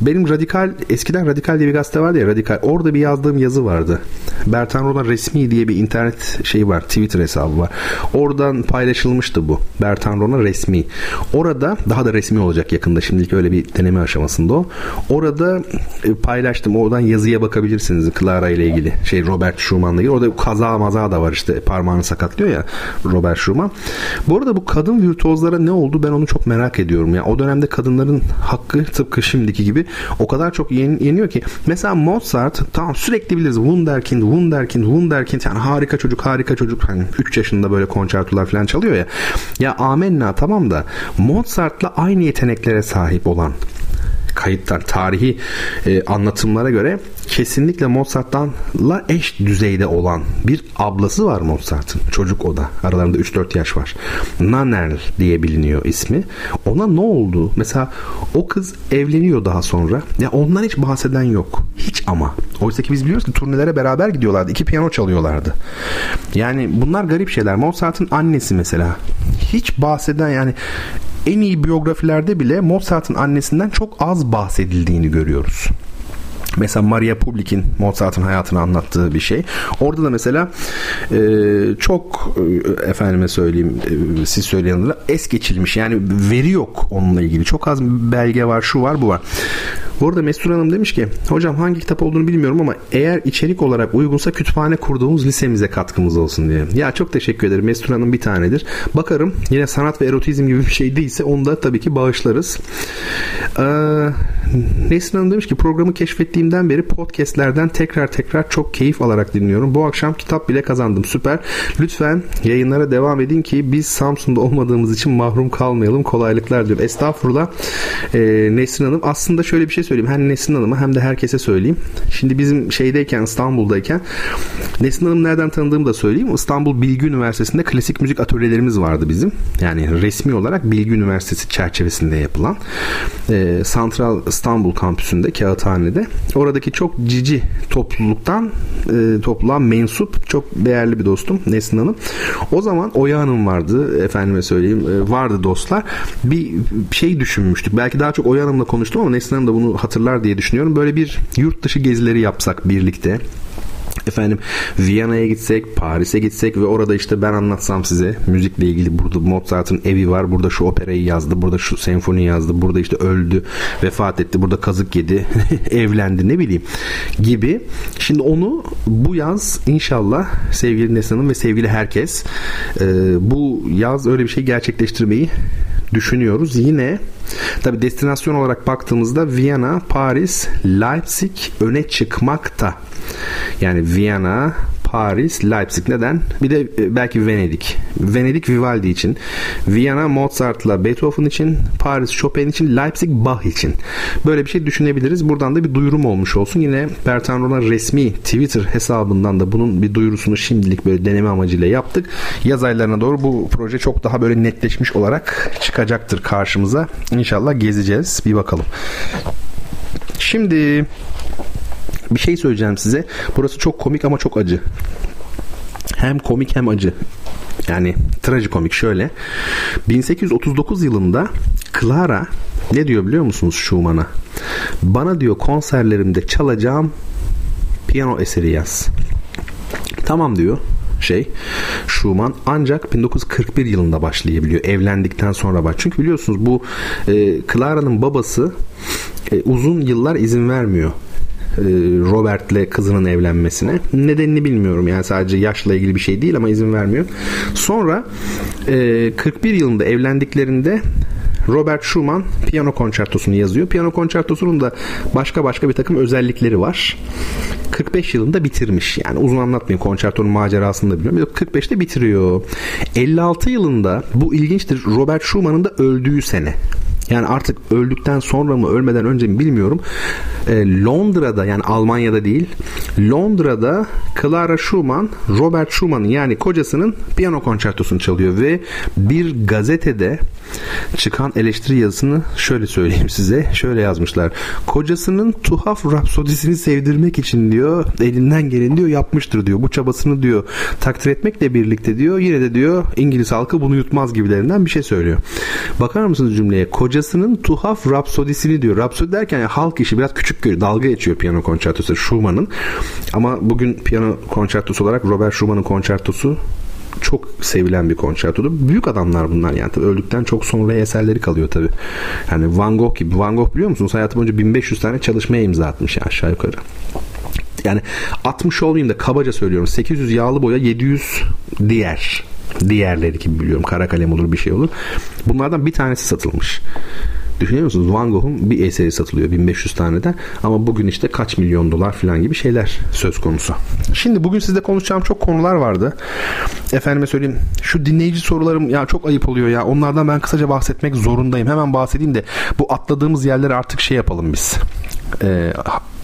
benim radikal, eskiden Radikal diye bir gazete vardı ya, Radikal, orada bir yazdığım yazı vardı. Bertan Rona Resmi diye bir internet şey var, Twitter hesabı var. Oradan paylaşılmıştı bu. Bertan Rona Resmi. Orada daha da resmi olacak yakında. Şimdilik öyle bir deneme aşamasında o. Orada paylaştım. Oradan yazıya bakabilirsiniz Clara ile ilgili. Şey, Robert Schumann'la ilgili. Orada kaza maza da var işte. Parmağını sakatlıyor ya Robert Schumann. Bu arada bu kadın virtüozlara ne oldu? Ben onu çok merak ediyorum. Yani o dönemde kadınların hakkı tıpkı şimdiki gibi o kadar çok yeniyor ki. Mesela Mozart, tamam, sürekli biliriz Wunderkind, Wunderkind, Wunderkind, yani harika çocuk, harika çocuk, hani üç yaşında böyle konçertolar falan çalıyor ya. Ya amenna, tamam da Mozart'la aynı yeteneklere sahip olan, kayıtlar, tarihi e, anlatımlara göre kesinlikle Mozart'tanla eş düzeyde olan bir ablası var Mozart'ın. Çocuk o da. Aralarında üç dört yaş var. Nannerl diye biliniyor ismi. Ona ne oldu? Mesela o kız evleniyor daha sonra. Ya ondan hiç bahseden yok. Hiç ama. Oysa ki biz biliyoruz ki turnelere beraber gidiyorlardı. İki piyano çalıyorlardı. Yani bunlar garip şeyler. Mozart'ın annesi mesela. Hiç bahseden, yani en iyi biyografilerde bile Mozart'ın annesinden çok az bahsedildiğini görüyoruz. Mesela Maria Publik'in Mozart'ın hayatını anlattığı bir şey. Orada da mesela e, çok e, efendime söyleyeyim e, siz söyleyenlere es geçilmiş. Yani veri yok onunla ilgili. Çok az belge var, şu var, bu var. Bu arada Mesut Hanım demiş ki, hocam hangi kitap olduğunu bilmiyorum ama eğer içerik olarak uygunsa kütüphane kurduğumuz lisemize katkımız olsun diye. Ya çok teşekkür ederim. Mesut Hanım bir tanedir. Bakarım yine sanat ve erotizm gibi bir şey değilse onu da tabii ki bağışlarız. Ee, Nesrin Hanım demiş ki, programı keşfettiğimden beri podcastlerden tekrar tekrar çok keyif alarak dinliyorum. Bu akşam kitap bile kazandım. Süper. Lütfen yayınlara devam edin ki biz Samsun'da olmadığımız için mahrum kalmayalım. Kolaylıklar diyorum. Estağfurullah. Ee, Nesrin Hanım, aslında şöyle bir şey söyleyeyim. Hem Nesrin Hanım'a hem de herkese söyleyeyim. Şimdi bizim şeydeyken, İstanbul'dayken Nesrin Hanım nereden tanıdığımı da söyleyeyim. İstanbul Bilgi Üniversitesi'nde klasik müzik atölyelerimiz vardı bizim. Yani resmi olarak Bilgi Üniversitesi çerçevesinde yapılan. E, Santral İstanbul kampüsünde, Kağıthane'de. Oradaki çok cici topluluktan e, topluluğa mensup çok değerli bir dostum Nesrin Hanım. O zaman Oya Hanım vardı. Efendime söyleyeyim. E, vardı dostlar. Bir şey düşünmüştük. Belki daha çok Oya Hanım'la konuştum ama Nesrin Hanım da bunu hatırlar diye düşünüyorum. Böyle bir yurt dışı gezileri yapsak birlikte. Efendim Viyana'ya gitsek, Paris'e gitsek ve orada işte ben anlatsam size müzikle ilgili, burada Mozart'ın evi var, burada şu operayı yazdı, burada şu senfoni yazdı, burada işte öldü, vefat etti, burada kazık yedi, evlendi, ne bileyim gibi. Şimdi onu bu yaz inşallah sevgili Neslihan'ım ve sevgili herkes bu yaz öyle bir şey gerçekleştirmeyi düşünüyoruz. Yine tabii destinasyon olarak baktığımızda Viyana, Paris, Leipzig öne çıkmakta. Yani Viyana, Paris, Leipzig. Neden? Bir de belki Venedik. Venedik Vivaldi için. Viyana Mozart'la Beethoven için. Paris Chopin için. Leipzig Bach için. Böyle bir şey düşünebiliriz. Buradan da bir duyurum olmuş olsun. Yine Bertan Rona Resmi Twitter hesabından da bunun bir duyurusunu şimdilik böyle deneme amacıyla yaptık. Yaz aylarına doğru bu proje çok daha böyle netleşmiş olarak çıkacaktır karşımıza. İnşallah gezeceğiz. Bir bakalım. Şimdi... Bir şey söyleyeceğim size. Burası çok komik ama çok acı. Hem komik hem acı. Yani trajikomik şöyle. bin sekiz yüz otuz dokuz yılında Clara ne diyor biliyor musunuz Schumann'a? Bana diyor konserlerimde çalacağım piyano eseri yaz. Tamam diyor şey Schumann, ancak bin dokuz yüz kırk bir yılında başlayabiliyor. Evlendikten sonra başlıyor. Çünkü biliyorsunuz bu e, Clara'nın babası e, uzun yıllar izin vermiyor Robert'le kızının evlenmesine. Nedenini bilmiyorum. Yani sadece yaşla ilgili bir şey değil ama izin vermiyor. Sonra kırk bir yılında evlendiklerinde Robert Schumann piyano konçertosunu yazıyor. Piyano konçertosunun da başka başka bir takım özellikleri var. kırk beş yılında bitirmiş. Yani uzun anlatmayayım, konçertonun macerasını da biliyorum. kırk beşte bitiriyor. elli altı yılında, bu ilginçtir, Robert Schumann'ın da öldüğü sene. Yani artık öldükten sonra mı ölmeden önce mi bilmiyorum. E, Londra'da, yani Almanya'da değil, Londra'da Clara Schumann, Robert Schumann'ın yani kocasının piyano konçertosunu çalıyor ve bir gazetede çıkan eleştiri yazısını şöyle söyleyeyim size. Şöyle yazmışlar. Kocasının tuhaf rapsodisini sevdirmek için diyor, elinden geleni diyor yapmıştır diyor. Bu çabasını diyor takdir etmekle birlikte diyor, yine de diyor İngiliz halkı bunu yutmaz gibilerinden bir şey söylüyor. Bakar mısınız cümleye? Kocasının tuhaf rapsodisini diyor. Rapsodi derken yani halk işi, biraz küçük görüyor. Dalga geçiyor piyano konçertosu Schumann'ın. Ama bugün piyano konçertosu olarak Robert Schumann'ın konçertosu çok sevilen bir konçertodur. Büyük adamlar bunlar yani. Tabii öldükten çok sonra eserleri kalıyor tabii. Yani Van Gogh gibi. Van Gogh biliyor musunuz? Hayatı boyunca bin beş yüz tane çalışmaya imza atmış ya aşağı yukarı. Yani altmış olmayayım da kabaca söylüyorum. sekiz yüz yağlı boya, yedi yüz diğer. Diğerleri gibi biliyorum. Kara kalem olur, bir şey olur. Bunlardan bir tanesi satılmış. Düşünüyor musunuz? Van Gogh'un bir eseri satılıyor bin beş yüz taneden. Ama bugün işte kaç milyon dolar falan gibi şeyler söz konusu. Şimdi bugün sizle konuşacağım çok konular vardı. Efendime söyleyeyim, şu dinleyici sorularım ya çok ayıp oluyor ya. Onlardan ben kısaca bahsetmek zorundayım. Hemen bahsedeyim de bu atladığımız yerleri artık şey yapalım biz. Ee,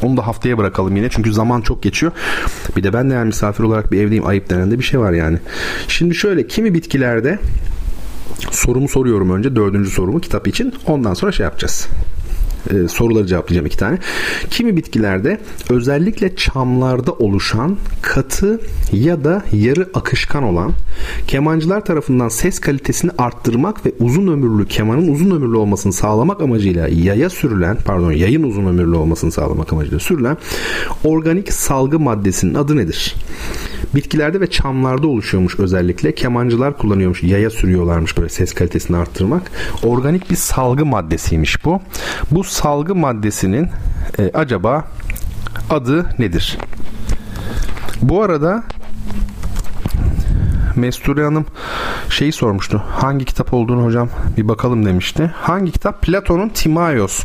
onu da haftaya bırakalım yine. Çünkü zaman çok geçiyor. Bir de ben de yani misafir olarak bir evdeyim. Ayıp denen de bir şey var yani. Şimdi şöyle, kimi bitkilerde sorumu soruyorum önce. Dördüncü sorumu kitap için. Ondan sonra şey yapacağız. Ee, soruları cevaplayacağım iki tane. Kimi bitkilerde özellikle çamlarda oluşan katı ya da yarı akışkan olan kemancılar tarafından ses kalitesini arttırmak ve uzun ömürlü, kemanın uzun ömürlü olmasını sağlamak amacıyla yaya sürülen, pardon yayın uzun ömürlü olmasını sağlamak amacıyla sürülen organik salgı maddesinin adı nedir? Bitkilerde ve çamlarda oluşuyormuş özellikle. Kemancılar kullanıyormuş, yaya sürüyorlarmış böyle ses kalitesini arttırmak. Organik bir salgı maddesiymiş bu. Bu salgı maddesinin e, acaba adı nedir? Bu arada Mesture Hanım şeyi sormuştu. Hangi kitap olduğunu hocam bir bakalım demişti. Hangi kitap? Platon'un Timaios.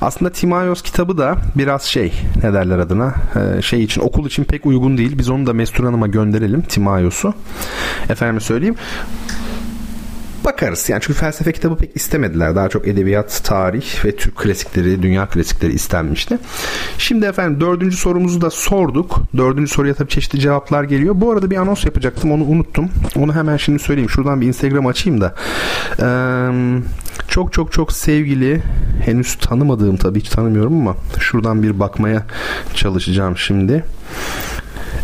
Aslında Timaios kitabı da biraz şey, ne derler adına, ee, şey için, okul için pek uygun değil. Biz onu da Mesture Hanım'a gönderelim, Timaios'u. Efendim söyleyeyim. Bakarız. Yani çünkü felsefe kitabı pek istemediler. Daha çok edebiyat, tarih ve Türk klasikleri, dünya klasikleri istenmişti. Şimdi efendim dördüncü sorumuzu da sorduk. Dördüncü soruya tabii çeşitli cevaplar geliyor. Bu arada bir anons yapacaktım. Onu unuttum. Onu hemen şimdi söyleyeyim. Şuradan bir Instagram açayım da. Ee, çok çok çok sevgili, henüz tanımadığım, tabii hiç tanımıyorum ama şuradan bir bakmaya çalışacağım şimdi.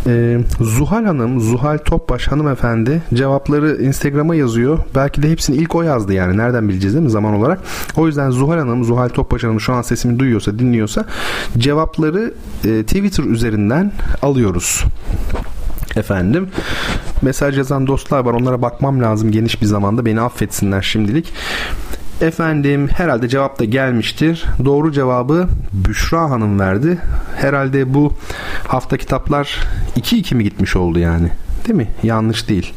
Ee, Zuhal Hanım, Zuhal Topbaş hanımefendi cevapları Instagram'a yazıyor. Belki de hepsini ilk o yazdı yani. Nereden bileceğiz değil mi zaman olarak? O yüzden Zuhal Hanım, Zuhal Topbaş Hanım şu an sesimi duyuyorsa, dinliyorsa cevapları e, Twitter üzerinden alıyoruz. Efendim, mesaj yazan dostlar var. Onlara bakmam lazım geniş bir zamanda. Beni affetsinler şimdilik. Efendim, herhalde cevap da gelmiştir. Doğru cevabı Büşra Hanım verdi. Herhalde bu hafta kitaplar iki iki mi gitmiş oldu yani? Değil mi? Yanlış değil.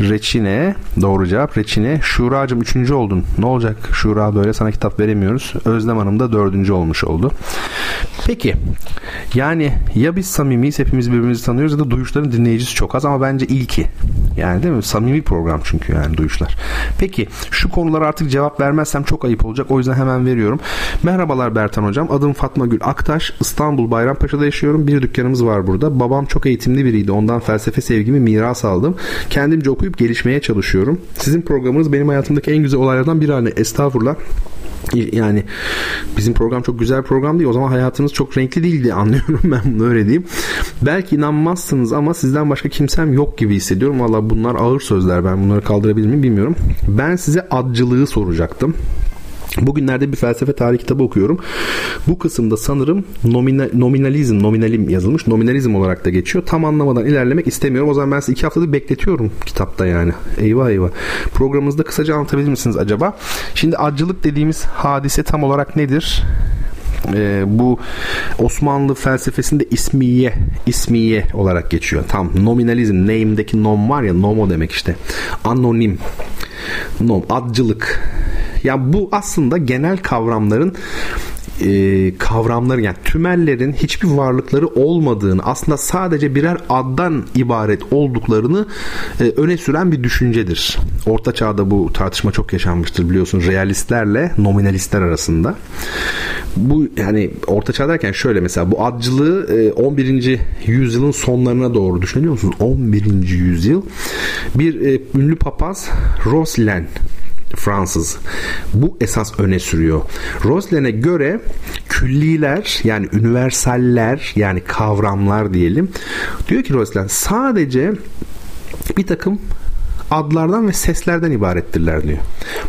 Reçine. Doğru cevap Reçine. Şura'cığım üçüncü oldun. Ne olacak Şura, böyle sana kitap veremiyoruz. Özlem Hanım da dördüncü olmuş oldu. Peki. Yani ya biz samimiyiz, hepimiz birbirimizi tanıyoruz, ya da Duyuşların dinleyicisi çok az, ama bence ilki. Yani değil mi? Samimi program çünkü yani Duyuşlar. Peki. Şu konulara artık cevap vermezsem çok ayıp olacak. O yüzden hemen veriyorum. Merhabalar Bertan Hocam. Adım Fatma Gül Aktaş. İstanbul Bayrampaşa'da yaşıyorum. Bir dükkanımız var burada. Babam çok eğitimli biriydi. Ondan felsefe sevgimi miras aldım. Kendimce okuyup gelişmeye çalışıyorum. Sizin programınız benim hayatımdaki en güzel olaylardan biri haline. Estağfurullah. Yani bizim program çok güzel bir program değil. O zaman hayatınız çok renkli değildi. Anlıyorum, ben bunu öyle diyeyim. Belki inanmazsınız ama sizden başka kimsem yok gibi hissediyorum. Valla bunlar ağır sözler. Ben bunları kaldırabilir miyim bilmiyorum. Ben size adcılığı soracaktım. Bugünlerde bir felsefe tarih kitabı okuyorum. Bu kısımda sanırım nomina, nominalizm, nominalim yazılmış. Nominalizm olarak da geçiyor. Tam anlamadan ilerlemek istemiyorum. O zaman ben sizi iki haftadır bekletiyorum kitapta yani. Eyvah eyvah. Programınızda kısaca anlatabilir misiniz acaba? Şimdi adcılık dediğimiz hadise tam olarak nedir? Ee, bu Osmanlı felsefesinde ismiye ismiye olarak geçiyor. Tam nominalizm, name'deki nom var ya, nomo demek işte. Anonim. Nom, adcılık. Ya bu aslında genel kavramların e, kavramların yani tümellerin hiçbir varlıkları olmadığını, aslında sadece birer addan ibaret olduklarını e, öne süren bir düşüncedir. Orta Çağ'da bu tartışma çok yaşanmıştır biliyorsunuz, realistlerle nominalistler arasında. Bu yani Orta Çağ derken şöyle mesela bu adcılığı e, on birinci yüzyılın sonlarına doğru düşünüyor musunuz? on birinci yüzyıl bir e, ünlü papaz Roslin, Fransız. Bu esas öne sürüyor. Roslin'e göre külliler yani universaller yani kavramlar diyelim. Diyor ki Roslin sadece bir takım adlardan ve seslerden ibarettirler diyor.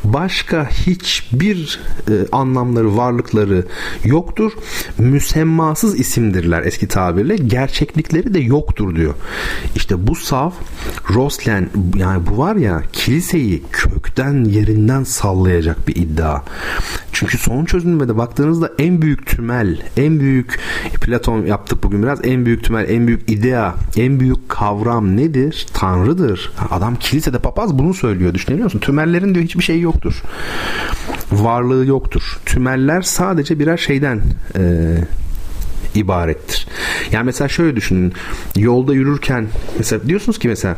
Başka hiçbir e, anlamları, varlıkları yoktur. Müsemmasız isimdirler eski tabirle. Gerçeklikleri de yoktur diyor. İşte bu sav Roslin yani bu var ya, kiliseyi kökten yerinden sallayacak bir iddia. Çünkü son çözümde baktığınızda en büyük tümel, en büyük Platon yaptık bugün biraz, en büyük tümel, en büyük idea, en büyük kavram nedir? Tanrıdır. Adam kilise de papaz bunu söylüyor. Düşünebiliyor musun? Tümellerin diyor hiçbir şeyi yoktur. Varlığı yoktur. Tümeller sadece birer şeyden e, ibarettir. Yani mesela şöyle düşünün. Yolda yürürken mesela diyorsunuz ki mesela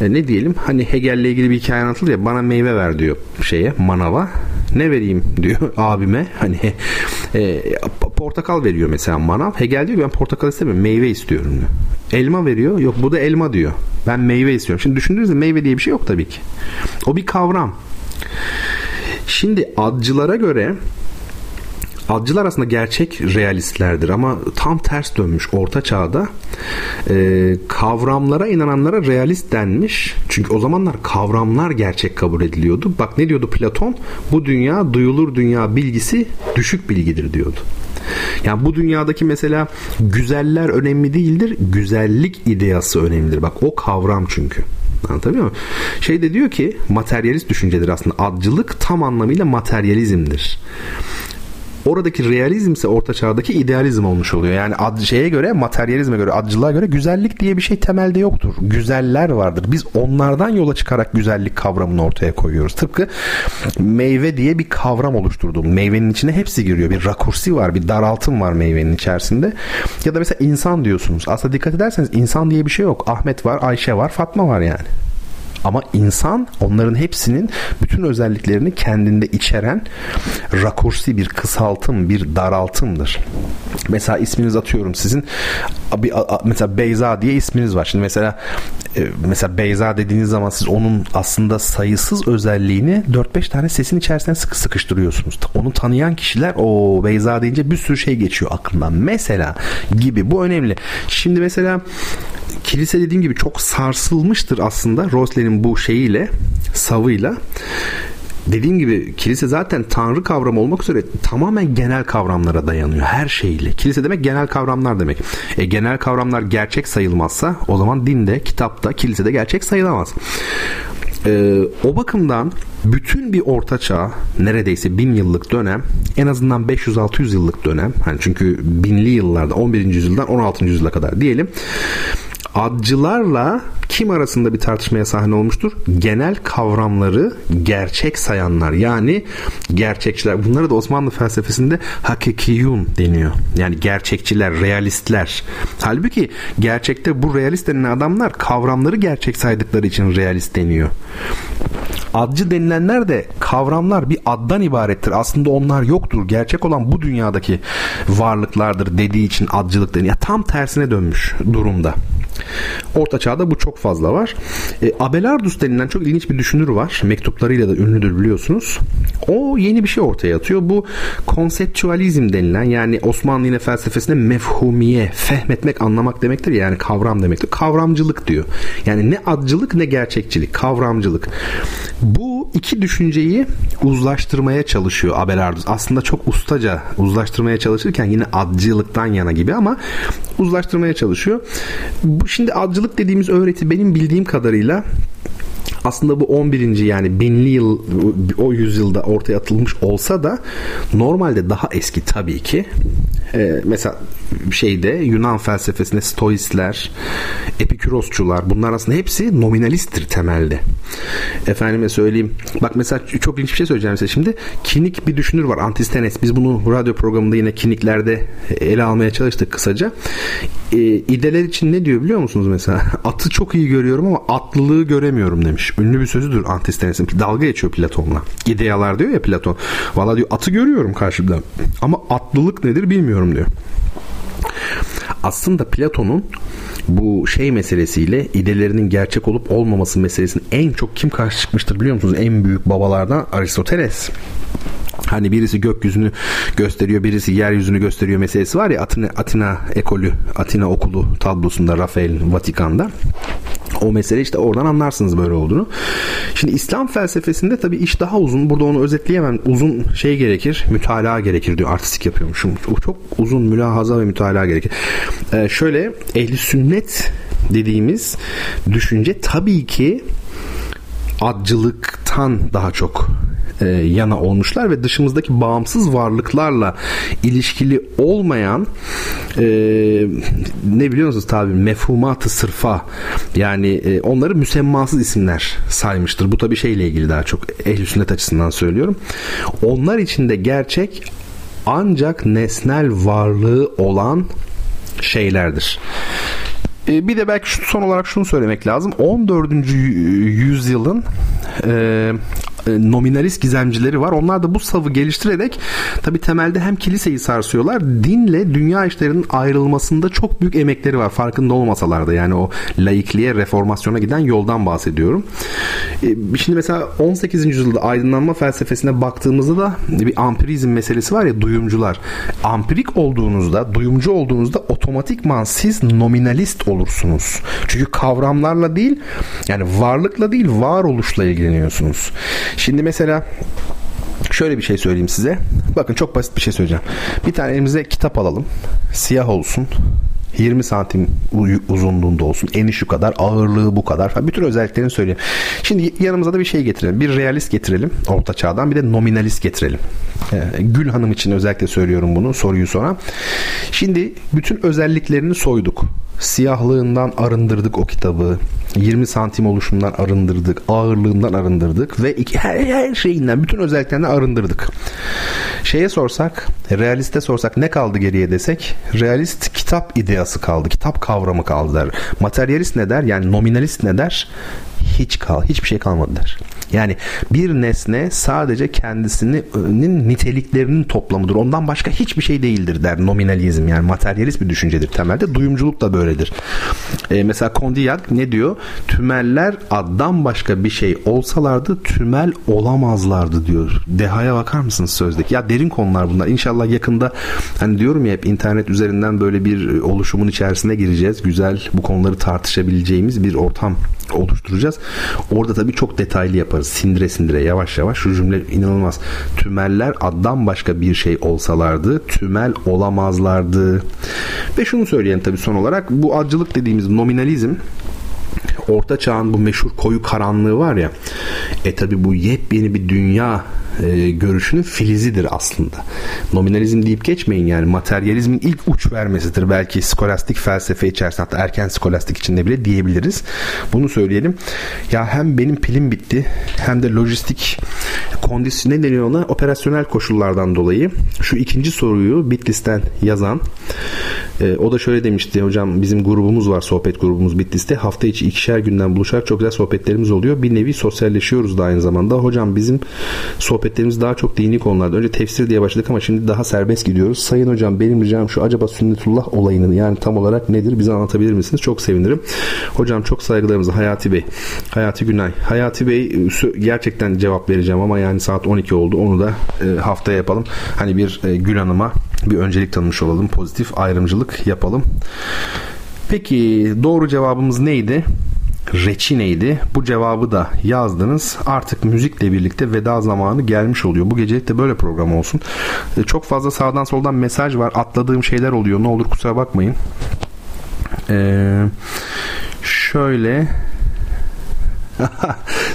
e, ne diyelim? Hani Hegel'le ilgili bir hikaye anlatılır ya, bana meyve ver diyor şeye, manava. Ne vereyim diyor abime. Hani e, portakal veriyor mesela manav. Hegel diyor ben portakal istemiyorum, meyve istiyorum diyor. Elma veriyor. Yok bu da elma diyor. Ben meyve istiyorum. Şimdi düşündüğünüzde meyve diye bir şey yok tabii ki. O bir kavram. Şimdi adcılara göre adcılar aslında gerçek realistlerdir ama tam ters dönmüş Orta Çağ'da. E, kavramlara inananlara realist denmiş. Çünkü o zamanlar kavramlar gerçek kabul ediliyordu. Bak ne diyordu Platon? Bu dünya duyulur dünya bilgisi düşük bilgidir diyordu. Yani bu dünyadaki mesela güzeller önemli değildir. Güzellik ideası önemlidir. Bak o kavram çünkü. Anlatabiliyor muyum? Şey de diyor ki materyalist düşüncedir aslında. Adcılık tam anlamıyla materyalizmdir. Oradaki realizm ise Orta Çağ'daki idealizm olmuş oluyor. Yani ad, şeye göre, materyalizme göre, adcılığa göre güzellik diye bir şey temelde yoktur. Güzeller vardır. Biz onlardan yola çıkarak güzellik kavramını ortaya koyuyoruz. Tıpkı meyve diye bir kavram oluşturduğum. Meyvenin içine hepsi giriyor. Bir rakursi var, bir daraltım var meyvenin içerisinde. Ya da mesela insan diyorsunuz. Aslında dikkat ederseniz insan diye bir şey yok. Ahmet var, Ayşe var, Fatma var yani. Ama insan onların hepsinin bütün özelliklerini kendinde içeren rakursi bir kısaltım, bir daraltımdır. Mesela isminiz atıyorum sizin mesela Beyza diye isminiz var. Şimdi mesela mesela Beyza dediğiniz zaman siz onun aslında sayısız özelliğini dört beş tane sesin içerisine sıkı sıkıştırıyorsunuz. Onu tanıyan kişiler o Beyza deyince bir sürü şey geçiyor aklından. Mesela gibi bu önemli. Şimdi mesela kilise dediğim gibi çok sarsılmıştır aslında Roslin'in bu şeyiyle, savıyla. Dediğim gibi kilise zaten tanrı kavramı olmak üzere tamamen genel kavramlara dayanıyor her şeyle. Kilise demek genel kavramlar demek. E, genel kavramlar gerçek sayılmazsa o zaman dinde, kitapta, kilisede gerçek sayılamaz. E, o bakımdan bütün bir ortaçağ, neredeyse bin yıllık dönem, en azından beş yüz altı yüz yıllık dönem, hani çünkü binli yıllarda on birinci yüzyıldan on altıncı yüzyıla kadar diyelim, adcılarla kim arasında bir tartışmaya sahne olmuştur? Genel kavramları gerçek sayanlar, yani gerçekçiler. Bunlara da Osmanlı felsefesinde hakikiyun deniyor. Yani gerçekçiler, realistler. Halbuki gerçekte bu realist denilen adamlar kavramları gerçek saydıkları için realist deniyor. Adcı denilenler de kavramlar bir addan ibarettir. Aslında onlar yoktur. Gerçek olan bu dünyadaki varlıklardır dediği için adcılık deniyor. Tam tersine dönmüş durumda. Orta Çağ'da bu çok fazla var. E, Abelardus denilen çok ilginç bir düşünür var. Mektuplarıyla da ünlüdür biliyorsunuz. O yeni bir şey ortaya atıyor. Bu konseptüalizm denilen, yani Osmanlı yine felsefesinde mefhumiye, fehmetmek, anlamak demektir ya, yani kavram demektir. Kavramcılık diyor. Yani ne adcılık ne gerçekçilik. Kavramcılık. Bu iki düşünceyi uzlaştırmaya çalışıyor Abelardus. Aslında çok ustaca uzlaştırmaya çalışırken yine adcılıktan yana gibi ama uzlaştırmaya çalışıyor. Bu şimdi adcılık dediğimiz öğreti benim bildiğim kadarıyla aslında bu on birinci yani binli yıl, o yüzyılda ortaya atılmış olsa da normalde daha eski tabii ki. Ee, mesela şeyde Yunan felsefesinde Stoistler, Epikürosçular, bunlar aslında hepsi nominalisttir temelde. Efendime söyleyeyim. Bak mesela çok ilginç bir şey söyleyeceğim size şimdi. Kinik bir düşünür var, Antisthenes. Biz bunu radyo programında yine kiniklerde ele almaya çalıştık kısaca. Ee, ideler için ne diyor biliyor musunuz mesela? Atı çok iyi görüyorum ama atlılığı göremiyorum demiş. Ünlü bir sözüdür Antisthenes'in. Dalga geçiyor Platon'la. İdealar diyor ya Platon. Valla diyor atı görüyorum karşımda ama atlılık nedir bilmiyorum diyor. Aslında Platon'un bu şey meselesiyle, idelerinin gerçek olup olmaması meselesinin en çok kim karşı çıkmıştır biliyor musunuz? En büyük babalardan Aristoteles. Hani birisi gökyüzünü gösteriyor, birisi yeryüzünü gösteriyor meselesi var ya, Atina, Atina ekolü, Atina okulu tablosunda, Rafael Vatikan'da. O mesele işte oradan anlarsınız böyle olduğunu. Şimdi İslam felsefesinde tabii iş daha uzun. Burada onu özetleyemem. Uzun şey gerekir, mütalaa gerekir diyor. Artistik yapıyormuşum. Çok uzun mülahaza ve mütalaa gerekir. Ee, şöyle ehli sünnet dediğimiz düşünce tabii ki adcılıktan daha çok e, yana olmuşlar ve dışımızdaki bağımsız varlıklarla ilişkili olmayan e, ne biliyorsunuz tabi mefhumat-ı sırfa, yani e, onları müsemmasız isimler saymıştır. Bu tabi şeyle ilgili, daha çok ehl-i sünnet açısından söylüyorum. Onlar için de gerçek ancak nesnel varlığı olan şeylerdir. Bir de belki son olarak şunu söylemek lazım. on dördüncü yüzyılın e, nominalist gizemcileri var. Onlar da bu savı geliştirerek tabii temelde hem kiliseyi sarsıyorlar, dinle dünya işlerinin ayrılmasında çok büyük emekleri var. Farkında olmasalar da, yani o laikliğe, reformasyona giden yoldan bahsediyorum. E, şimdi mesela on sekizinci yüzyılda aydınlanma felsefesine baktığımızda da bir ampirizm meselesi var ya, duyumcular. Ampirik olduğunuzda, duyumcu olduğunuzda otomatikman siz nominalist olursunuz. Çünkü kavramlarla değil, yani varlıkla değil, varoluşla ilgileniyorsunuz. Şimdi mesela şöyle bir şey söyleyeyim size. Bakın çok basit bir şey söyleyeceğim. Bir tane elimize kitap alalım. Siyah olsun. yirmi santim uzunluğunda olsun. Eni şu kadar, ağırlığı bu kadar falan. Bütün özelliklerini söyleyeyim. Şimdi yanımıza da bir şey getirelim. Bir realist getirelim Orta Çağ'dan. Bir de nominalist getirelim. Gül Hanım için özellikle söylüyorum bunu, soruyu soran. Şimdi bütün özelliklerini soyduk. Siyahlığından arındırdık o kitabı. yirmi santim oluşundan arındırdık. Ağırlığından arındırdık. Ve iki, her, her şeyinden, bütün özelliklerinden arındırdık. Şeye sorsak, realiste sorsak ne kaldı geriye desek, realist kitap ideası kaldı. Kitap kavramı kaldı der. Materyalist ne der? Yani nominalist ne der? Hiç kal, hiçbir şey kalmadı der. Yani bir nesne sadece kendisinin niteliklerinin toplamıdır. Ondan başka hiçbir şey değildir der nominalizm. Yani materyalist bir düşüncedir temelde. Duyumculuk da böyledir. Ee, mesela Condillac ne diyor? Tümeller addan başka bir şey olsalardı tümel olamazlardı diyor. Dehaya bakar mısınız sözdeki? Ya derin konular bunlar. İnşallah yakında, hani diyorum ya hep, internet üzerinden böyle bir oluşumun içerisine gireceğiz. Güzel bu konuları tartışabileceğimiz bir ortam oluşturacağız. Orada tabii çok detaylı yaparız. Sindire sindire, yavaş yavaş. Şu cümle inanılmaz. Tümeller addan başka bir şey olsalardı tümel olamazlardı. Ve şunu söyleyelim tabii son olarak. Bu adcılık dediğimiz nominalizm, Orta Çağ'ın bu meşhur koyu karanlığı var ya, e tabi bu yepyeni bir dünya e, görüşünün filizidir aslında. Nominalizm deyip geçmeyin yani, materyalizmin ilk uç vermesidir belki skolastik felsefe içerisinde, hatta erken skolastik içinde bile diyebiliriz. Bunu söyleyelim. Ya hem benim pilim bitti, hem de lojistik kondisyon, ne deniyor ona, operasyonel koşullardan dolayı şu ikinci soruyu Bitlis'ten yazan e, o da şöyle demişti: hocam bizim grubumuz var, sohbet grubumuz Bitlis'te, hafta içi ikişer günden buluşarak çok güzel sohbetlerimiz oluyor. Bir nevi sosyalleşiyoruz da aynı zamanda. Hocam bizim sohbetlerimiz daha çok dini konularda. Önce tefsir diye başladık ama şimdi daha serbest gidiyoruz. Sayın hocam benim ricam şu, acaba sünnetullah olayını, yani tam olarak nedir, bize anlatabilir misiniz? Çok sevinirim. Hocam çok saygılarımızla Hayati Bey. Hayati Günay. Hayati Bey gerçekten cevap vereceğim ama yani saat on iki oldu. Onu da haftaya yapalım. Hani bir Gül Hanım'a bir öncelik tanımış olalım. Pozitif ayrımcılık yapalım. Peki doğru cevabımız neydi? Reçineydi. Bu cevabı da yazdınız. Artık müzikle birlikte veda zamanı gelmiş oluyor. Bu gecelik de böyle program olsun. Çok fazla sağdan soldan mesaj var. Atladığım şeyler oluyor. Ne olur kusura bakmayın. Ee, şöyle...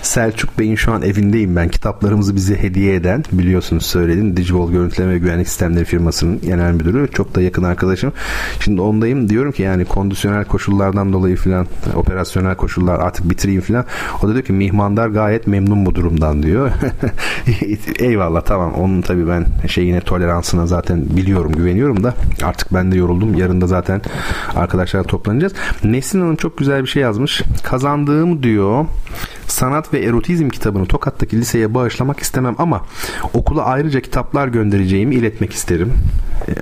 Selçuk Bey'in şu an evindeyim ben. Kitaplarımızı bize hediye eden, biliyorsunuz söyledim, DigiWall Görüntüleme ve Güvenlik Sistemleri firmasının genel müdürü. Çok da yakın arkadaşım. Şimdi ondayım. Diyorum ki yani kondisyonel koşullardan dolayı filan, operasyonel koşullar, artık bitireyim filan. O da diyor ki mihmandar gayet memnun bu durumdan diyor. Eyvallah, tamam. Onun tabii ben şey, yine toleransına zaten biliyorum, güveniyorum da artık ben de yoruldum. Yarın da zaten arkadaşlarla toplanacağız. Nesin Hanım çok güzel bir şey yazmış. Kazandığım diyor Sanat ve Erotizm kitabını Tokat'taki liseye bağışlamak istemem ama okula ayrıca kitaplar göndereceğimi iletmek isterim.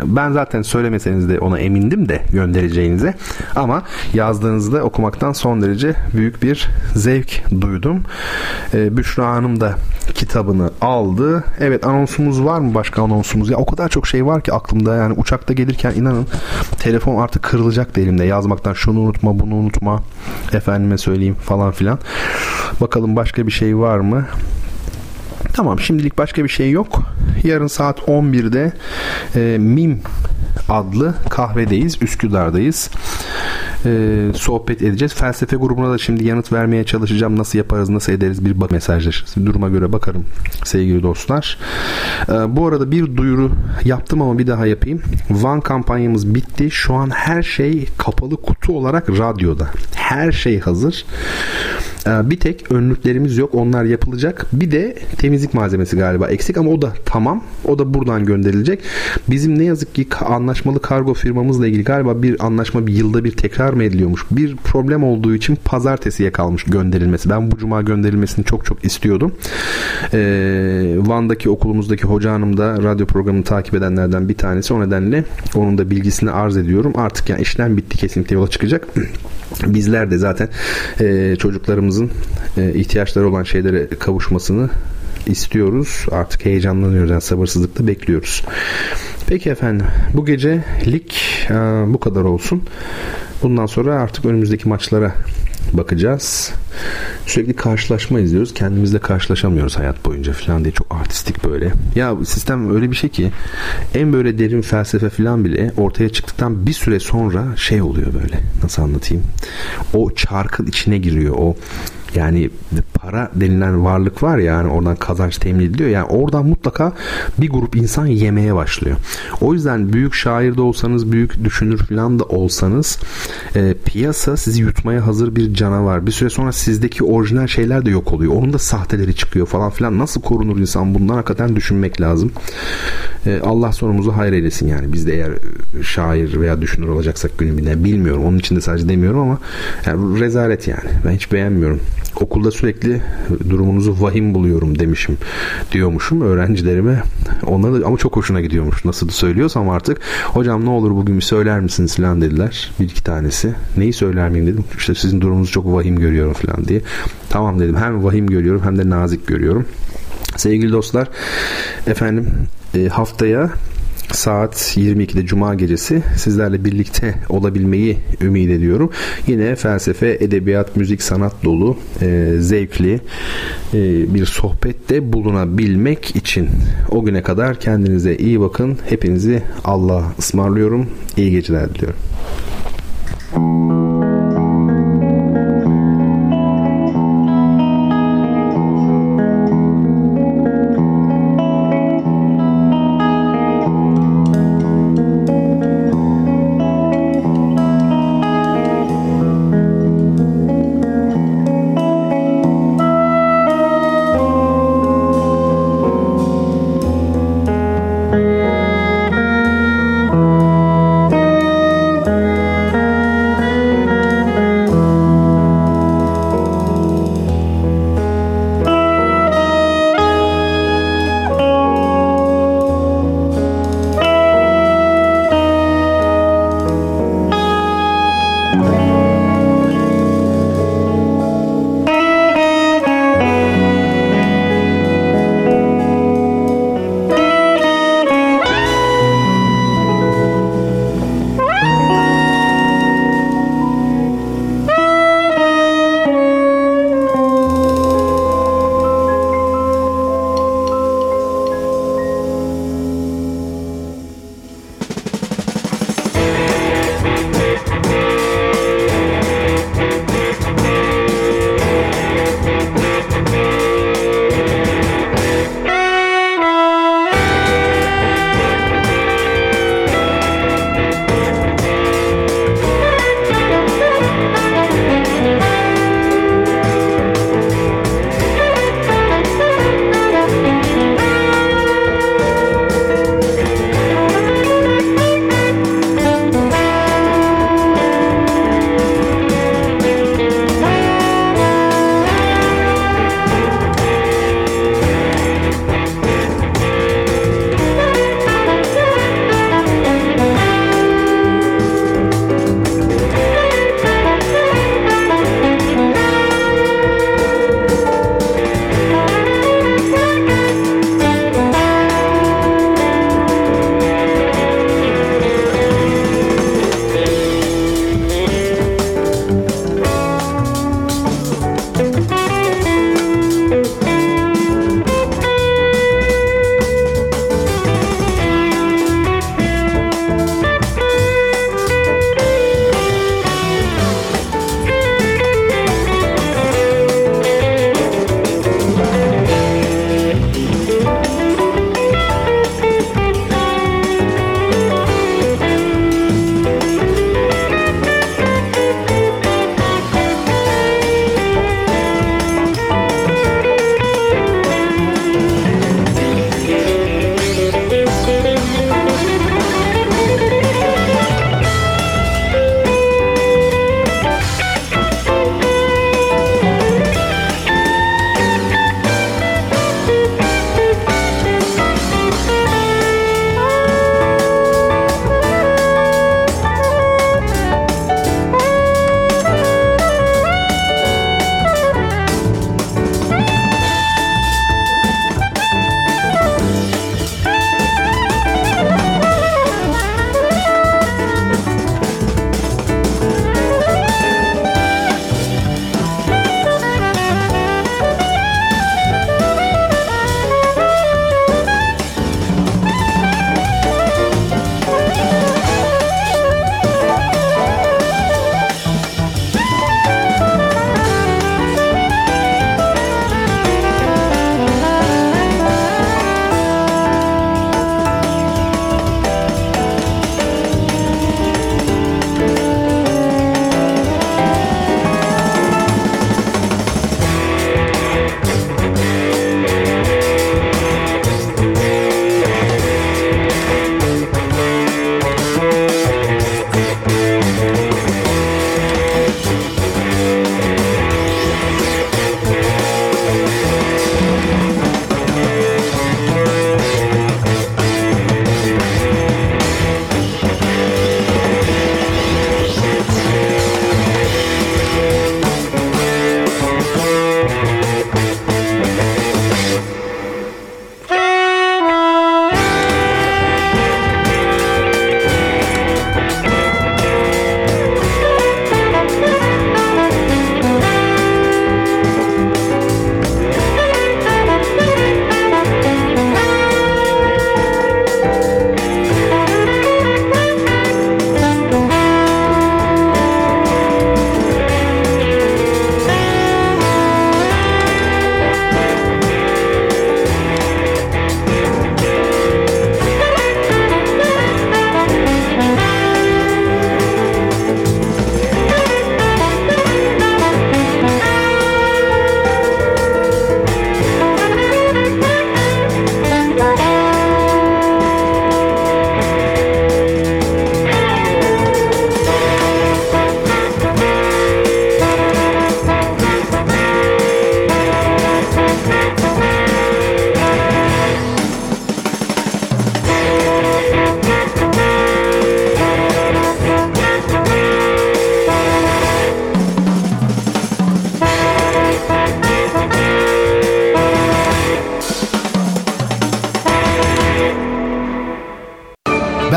Ben zaten söylemeseniz de ona emindim de göndereceğinize, ama yazdığınızda okumaktan son derece büyük bir zevk duydum. Büşra Hanım da kitabını aldı. Evet, anonsumuz var mı, başka anonsumuz? Ya o kadar çok şey var ki aklımda yani, uçakta gelirken inanın telefon artık kırılacak elimde yazmaktan, şunu unutma bunu unutma efendime söyleyeyim falan filan. Bakalım başka bir şey var mı? Tamam, şimdilik başka bir şey yok. Yarın saat on birde e, Mim adlı kahvedeyiz. Üsküdar'dayız. E, sohbet edeceğiz. Felsefe grubuna da şimdi yanıt vermeye çalışacağım. Nasıl yaparız, nasıl ederiz, bir bak mesajlaşırız. Duruma göre bakarım sevgili dostlar. E, bu arada bir duyuru yaptım ama bir daha yapayım. Van kampanyamız bitti. Şu an her şey kapalı kutu olarak radyoda. Her şey hazır. E, bir tek önlüklerimiz yok. Onlar yapılacak. Bir de temizlik malzemesi galiba eksik ama o da tamam. O da buradan gönderilecek. Bizim ne yazık ki anlaşmalı kargo firmamızla ilgili galiba bir anlaşma bir yılda bir tekrar mı ediliyormuş? Bir problem olduğu için pazartesiye kalmış gönderilmesi. Ben bu cuma gönderilmesini çok çok istiyordum. Ee, Van'daki okulumuzdaki hoca hanım da radyo programını takip edenlerden bir tanesi. O nedenle onun da bilgisini arz ediyorum. Artık yani işlem bitti, kesinlikle yola çıkacak. Bizler de zaten e, çocuklarımızın e, ihtiyaçları olan şeylere kavuşmasını istiyoruz. Artık heyecanlanıyoruz. Yani sabırsızlıkla bekliyoruz. Peki efendim. Bu gecelik e, bu kadar olsun. Bundan sonra artık önümüzdeki maçlara bakacağız. Sürekli karşılaşma izliyoruz. Kendimizle karşılaşamıyoruz hayat boyunca falan diye. Çok artistik böyle. Ya sistem öyle bir şey ki en böyle derin felsefe falan bile ortaya çıktıktan bir süre sonra şey oluyor böyle. Nasıl anlatayım? O çarkın içine giriyor. O yani para denilen varlık var ya, yani oradan kazanç temin ediliyor. Yani oradan mutlaka bir grup insan yemeye başlıyor. O yüzden büyük şair de olsanız, büyük düşünür falan da olsanız e, piyasa sizi yutmaya hazır bir canavar. Bir süre sonra sizdeki orijinal şeyler de yok oluyor. Onun da sahteleri çıkıyor falan filan. Nasıl korunur insan bundan? Hakikaten düşünmek lazım. E, Allah sonumuzu hayır eylesin yani. Biz de eğer şair veya düşünür olacaksak günün birine, bilmiyorum. Onun için de sadece demiyorum ama yani rezalet yani. Ben hiç beğenmiyorum. Okulda sürekli durumunuzu vahim buluyorum demişim, diyormuşum öğrencilerime. Onlara da ama çok hoşuna gidiyormuş. Nasıl söylüyorsam artık, hocam ne olur bugün bir söyler misiniz falan dediler. Bir iki tanesi. Neyi söyler miyim dedim. İşte sizin durumunuzu çok vahim görüyorum falan diye. Tamam dedim. Hem vahim görüyorum hem de nazik görüyorum. Sevgili dostlar, efendim haftaya saat yirmi ikide Cuma gecesi sizlerle birlikte olabilmeyi ümit ediyorum. Yine felsefe, edebiyat, müzik, sanat dolu e, zevkli e, bir sohbette bulunabilmek için. O güne kadar kendinize iyi bakın. Hepinizi Allah'a ısmarlıyorum. İyi geceler diliyorum.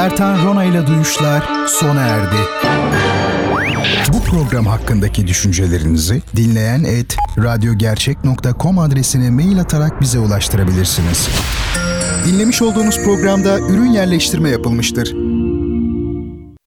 Bertan Rona ile Duyuşlar sona erdi. Bu program hakkındaki düşüncelerinizi dinleyen et radyogercek nokta com adresine mail atarak bize ulaştırabilirsiniz. Dinlemiş olduğunuz programda ürün yerleştirme yapılmıştır.